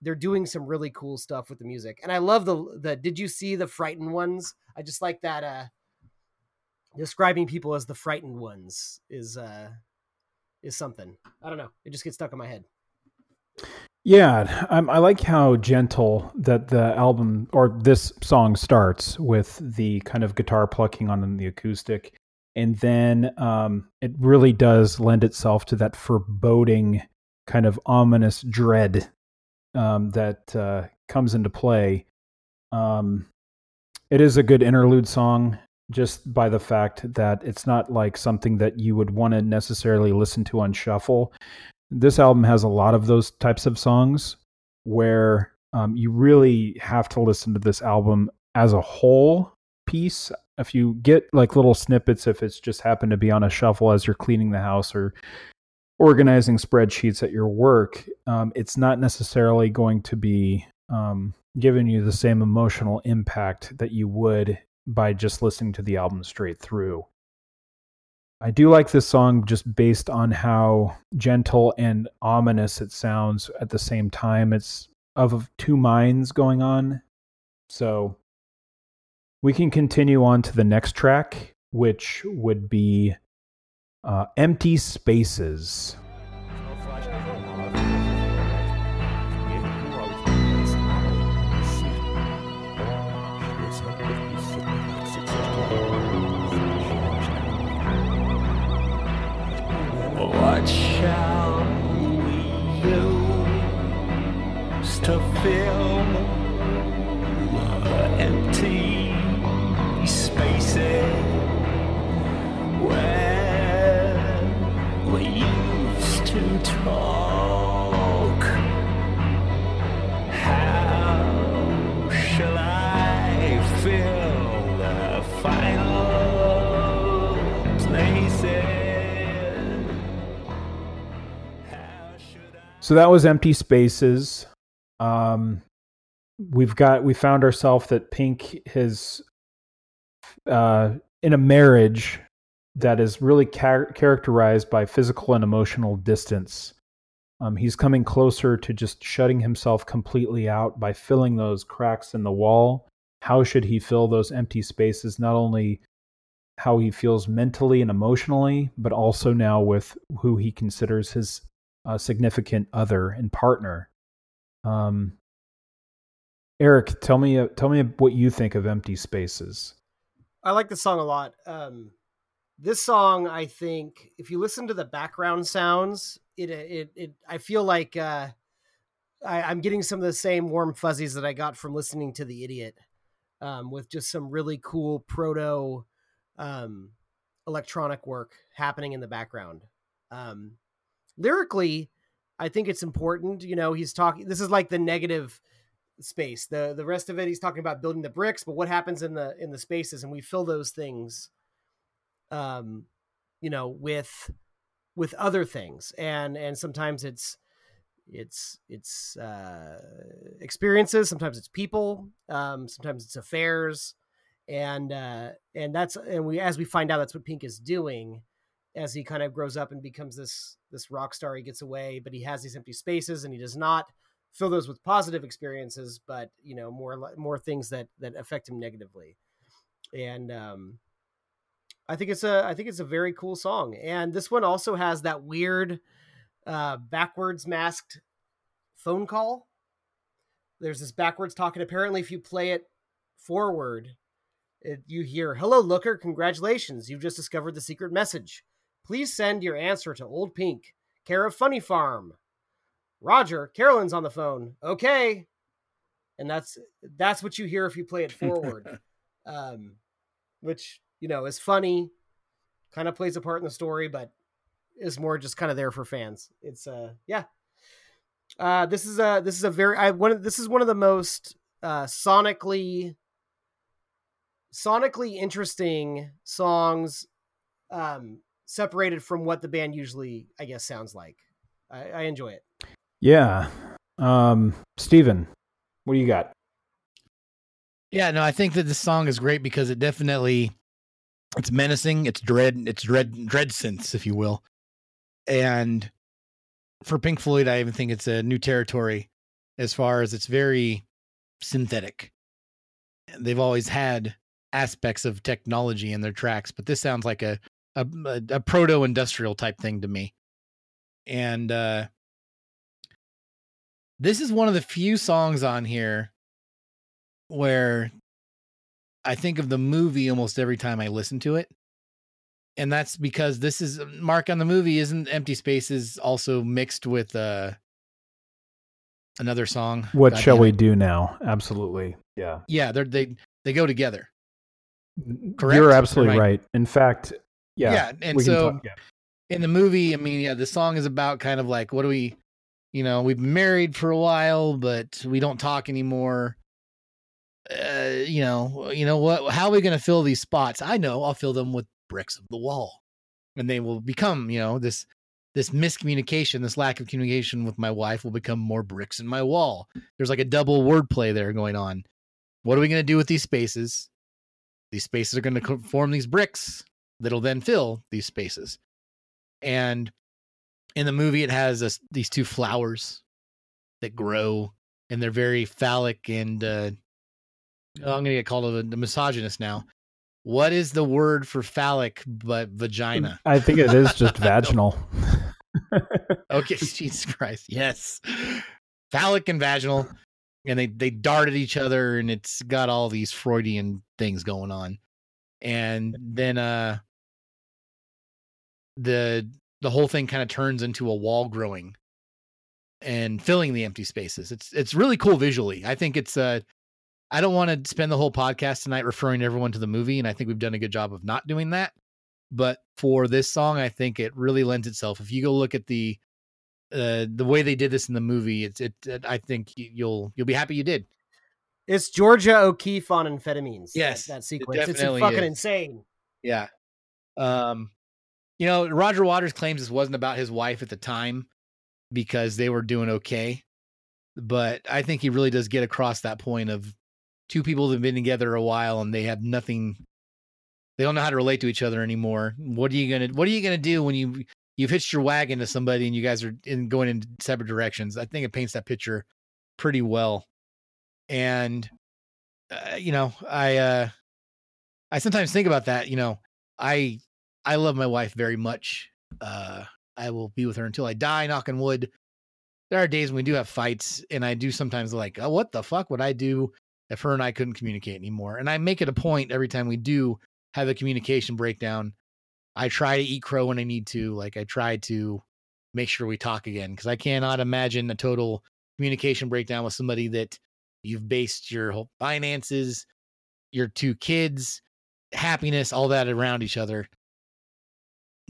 they're doing some really cool stuff with the music, and I love the the. Did you see the frightened ones? I just like that uh, describing people as the frightened ones is uh, is something. I don't know. It just gets stuck in my head. Yeah, um, I like how gentle that the album or this song starts with the kind of guitar plucking on the acoustic. And then um, it really does lend itself to that foreboding kind of ominous dread um, that uh, comes into play. Um, it is a good interlude song just by the fact that it's not like something that you would want to necessarily listen to on shuffle. This album has a lot of those types of songs where um, you really have to listen to this album as a whole piece. If you get like little snippets, if it's just happened to be on a shuffle as you're cleaning the house or organizing spreadsheets at your work, um, it's not necessarily going to be um, giving you the same emotional impact that you would by just listening to the album straight through. I do like this song just based on how gentle and ominous it sounds at the same time. It's of two minds going on. So we can continue on to the next track, which would be uh, Empty Spaces. So that was Empty Spaces. Um, we've got, we found ourselves that Pink has, uh, in a marriage that is really char- characterized by physical and emotional distance. Um, he's coming closer to just shutting himself completely out by filling those cracks in the wall. How should he fill those empty spaces? Not only how he feels mentally and emotionally, but also now with who he considers his uh, significant other and partner. Um, Eric, tell me, uh, tell me what you think of Empty Spaces. I like this song a lot. Um, this song, I think, if you listen to the background sounds, It, it, it, I feel like uh, I, I'm getting some of the same warm fuzzies that I got from listening to The Idiot, um, with just some really cool proto um, electronic work happening in the background. Um, lyrically, I think it's important. You know, he's talking, this is like the negative space. The the rest of it, he's talking about building the bricks, but what happens in the, in the spaces, and we fill those things, um, you know, with... with other things. And, and sometimes it's, it's, it's, uh, experiences. Sometimes it's people. Um, sometimes it's affairs. And, uh, and that's, and we, as we find out, that's what Pink is doing as he kind of grows up and becomes this, this rock star. He gets away, but he has these empty spaces, and he does not fill those with positive experiences, but, you know, more, more things that, that affect him negatively. And, um, I think it's a, I think it's a very cool song. And this one also has that weird uh, backwards masked phone call. There's this backwards talk, and apparently if you play it forward, it, you hear, "Hello, looker. Congratulations. You've just discovered the secret message. Please send your answer to Old Pink, care of Funny Farm. Roger, Carolyn's on the phone. Okay." And that's, that's what you hear if you play it forward, um, which, you know, is funny, kind of plays a part in the story, but is more just kind of there for fans. It's uh yeah. Uh, this is a, this is a very, I one of, this is one of the most uh, sonically, sonically interesting songs, um, separated from what the band usually, I guess, sounds like. I, I enjoy it. Yeah. Um, Steven, what do you got? Yeah, no, I think that this song is great because it definitely, it's menacing, it's dread, it's dread, dread synths, if you will. And for Pink Floyd, I even think it's a new territory as far as it's very synthetic. They've always had aspects of technology in their tracks, but this sounds like a a, a proto-industrial type thing to me. And uh, this is one of the few songs on here where I think of the movie almost every time I listen to it. And that's because this is Mark on the movie. Isn't Empty Spaces also mixed with uh, another song? What God Shall We Do Now? Absolutely. Yeah. Yeah. They're, they, they go together. Correct? You're absolutely right. right. In fact, yeah. Yeah. And so talk, yeah. in the movie, I mean, yeah, the song is about kind of like, what do we, you know, we've been married for a while, but we don't talk anymore. Uh, you know, you know what, how are we going to fill these spots? I know, I'll fill them with bricks of the wall, and they will become, you know, this, this miscommunication, this lack of communication with my wife will become more bricks in my wall. There's like a double wordplay there going on. What are we going to do with these spaces? These spaces are going to form these bricks that'll then fill these spaces. And in the movie, it has a, these two flowers that grow, and they're very phallic and, uh, oh, I'm going to get called a, a misogynist now. What is the word for phallic but vagina? I think it is just vaginal. Okay, Jesus Christ. Yes. Phallic and vaginal. And they, they dart at each other, and it's got all these Freudian things going on. And then uh, the the whole thing kind of turns into a wall growing and filling the empty spaces. It's, it's really cool visually. I think it's... Uh, I don't want to spend the whole podcast tonight referring everyone to the movie, and I think we've done a good job of not doing that. But for this song, I think it really lends itself. If you go look at the uh, the way they did this in the movie, it's it. it I think you'll you'll be happy you did. It's Georgia O'Keeffe on amphetamines. Yes, that, that sequence. It it's fucking is. insane. Yeah. Um, you know, Roger Waters claims this wasn't about his wife at the time, because they were doing okay. But I think he really does get across that point of two people that have been together a while and they have nothing. They don't know how to relate to each other anymore. What are you gonna What are you gonna do when you you've hitched your wagon to somebody and you guys are in, going in separate directions? I think it paints that picture pretty well. And uh, you know, I uh, I sometimes think about that. You know, I I love my wife very much. Uh, I will be with her until I die, knock on wood. There are days when we do have fights, and I do sometimes like, oh, what the fuck would I do if her and I couldn't communicate anymore? And I make it a point every time we do have a communication breakdown. I try to eat crow when I need to. Like, I try to make sure we talk again, because I cannot imagine a total communication breakdown with somebody that you've based your whole finances, your two kids, happiness, all that around each other.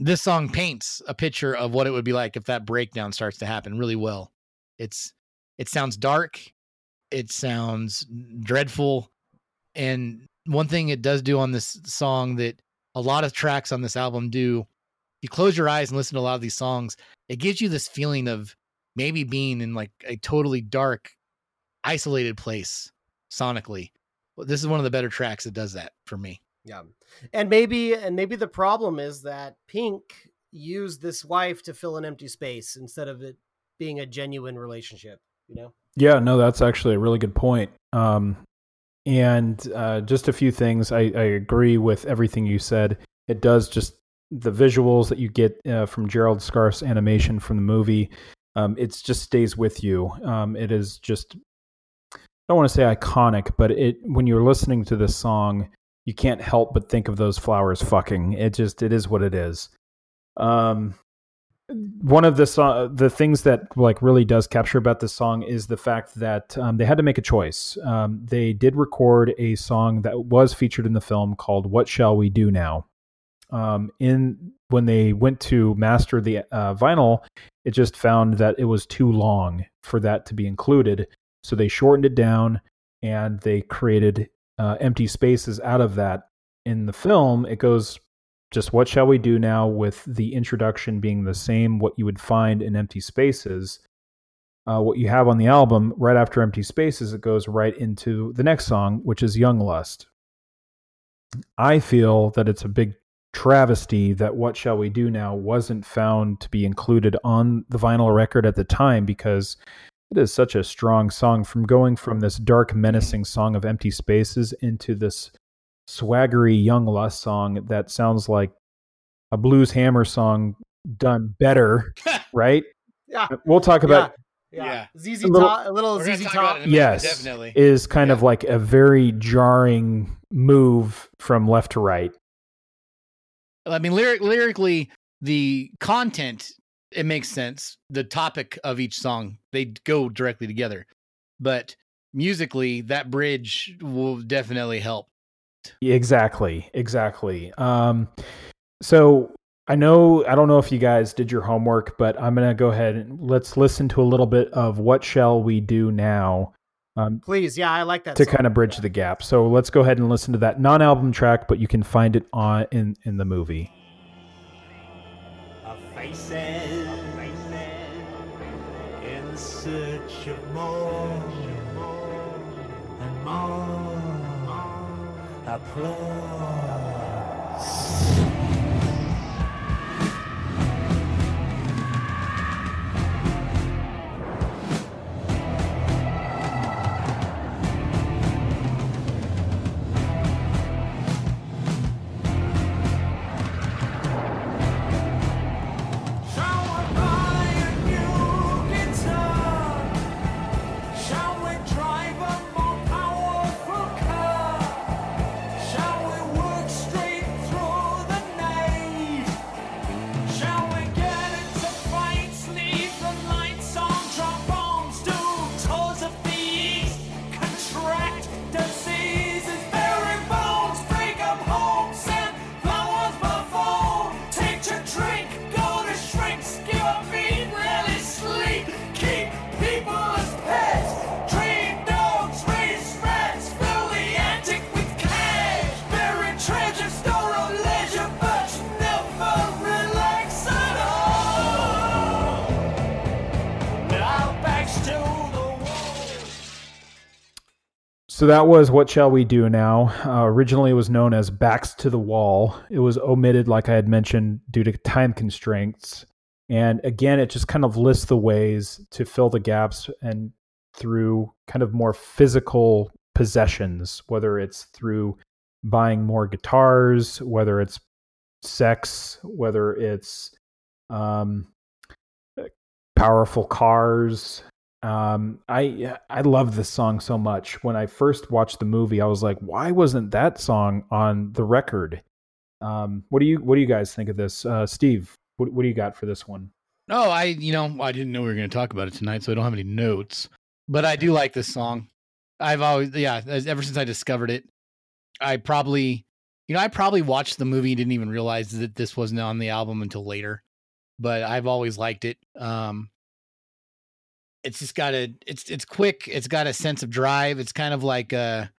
This song paints a picture of what it would be like if that breakdown starts to happen really well. It's, it sounds dark. It sounds dreadful. And one thing it does do on this song that a lot of tracks on this album do, you close your eyes and listen to a lot of these songs, it gives you this feeling of maybe being in like a totally dark, isolated place sonically. This is one of the better tracks that does that for me. Yeah. And maybe, and maybe the problem is that Pink used this wife to fill an empty space instead of it being a genuine relationship, you know? Yeah, no, that's actually a really good point. Um, and uh, just a few things. I, I agree with everything you said. It does, just the visuals that you get uh, from Gerald Scarfe's animation from the movie. Um, it just stays with you. Um, it is just, I don't want to say iconic, but it, when you're listening to this song, you can't help but think of those flowers fucking. It just, it is what it is. Um, one of the so- the things that like really does capture about this song is the fact that um, they had to make a choice. Um, they did record a song that was featured in the film called "What Shall We Do Now." Um, in when they went to master the uh, vinyl, it just found that it was too long for that to be included, so they shortened it down and they created Uh, empty spaces out of that. In the film, it goes just "What Shall We Do Now," with the introduction being the same, what you would find in Empty Spaces. Uh, what you have on the album, right after Empty Spaces, it goes right into the next song, which is Young Lust. I feel that it's a big travesty that "What Shall We Do Now" wasn't found to be included on the vinyl record at the time, because it is such a strong song, from going from this dark, menacing song of Empty Spaces into this swaggery Young Lust song that sounds like a blues hammer song done better, right? Yeah. We'll talk about yeah, yeah. yeah. Z Z Top, a little Z Z Top. Yes, definitely. Is kind yeah. of like a very jarring move from left to right. I mean, lyric lyrically, the content, it makes sense. The topic of each song, they go directly together, but musically that bridge will definitely help. Exactly. Exactly. Um, so I know, I don't know if you guys did your homework, but I'm going to go ahead and let's listen to a little bit of "What Shall We Do Now." Um, Please. Yeah. I like that. To song. Kind of bridge yeah. the gap. So let's go ahead and listen to that non-album track, but you can find it on in, in the movie. Faces in search of more and more applause. So that was What Shall We Do Now. Uh, originally, it was known as Backs to the Wall. It was omitted, like I had mentioned, due to time constraints. And again, it just kind of lists the ways to fill the gaps and through kind of more physical possessions, whether it's through buying more guitars, whether it's sex, whether it's um, powerful cars. Um, I I love this song so much. When I first watched the movie, I was like, why wasn't that song on the record? Um, what do you What do you guys think of this, uh, Steve? What, what do you got for this one? No, oh, I you know I didn't know we were going to talk about it tonight, so I don't have any notes. But I do like this song. I've always yeah ever since I discovered it. I probably you know I probably watched the movie and didn't even realize that this wasn't on the album until later. But I've always liked it. Um, It's just got a, it's, it's quick. It's got a sense of drive. It's kind of like a,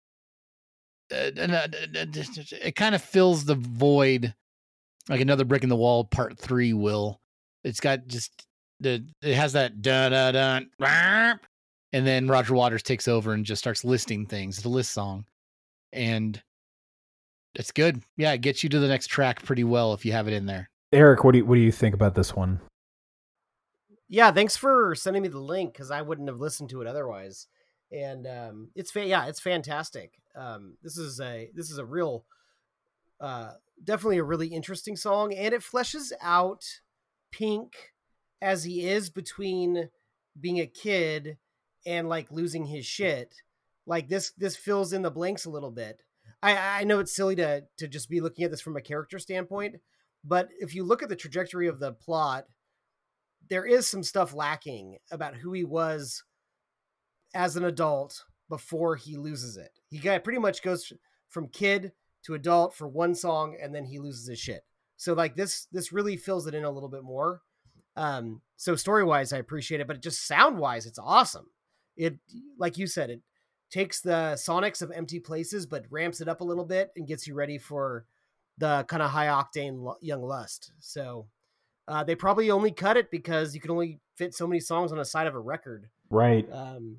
it kind of fills the void like Another Brick in the Wall part three will. It's got just the, it has that dun dun dun, and then Roger Waters takes over and just starts listing things. It's a list song, and it's good. Yeah. It gets you to the next track pretty well if you have it in there. Eric, what do you, what do you think about this one? Yeah, thanks for sending me the link because I wouldn't have listened to it otherwise. And um, it's fa- yeah, it's fantastic. Um, this is a this is a real, uh, definitely a really interesting song, and it fleshes out Pink as he is between being a kid and like losing his shit. Like this this fills in the blanks a little bit. I I know it's silly to to just be looking at this from a character standpoint, but if you look at the trajectory of the plot, there is some stuff lacking about who he was as an adult before he loses it. He got, pretty much goes from kid to adult for one song, and then he loses his shit. So like this, this really fills it in a little bit more. Um, so story wise, I appreciate it, but it just sound wise, it's awesome. It, like you said, it takes the sonics of Empty Places, but ramps it up a little bit and gets you ready for the kind of high octane Young Lust. So, Uh, they probably only cut it because you can only fit so many songs on the side of a record. Right. Um,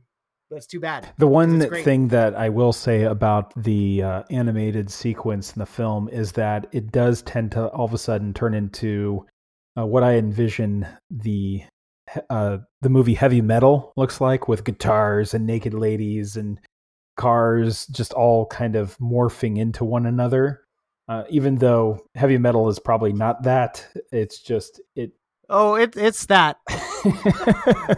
that's too bad. The one thing that I will say about the uh, animated sequence in the film is that it does tend to all of a sudden turn into uh, what I envision the uh, the movie Heavy Metal looks like, with guitars and naked ladies and cars just all kind of morphing into one another. Uh, even though Heavy Metal is probably not that, it's just it. Oh, it it's that.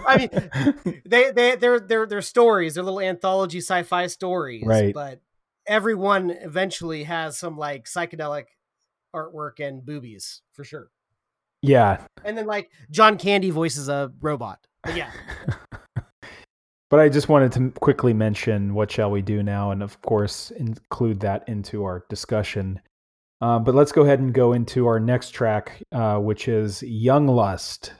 I mean, they they they're they're they're stories, they're little anthology sci-fi stories, right? But everyone eventually has some like psychedelic artwork and boobies for sure. Yeah, and then like John Candy voices a robot. But yeah. But I just wanted to quickly mention What Shall We Do Now, and of course include that into our discussion. Uh, but let's go ahead and go into our next track, uh, which is Young Lust.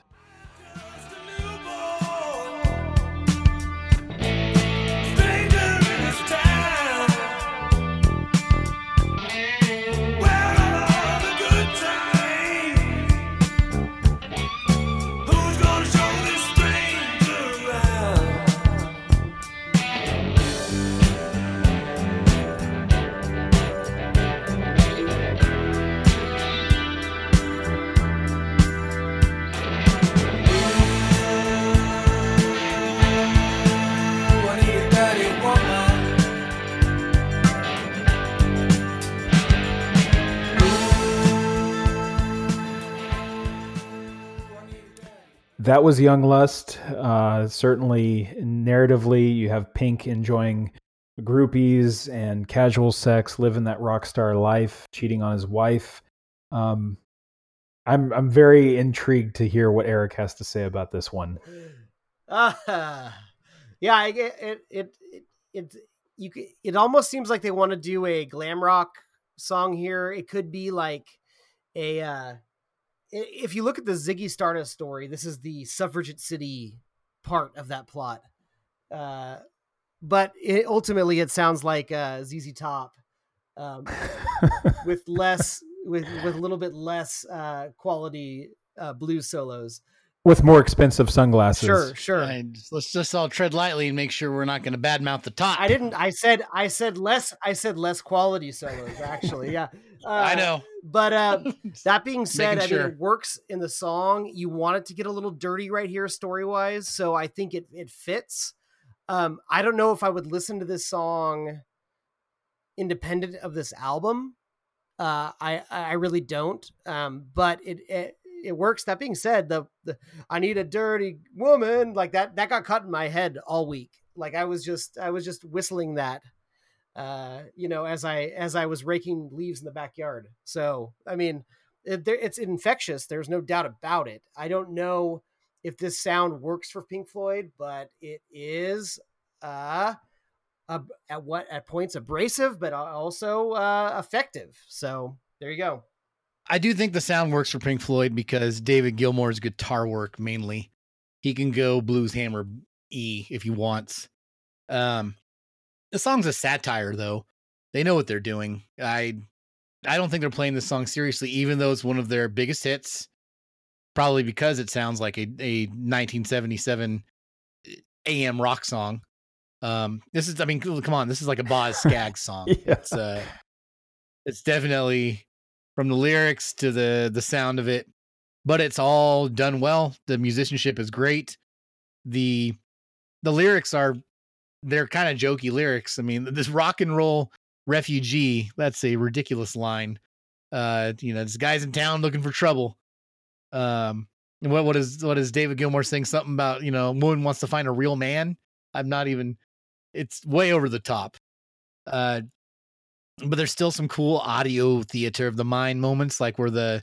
That was Young Lust. Uh, certainly, narratively, you have Pink enjoying groupies and casual sex, living that rock star life, cheating on his wife. Um, I'm I'm very intrigued to hear what Eric has to say about this one. Uh, yeah, it it it it it, you, it almost seems like they want to do a glam rock song here. It could be like a. Uh, If you look at the Ziggy Stardust story, this is the suffragette city part of that plot. Uh, but it, ultimately, it sounds like uh, Z Z Top um, with less, with with a little bit less uh, quality uh, blues solos. With more expensive sunglasses. Sure, sure. And let's just all tread lightly and make sure we're not going to badmouth the top. I didn't. I said. I said less. I said less quality sellers. Actually, yeah. Uh, I know. But uh, that being said, I sure. mean, it works in the song. You want it to get a little dirty right here, story wise. So I think it it fits. Um, I don't know if I would listen to this song independent of this album. Uh, I I really don't. Um, but it. it It works. That being said, the, the I need a dirty woman like that, that got caught in my head all week. Like I was just, I was just whistling that, uh, you know, as I, as I was raking leaves in the backyard. So, I mean, it, it's infectious. There's no doubt about it. I don't know if this sound works for Pink Floyd, but it is, uh, a, at what, at points abrasive, but also, uh, effective. So there you go. I do think the sound works for Pink Floyd because David Gilmour's guitar work mainly. He can go blues hammer E if he wants. Um, the song's a satire, though. They know what they're doing. I I don't think they're playing this song seriously, even though it's one of their biggest hits, probably because it sounds like a, a nineteen seventy-seven A M rock song. Um, this is, I mean, come on. This is like a Boz Skaggs song. Yeah. It's uh, it's definitely... From the lyrics to the the sound of it, but it's all done well. The musicianship is great. The the lyrics are, they're kind of jokey lyrics. I mean, this rock and roll refugee, that's a ridiculous line. Uh, you know, this guy's in town looking for trouble. Um, and what what is what is David Gilmour saying? Something about, you know, woman wants to find a real man. I'm not even. It's way over the top. Uh. But there's still some cool audio theater of the mind moments, like where the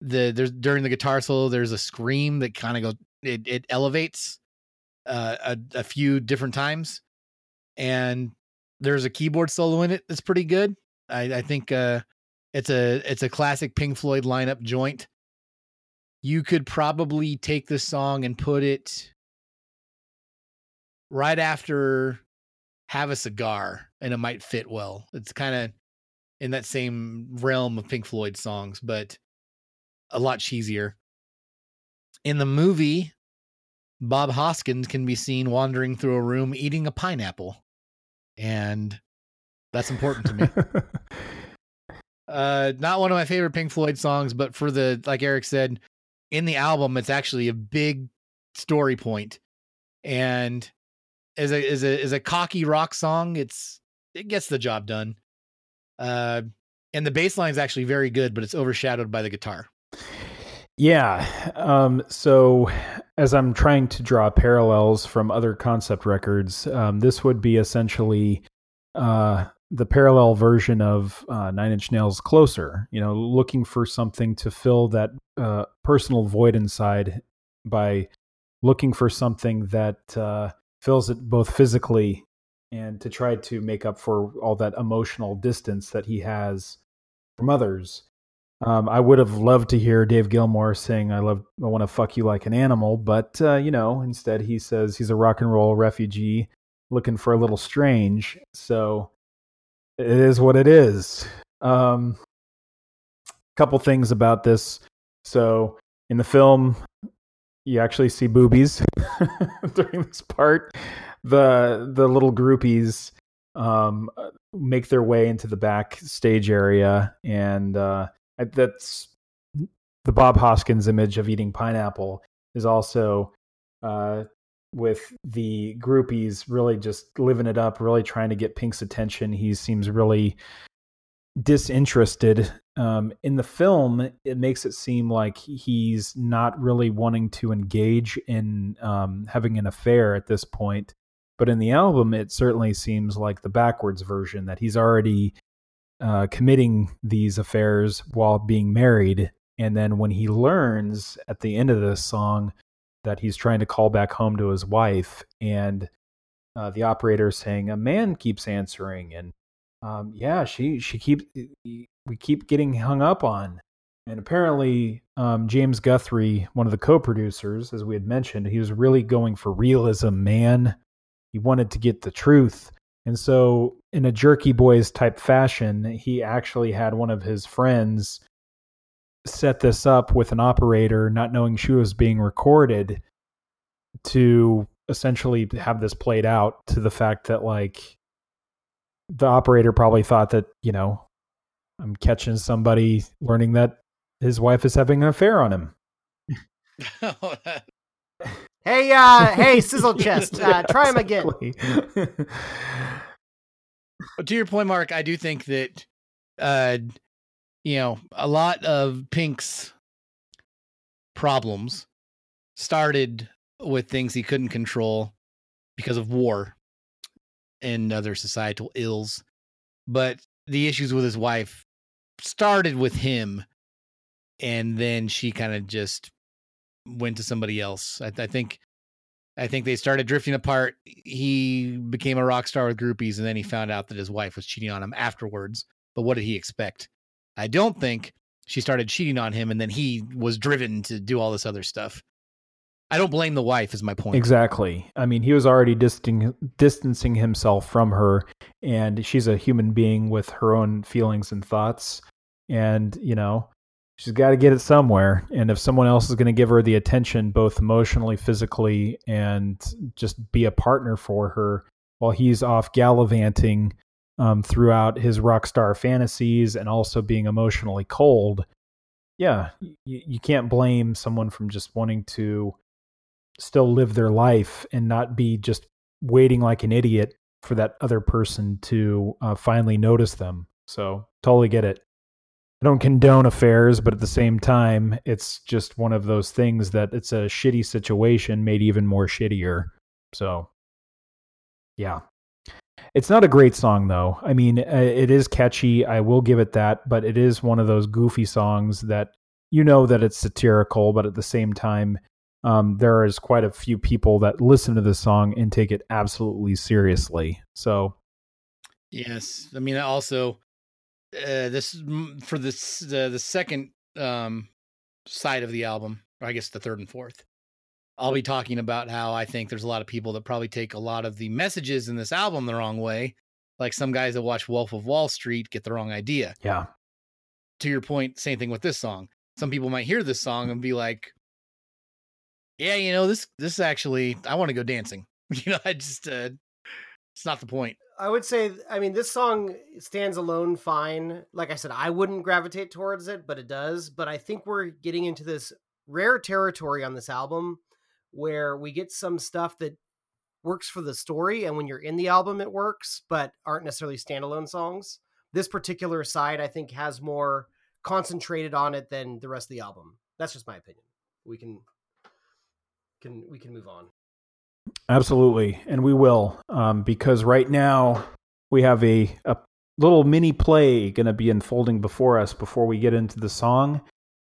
the there's during the guitar solo, there's a scream that kind of goes, it it elevates uh, a a few different times, and there's a keyboard solo in it that's pretty good. I, I think uh, it's a it's a classic Pink Floyd lineup joint. You could probably take this song and put it right after Have a Cigar, and it might fit well. It's kind of in that same realm of Pink Floyd songs, but a lot cheesier. In the movie, Bob Hoskins can be seen wandering through a room eating a pineapple, and that's important to me. uh, not one of my favorite Pink Floyd songs, but for the, like Eric said, in the album, it's actually a big story point. And As a as a as a cocky rock song, it's it gets the job done, uh, and the bass line is actually very good, but it's overshadowed by the guitar. Yeah. Um, so, as I'm trying to draw parallels from other concept records, um, this would be essentially uh, the parallel version of uh, Nine Inch Nails' "Closer." You know, looking for something to fill that uh, personal void inside by looking for something that. Uh, fills it both physically and to try to make up for all that emotional distance that he has from others. Um, I would have loved to hear Dave Gilmour saying, I love, I want to fuck you like an animal. But, uh, you know, instead he says he's a rock and roll refugee looking for a little strange. So it is what it is. Um, couple things about this. So in the film, you actually see boobies during this part. The the little groupies um, make their way into the back stage area, and uh, that's the Bob Hoskins image of eating pineapple is also uh, with the groupies really just living it up, really trying to get Pink's attention. He seems really disinterested. Um, in the film, it makes it seem like he's not really wanting to engage in um, having an affair at this point. But in the album, it certainly seems like the backwards version, that he's already uh, committing these affairs while being married. And then when he learns at the end of this song that he's trying to call back home to his wife, and uh, the operator saying, a man keeps answering, and Um, yeah, she, she keeps, we keep getting hung up on. And apparently um, James Guthrie, one of the co-producers, as we had mentioned, he was really going for realism, man. He wanted to get the truth. And so in a Jerky Boys type fashion, he actually had one of his friends set this up with an operator, not knowing she was being recorded, to essentially have this played out to the fact that, like, the operator probably thought that, you know, I'm catching somebody learning that his wife is having an affair on him. Hey, uh, hey, Sizzle Chest, uh, try him again. To your point, Mark, I do think that, uh, you know, a lot of Pink's problems started with things he couldn't control because of war and other societal ills. But the issues with his wife started with him, and then she kind of just went to somebody else. I, th- I think, I think they started drifting apart. He became a rock star with groupies, and then he found out that his wife was cheating on him afterwards. But what did he expect? I don't think she started cheating on him, and then he was driven to do all this other stuff. I don't blame the wife, is my point. Exactly. I mean, he was already disting, distancing himself from her, and she's a human being with her own feelings and thoughts. And, you know, she's got to get it somewhere. And if someone else is going to give her the attention, both emotionally, physically, and just be a partner for her while he's off gallivanting um, throughout his rock star fantasies and also being emotionally cold. Yeah. You, you can't blame someone from just wanting to still live their life and not be just waiting like an idiot for that other person to uh, finally notice them. So totally get it. I don't condone affairs, but at the same time, it's just one of those things that it's a shitty situation made even more shittier. So yeah, it's not a great song though. I mean, it is catchy. I will give it that, but it is one of those goofy songs that, you know, that it's satirical, but at the same time, Um, there is quite a few people that listen to this song and take it absolutely seriously. So, yes, I mean, also uh, this for this the the second um, side of the album, or I guess the third and fourth. I'll be talking about how I think there's a lot of people that probably take a lot of the messages in this album the wrong way, like some guys that watch Wolf of Wall Street get the wrong idea. Yeah. To your point, same thing with this song. Some people might hear this song and be like, yeah, you know, this, this actually, I want to go dancing. You know, I just, uh, it's not the point. I would say, I mean, this song stands alone fine. Like I said, I wouldn't gravitate towards it, but it does. But I think we're getting into this rare territory on this album where we get some stuff that works for the story. And when you're in the album, it works, but aren't necessarily standalone songs. This particular side, I think, has more concentrated on it than the rest of the album. That's just my opinion. We can... Can, we can move on. Absolutely. And we will, um, because right now we have a, a little mini play going to be unfolding before us before we get into the song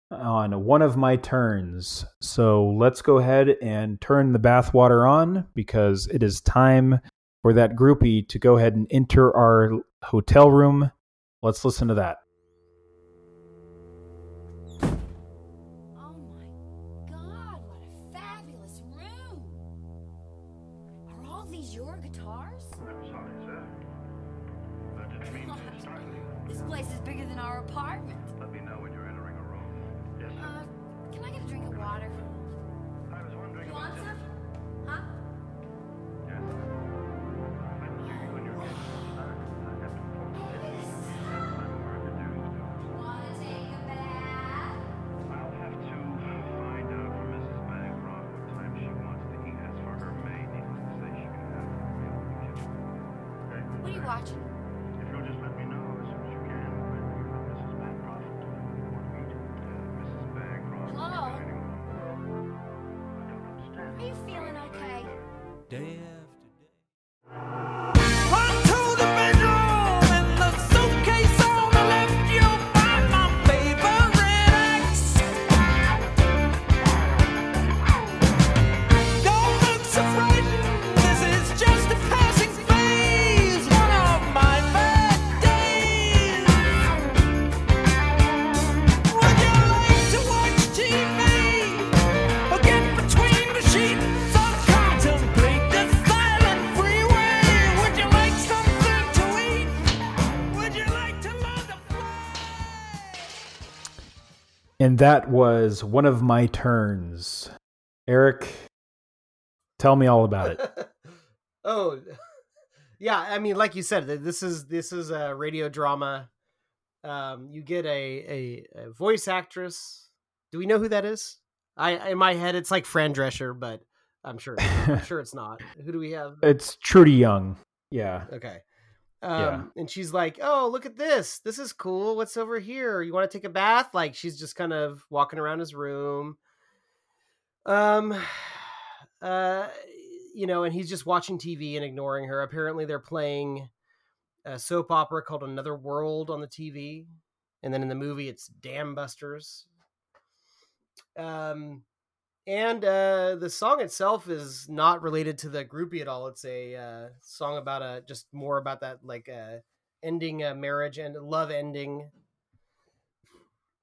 on one of my turns. So let's go ahead and turn the bathwater on, because it is time for that groupie to go ahead and enter our hotel room. Let's listen to that. Watching. If you'll just let me know as soon as you can, when we were Missus Bancroft. And that was One of My Turns. Eric, tell me all about it. Oh, yeah. I mean, like you said, this is this is a radio drama. Um, you get a, a, a voice actress. Do we know who that is? I in my head, it's like Fran Drescher, but I'm sure I'm sure it's not. Who do we have? It's Trudy Young. Yeah. Okay. Um, yeah. And she's like, oh, look at this. This is cool. What's over here? You want to take a bath? Like, she's just kind of walking around his room. Um, uh, you know, and he's just watching T V and ignoring her. Apparently they're playing a soap opera called Another World on the T V. And then in the movie, it's Dam Busters. Um, and, uh, the song itself is not related to the groupie at all. It's a, uh, song about a, just more about that, like, uh, ending a marriage and love ending.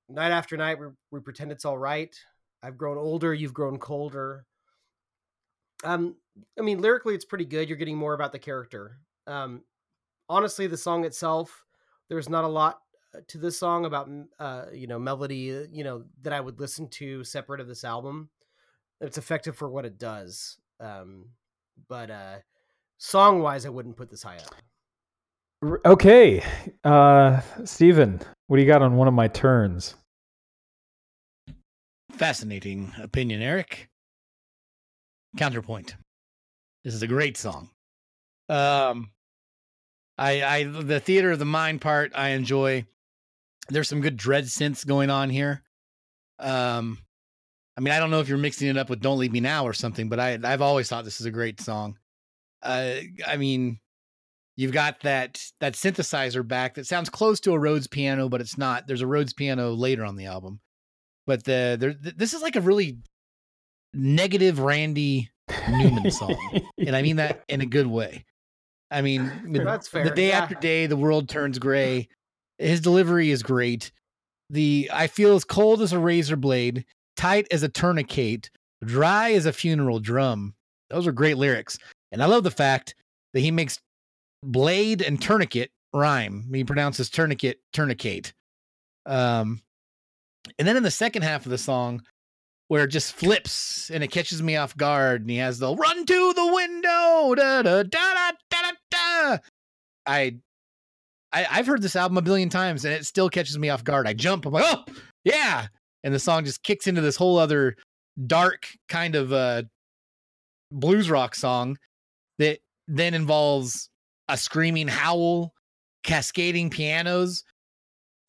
Night after night, we, we pretend it's all right. I've grown older. You've grown colder. Um, I mean, lyrically, it's pretty good. You're getting more about the character. Um, honestly, the song itself, there's not a lot to this song about, uh, you know, melody, you know, that I would listen to separate of this album. It's effective for what it does. Um, but, uh, song wise, I wouldn't put this high up. Okay. Uh, Steven, what do you got on One of My Turns? Fascinating opinion, Eric. Counterpoint. This is a great song. Um, I, I, the theater of the mind part, I enjoy. There's some good dread synths going on here. Um, I mean, I don't know if you're mixing it up with Don't Leave Me Now or something, but I, I've always thought this is a great song. Uh, I mean, you've got that that synthesizer back that sounds close to a Rhodes piano, but it's not. There's a Rhodes piano later on the album. But the, the this is like a really negative Randy Newman song. And I mean that in a good way. I mean, that's fair. The day yeah. after day, the world turns gray. His delivery is great. The I feel as cold as a razor blade, tight as a tourniquet, dry as a funeral drum. Those are great lyrics. And I love the fact that he makes blade and tourniquet rhyme. He pronounces tourniquet, tourniquet. Um, and then in the second half of the song, where it just flips and it catches me off guard, and he has the run to the window, da da da da da da. I, I, I've heard this album a billion times, and it still catches me off guard. I jump, I'm like, oh yeah, and the song just kicks into this whole other dark kind of uh, blues rock song that then involves a screaming howl, cascading pianos.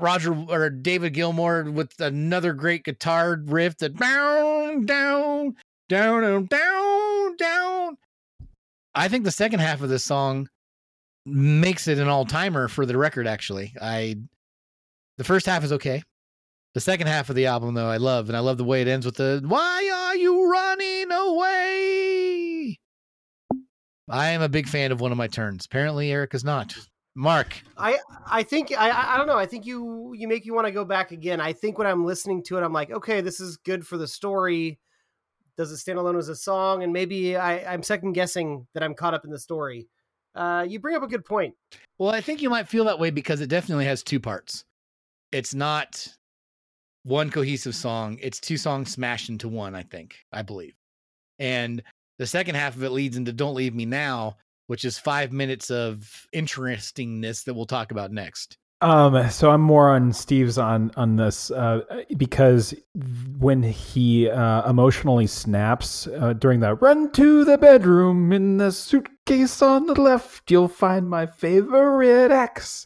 Roger or David Gilmour with another great guitar riff that down, down, down, down, down. I think the second half of this song makes it an all timer for the record. Actually, I, the first half is okay. The second half of the album though, I love, and I love the way it ends with the, why are you running away? I am a big fan of One of My Turns. Apparently Eric is not. Mark, I, I think I I don't know. I think you you make you want to go back again. I think when I'm listening to it, I'm like, okay, this is good for the story. Does it stand alone as a song? And maybe I, I'm second guessing that I'm caught up in the story. Uh, you bring up a good point. Well, I think you might feel that way because it definitely has two parts. It's not one cohesive song. It's two songs smashed into one. I think I believe, and the second half of it leads into "Don't Leave Me Now," which is five minutes of interestingness that we'll talk about next. Um, so I'm more on Steve's on, on this, uh, because when he, uh, emotionally snaps, uh, during that run to the bedroom in the suitcase on the left, you'll find my favorite ex.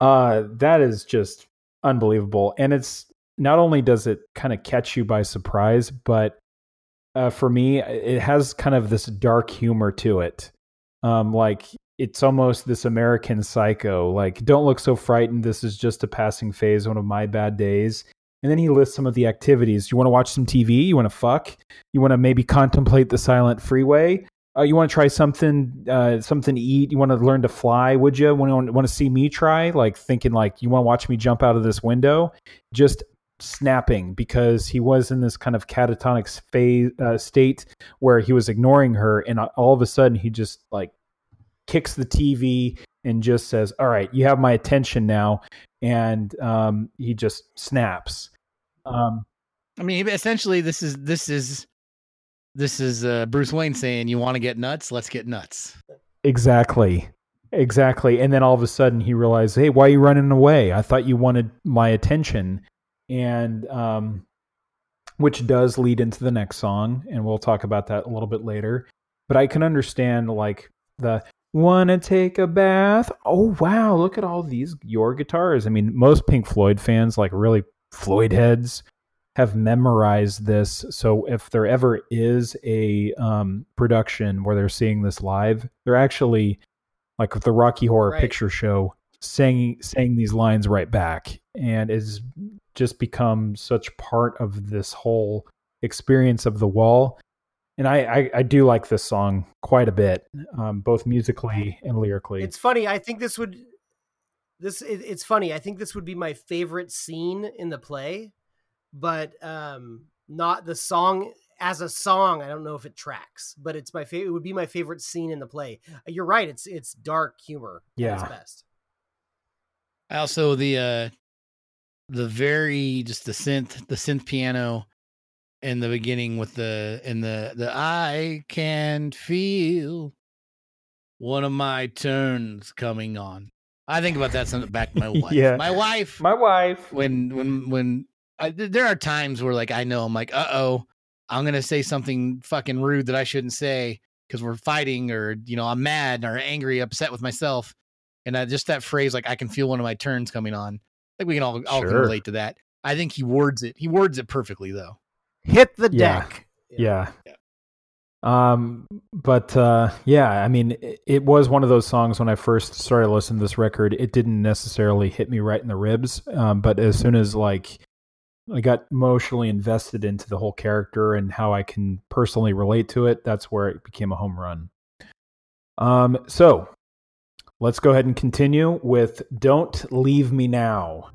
Uh, that is just unbelievable. And it's not only does it kind of catch you by surprise, but, uh, for me, it has kind of this dark humor to it. Um, like it's almost this American Psycho, like, don't look so frightened. This is just a passing phase. One of my bad days. And then he lists some of the activities. You want to watch some T V? You want to fuck? You want to maybe contemplate the silent freeway? Uh, you want to try something, uh, something to eat? You want to learn to fly? Would you want to, want to see me try? Like thinking like, you want to watch me jump out of this window? Just snapping because he was in this kind of catatonic phase, uh, state where he was ignoring her, and all of a sudden he just like kicks the T V and just says, "All right, you have my attention now," and um, he just snaps. Um, I mean, essentially, this is this is this is uh, Bruce Wayne saying, "You want to get nuts? Let's get nuts." Exactly, exactly. And then all of a sudden, he realized, "Hey, why are you running away? I thought you wanted my attention." And um, which does lead into the next song, and we'll talk about that a little bit later. But I can understand, like, the "wanna take a bath? Oh, wow, look at all these, your guitars." I mean, most Pink Floyd fans, like really Floyd heads, have memorized this. So if there ever is a um, production where they're seeing this live, they're actually, like with the Rocky Horror right. Picture Show, saying, saying these lines right back. And it's just become such part of this whole experience of the wall. And I, I, I do like this song quite a bit, um, both musically and lyrically. It's funny. I think this would, this it, it's funny. I think this would be my favorite scene in the play, but um, not the song as a song. I don't know if it tracks, but it's my favorite. It would be my favorite scene in the play. You're right. It's it's dark humor. Yeah. At its best. I also the uh, the very just the synth the synth piano. In the beginning with the, in the, the, I can feel one of my turns coming on. I think about that something back to my wife, yeah. my wife, my wife, when, when, when I, there are times where like, I know I'm like, uh-oh, I'm going to say something fucking rude that I shouldn't say because we're fighting or, you know, I'm mad or angry, upset with myself. And I, just that phrase, like I can feel one of my turns coming on. Like we can all, all sure. can relate to that. I think he words it. He words it perfectly though. Hit the deck. Yeah. yeah. yeah. Um, but uh, yeah, I mean, it, it was one of those songs when I first started listening to this record, it didn't necessarily hit me right in the ribs. Um, but as soon as like I got emotionally invested into the whole character and how I can personally relate to it, that's where it became a home run. Um, so let's go ahead and continue with Don't Leave Me Now.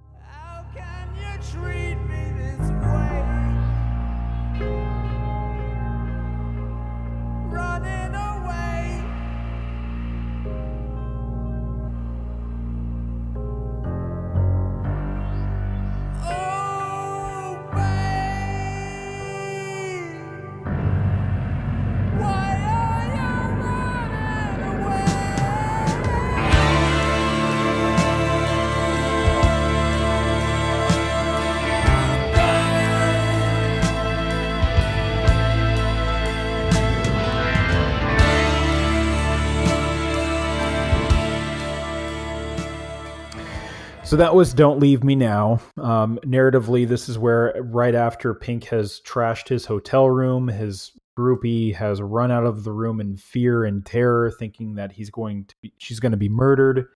So that was Don't Leave Me Now. Um, narratively, this is where right after Pink has trashed his hotel room, his groupie has run out of the room in fear and terror, thinking that he's going to be, she's going to be murdered.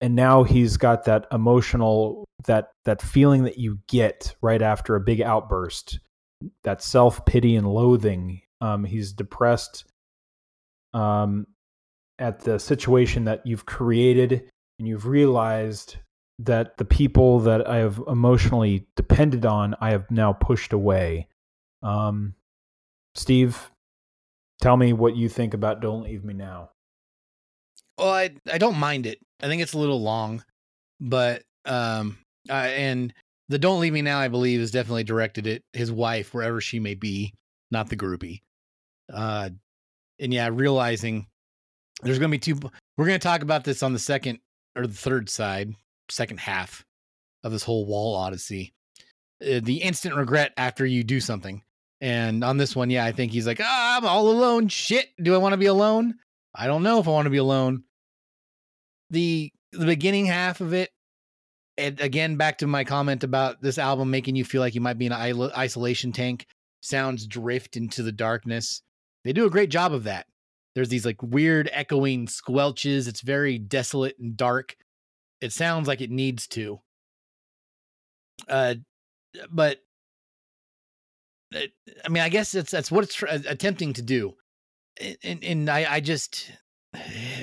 And now he's got that emotional, that that feeling that you get right after a big outburst, that self-pity and loathing. Um, he's depressed um, at the situation that you've created, and you've realized that the people that I have emotionally depended on, I have now pushed away. Um, Steve, tell me what you think about Don't Leave Me Now. Well, I, I don't mind it. I think it's a little long, but, um, I, and the Don't Leave Me Now, I believe, is definitely directed at his wife, wherever she may be, not the groupie. Uh, and yeah, realizing there's going to be two, we're going to talk about this on the second or the third side. Second half of this whole wall odyssey, uh, the instant regret after you do something. And on this one, yeah, I think he's like, ah, I'm all alone. Shit. Do I want to be alone? I don't know if I want to be alone. The, the beginning half of it. And again, back to my comment about this album, making you feel like you might be in an isolation tank, sounds drift into the darkness. They do a great job of that. There's these like weird echoing squelches. It's very desolate and dark. It sounds like it needs to, uh, but I mean, I guess it's, that's what it's tr- attempting to do. And, and I, I just,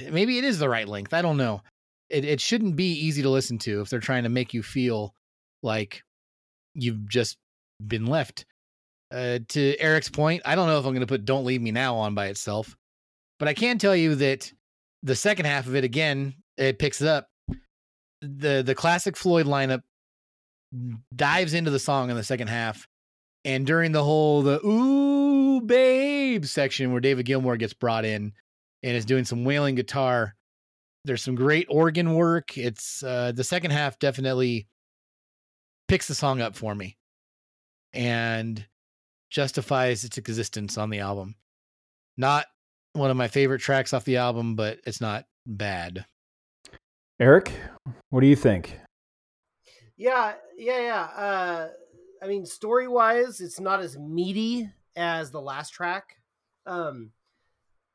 maybe it is the right length. I don't know. It, it shouldn't be easy to listen to if they're trying to make you feel like you've just been left. Uh, to Eric's point, I don't know if I'm going to put Don't Leave Me Now on by itself, but I can tell you that the second half of it, again, it picks it up. The the classic Floyd lineup dives into the song in the second half. And during the whole, the ooh, babe section where David Gilmour gets brought in and is doing some wailing guitar, there's some great organ work. It's uh, the second half definitely picks the song up for me and justifies its existence on the album. Not one of my favorite tracks off the album, but it's not bad. Eric, what do you think? Yeah, yeah, yeah. Uh, I mean, story-wise, it's not as meaty as the last track. Um,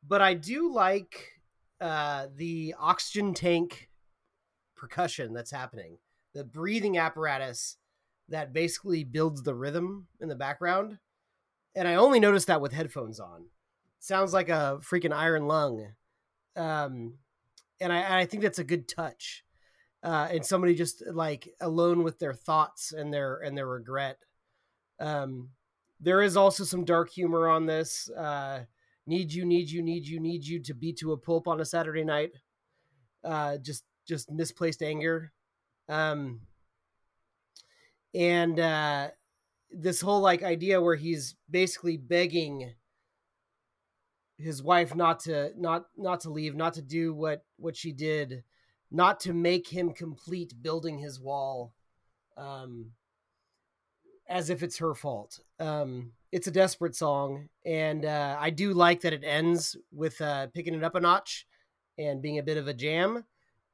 but I do like uh, the oxygen tank percussion that's happening. The breathing apparatus that basically builds the rhythm in the background. And I only noticed that with headphones on. It sounds like a freaking iron lung. Um, and I, I think that's a good touch. Uh, and somebody just like alone with their thoughts and their and their regret. Um, there is also some dark humor on this. Uh, need you, need you, need you, need you to be to a pulp on a Saturday night. Uh, just just misplaced anger. Um, and uh, this whole like idea where he's basically begging his wife not to not not to leave, not to do what what she did. Not to make him complete building his wall, um, as if it's her fault. Um, it's a desperate song. And uh, I do like that it ends with uh, picking it up a notch and being a bit of a jam.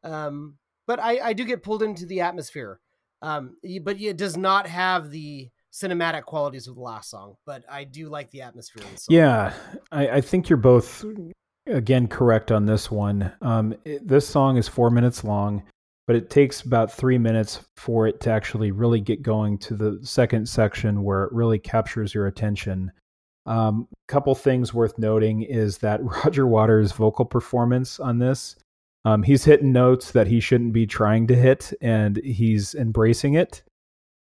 Um, but I, I do get pulled into the atmosphere. Um, but it does not have the cinematic qualities of the last song. But I do like the atmosphere of the song. Yeah, I, I think you're both... Again, correct on this one. Um, it, this song is four minutes long, but it takes about three minutes for it to actually really get going to the second section where it really captures your attention. Um, couple things worth noting is that Roger Waters' vocal performance on this, um, he's hitting notes that he shouldn't be trying to hit, and he's embracing it.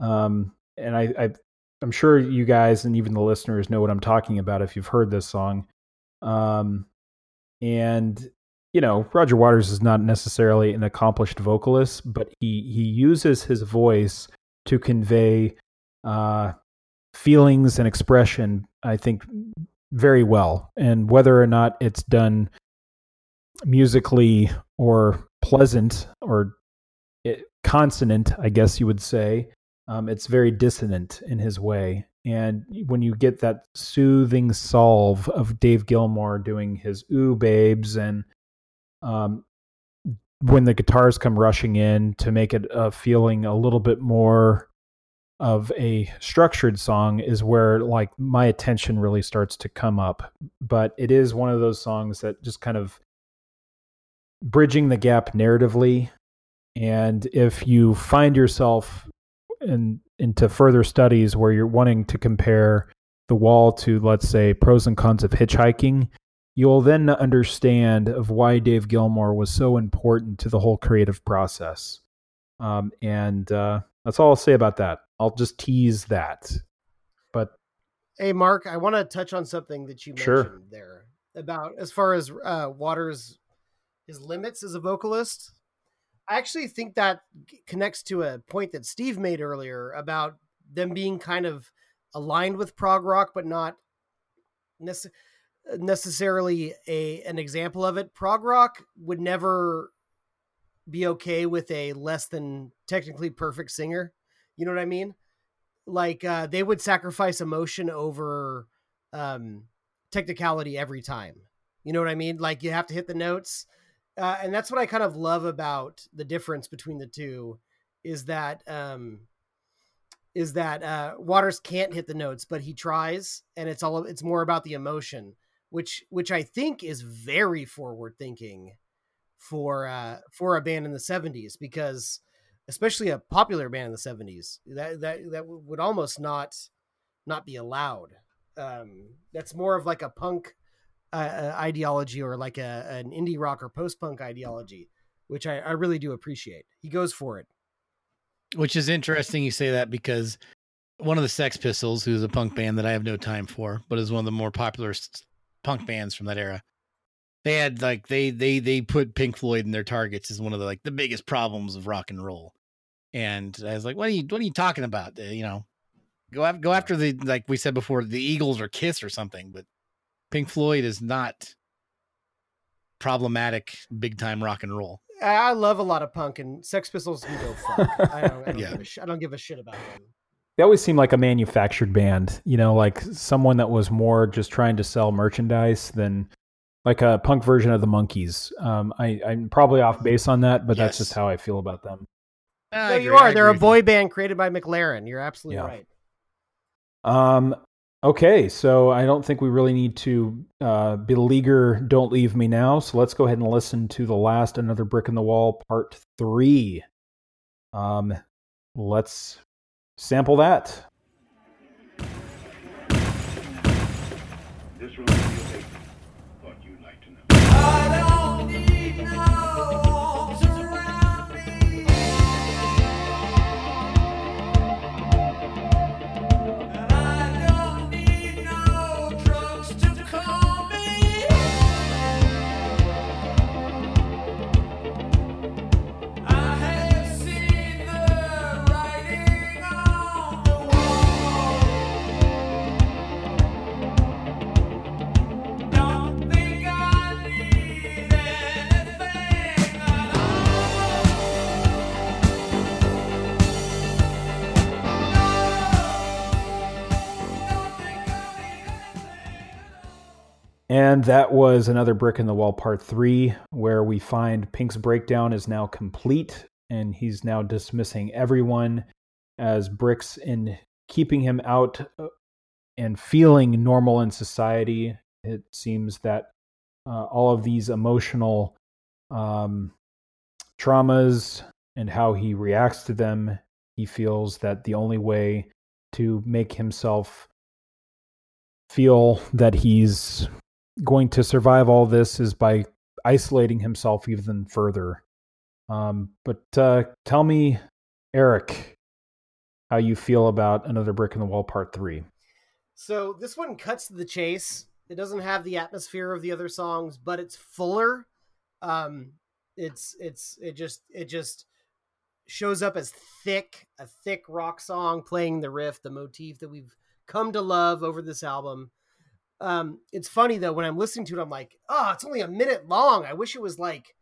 Um, and I, I, I'm sure you guys and even the listeners know what I'm talking about if you've heard this song. Um, And, you know, Roger Waters is not necessarily an accomplished vocalist, but he, he uses his voice to convey uh, feelings and expression, I think, very well. And whether or not it's done musically or pleasant or it, consonant, I guess you would say, um, it's very dissonant in his way. And when you get that soothing solve of Dave Gilmour doing his ooh babes and um, when the guitars come rushing in to make it a feeling a little bit more of a structured song is where like my attention really starts to come up. But it is one of those songs that just kind of bridging the gap narratively. And if you find yourself in into further studies where you're wanting to compare The Wall to, let's say, Pros and Cons of Hitchhiking, you'll then understand of why Dave Gilmour was so important to the whole creative process. Um, and uh, that's all I'll say about that. I'll just tease that. But hey, Mark, I want to touch on something that you mentioned sure. there about as far as uh, Waters, his limits as a vocalist. I actually think that connects to a point that Steve made earlier about them being kind of aligned with prog rock, but not nece- necessarily a, an example of it. Prog rock would never be okay with a less than technically perfect singer. You know what I mean? Like uh, they would sacrifice emotion over um, technicality every time. You know what I mean? Like you have to hit the notes. Uh, and that's what I kind of love about the difference between the two is that um, is that uh, Waters can't hit the notes, but he tries. And it's all it's more about the emotion, which which I think is very forward thinking for uh, for a band in the seventies, because especially a popular band in the seventies, that that, that would almost not not be allowed. Um, that's more of like a punk Uh, ideology or like a an indie rock or post-punk ideology, which I, I really do appreciate. He goes for it. Which is interesting you say that, because one of the Sex Pistols, who's a punk band that I have no time for, but is one of the more popular punk bands from that era, they had like they they they put Pink Floyd in their targets as one of the like the biggest problems of rock and roll. And I was like, what are you, what are you talking about? Uh, you know, go after, go after the, like we said before, the Eagles or Kiss or something, but Pink Floyd is not problematic big time rock and roll. I love a lot of punk, and Sex Pistols can go fuck. I don't, I don't, yeah. give, a sh- I don't give a shit about them. They always seem like a manufactured band, you know, like someone that was more just trying to sell merchandise than like a punk version of the Monkees. Um, I, I'm probably off base on that, but yes. that's just how I feel about them. No, no you are. I They're a boy band created by McLaren. You're absolutely yeah. right. Um. Okay, so I don't think we really need to uh, beleaguer Don't Leave Me Now, so let's go ahead and listen to the last Another Brick in the Wall, Part three. Um, let's sample that. This will you'd like to know. I don't need no And that was Another Brick in the Wall, Part three, where we find Pink's breakdown is now complete, and he's now dismissing everyone as bricks and keeping him out and feeling normal in society. It seems that uh, all of these emotional um, traumas and how he reacts to them, he feels that the only way to make himself feel that he's going to survive all this is by isolating himself even further. Um, but uh, tell me, Eric, how you feel about Another Brick in the Wall, Part three. So this one cuts to the chase. It doesn't have the atmosphere of the other songs, but it's fuller. Um, it's it's it just it just shows up as thick, a thick rock song playing the riff, the motif that we've come to love over this album. Um, it's funny though, when I'm listening to it, I'm like, oh, it's only a minute long. I wish it was like,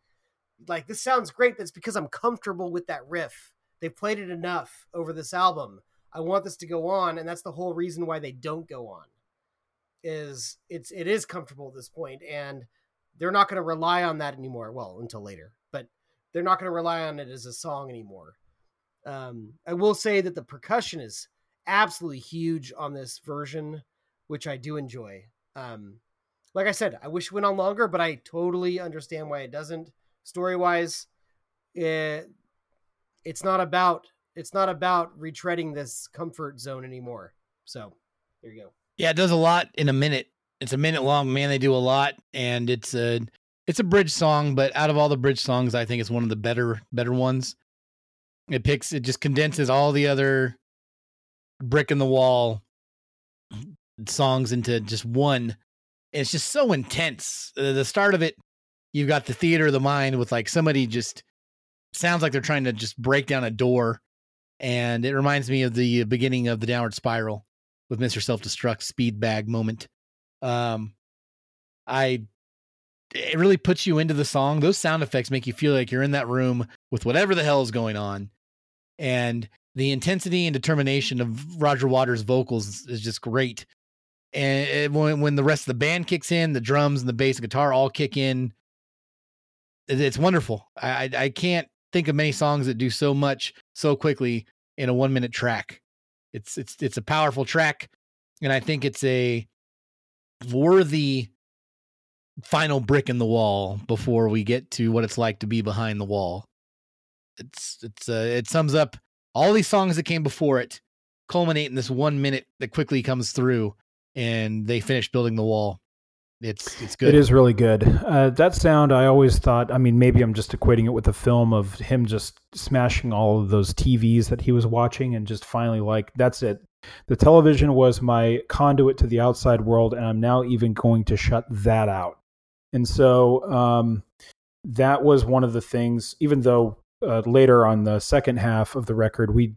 like, this sounds great, but it's because I'm comfortable with that riff. They've played it enough over this album. I want this to go on. And that's the whole reason why they don't go on, is it's, it is comfortable at this point, and they're not going to rely on that anymore. Well, until later, but they're not going to rely on it as a song anymore. Um, I will say that the percussion is absolutely huge on this version, which I do enjoy. Um, like I said, I wish it went on longer, but I totally understand why it doesn't. Story-wise, it, it's not about it's not about retreading this comfort zone anymore. So there you go. Yeah, it does a lot in a minute. It's a minute long, man. They do a lot, and it's a it's a bridge song. But out of all the bridge songs, I think it's one of the better better ones. It picks it just condenses all the other brick in the wall songs into just one. It's just so intense. Uh, the start of it, you've got the theater of the mind with like somebody just sounds like they're trying to just break down a door. And it reminds me of the beginning of the Downward Spiral with Mister Self-Destruct speed bag moment. Um, I, it really puts you into the song. Those sound effects make you feel like you're in that room with whatever the hell is going on. And the intensity and determination of Roger Waters' vocals is just great. And it, when, when the rest of the band kicks in, the drums and the bass and guitar all kick in. It, it's wonderful. I, I can't think of many songs that do so much so quickly in a one minute track. It's, it's, it's a powerful track. And I think it's a worthy final brick in the wall before we get to what it's like to be behind the wall. It's, it's, uh, it sums up all these songs that came before it, culminate in this one minute that quickly comes through, and they finish building the wall. It's it's good. It is really good. Uh, that sound, I always thought, I mean, maybe I'm just equating it with the film of him just smashing all of those T Vs that he was watching and just finally like, that's it. The television was my conduit to the outside world, and I'm now even going to shut that out. And so um, that was one of the things, even though uh, later on the second half of the record, we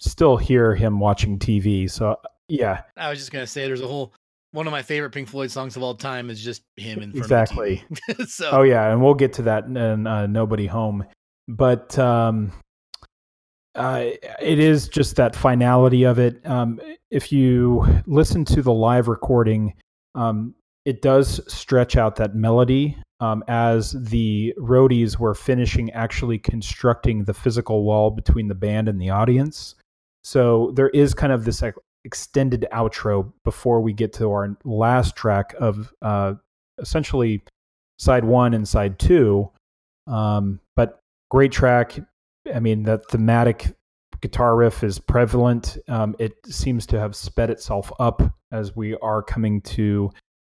still hear him watching T V. So yeah, I was just going to say there's a whole, one of my favorite Pink Floyd songs of all time is just him in front exactly. of T V. so. Oh yeah. And we'll get to that in uh, Nobody Home, but um, uh, it is just that finality of it. Um, if you listen to the live recording, um, it does stretch out that melody um, as the roadies were finishing actually constructing the physical wall between the band and the audience. So there is kind of this extended outro before we get to our last track of uh, essentially side one and side two. Um, but great track. I mean, that thematic guitar riff is prevalent. Um, it seems to have sped itself up as we are coming to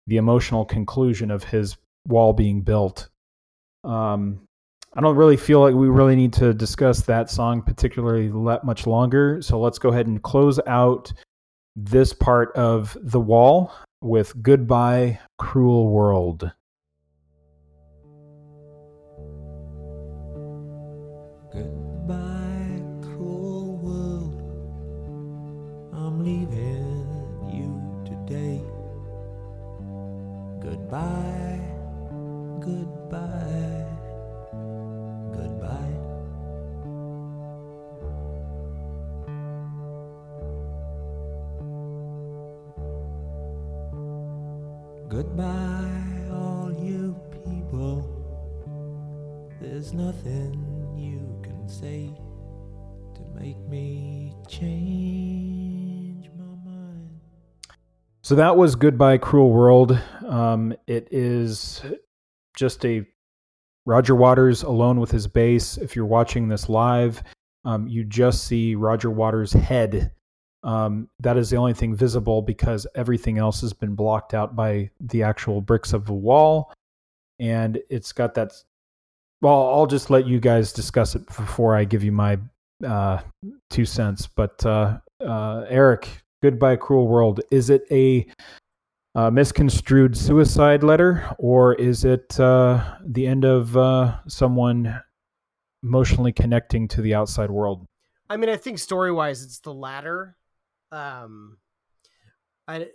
the emotional conclusion of his wall being built. Um, I don't really feel like we really need to discuss that song particularly that much longer. So let's go ahead and close out this part of The Wall with Goodbye, Cruel World. Goodbye, cruel world. I'm leaving you today. Goodbye, goodbye, goodbye. Goodbye, all you people. There's nothing you can say to make me change my mind. So that was Goodbye, Cruel World. Um, it is just a Roger Waters alone with his bass. If you're watching this live, um, you just see Roger Waters' head. Um, that is the only thing visible because everything else has been blocked out by the actual bricks of the wall. And it's got that. Well, I'll just let you guys discuss it before I give you my uh, two cents. But uh, uh, Eric, Goodbye, Cruel World. Is it a Uh, misconstrued suicide letter, or is it uh, the end of uh, someone emotionally connecting to the outside world? I mean, I think story-wise, it's the latter. Um, I,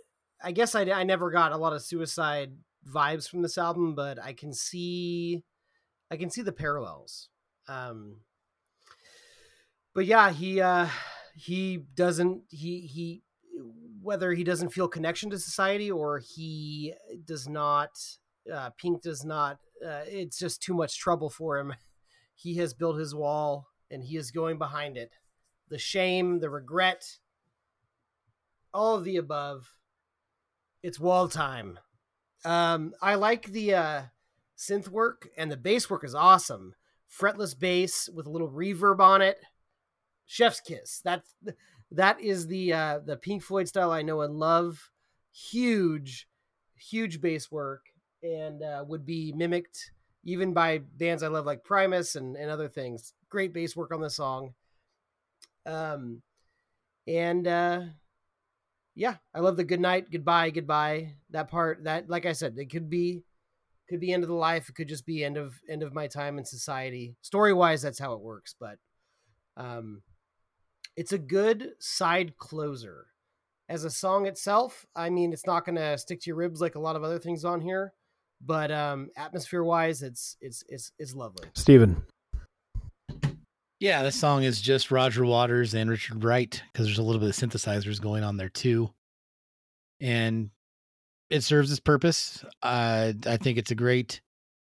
I guess I, I never got a lot of suicide vibes from this album, but I can see, I can see the parallels. Um, but yeah, he uh, he doesn't he he. Whether he doesn't feel connection to society or he does not, uh, Pink does not, uh, it's just too much trouble for him. He has built his wall and he is going behind it. The shame, the regret, all of the above. It's wall time. Um, I like the uh, synth work, and the bass work is awesome. Fretless bass with a little reverb on it. Chef's kiss. That's That is the uh, the Pink Floyd style I know and love. Huge, huge bass work, and uh, would be mimicked even by bands I love like Primus and, and other things. Great bass work on the song. Um, and uh, yeah, I love the good night, goodbye, goodbye. That part, that, like I said, it could be could be end of the life. It could just be end of end of my time in society. Story wise, that's how it works, but. Um, It's a good side closer. As a song itself, I mean, it's not going to stick to your ribs like a lot of other things on here, but um, atmosphere-wise, it's it's it's it's lovely. Steven. Yeah, this song is just Roger Waters and Richard Wright, because there's a little bit of synthesizers going on there too, and it serves its purpose. Uh, I think it's a great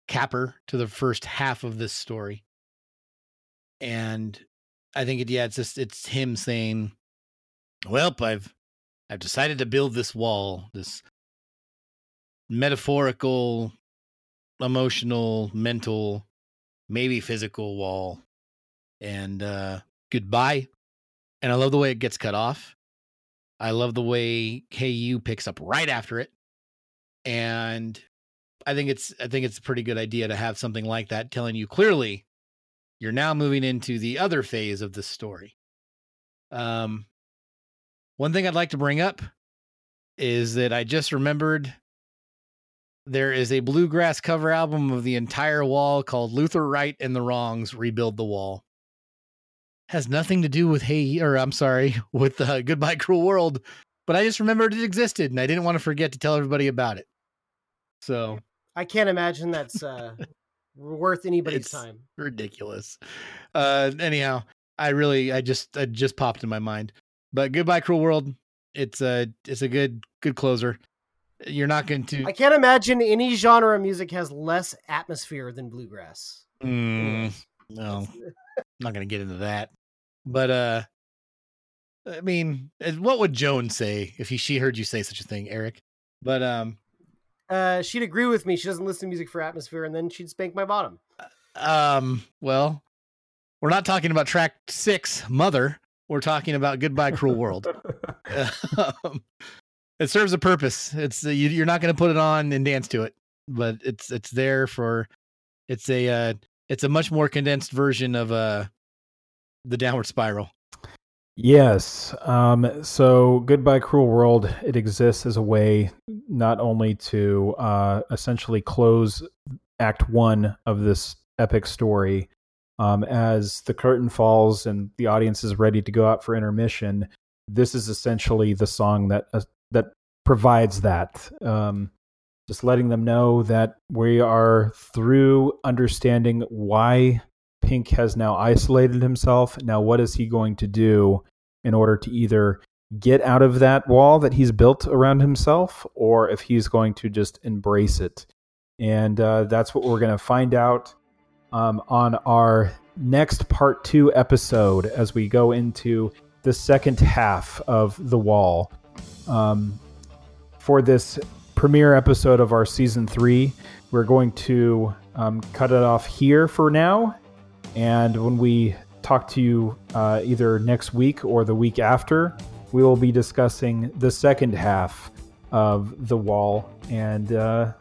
capper to the first half of this story, and. I think it, yeah, it's just, it's him saying, well, I've, I've decided to build this wall, this metaphorical, emotional, mental, maybe physical wall, and, uh, goodbye. And I love the way it gets cut off. I love the way K U picks up right after it. And I think it's, I think it's a pretty good idea to have something like that telling you clearly, you're now moving into the other phase of the story. Um, one thing I'd like to bring up is that I just remembered There is a bluegrass cover album of the entire Wall called Luther Wright and the Wrongs Rebuild the Wall. Has nothing to do with Hey, or I'm sorry, with uh, Goodbye Cruel World, but I just remembered it existed and I didn't want to forget to tell everybody about it. So I can't imagine that's uh, worth anybody's it's time. Ridiculous. Uh, anyhow, I really, I just, I just popped in my mind. But Goodbye Cruel World, it's a, it's a good, good closer. You're not going to. I can't imagine any genre of music has less atmosphere than bluegrass. Mm, no, I'm not going to get into that. But uh, I mean, what would Joan say if he, she heard you say such a thing, Eric? But um, uh, she'd agree with me. She doesn't listen to music for atmosphere, and then she'd spank my bottom. Um, well, we're not talking about track six, Mother. We're talking about Goodbye Cruel World. um, It serves a purpose. It's uh, you, you're not going to put it on and dance to it, but it's it's there for. It's a uh, it's a much more condensed version of uh, the Downward Spiral. Yes. Um, so Goodbye Cruel World. It exists as a way not only to uh, essentially close Act One of this epic story, um, as the curtain falls and the audience is ready to go out for intermission. This is essentially the song that. Uh, that provides that, um, just letting them know that we are through understanding why Pink has now isolated himself. Now, what is he going to do in order to either get out of that wall that he's built around himself, or if he's going to just embrace it? And uh, that's what we're going to find out um, on our next part two episode as we go into the second half of The Wall. Um, for this premiere episode of our season three, we're going to um, cut it off here for now. And when we talk to you uh, either next week or the week after, we will be discussing the second half of The Wall. And uh,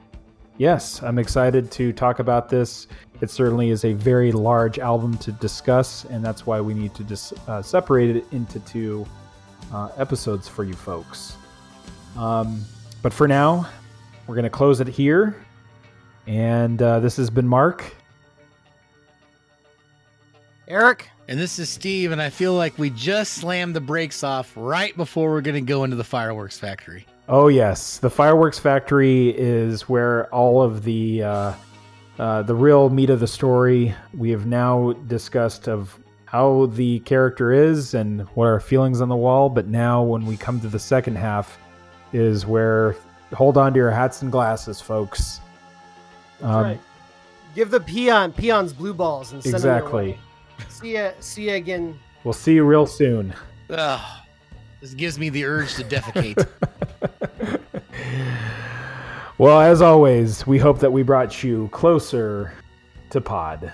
yes, I'm excited to talk about this. It certainly is a very large album to discuss, and that's why we need to dis- uh, separate it into two Uh, episodes for you folks. Um, but for now, we're going to close it here. And uh, this has been Mark. Eric. And this is Steve. And I feel like we just slammed the brakes off right before we're going to go into the fireworks factory. Oh, yes. The fireworks factory is where all of the, uh, uh, the real meat of the story we have now discussed of how the character is and what our feelings on the wall. But now when we come to the second half is where, hold on to your hats and glasses, folks. That's um, right. Give the peon peons blue balls and send exactly. them away. See ya. See ya again. We'll see you real soon. Ugh, this gives me the urge to defecate. Well, as always, we hope that we brought you closer to pod.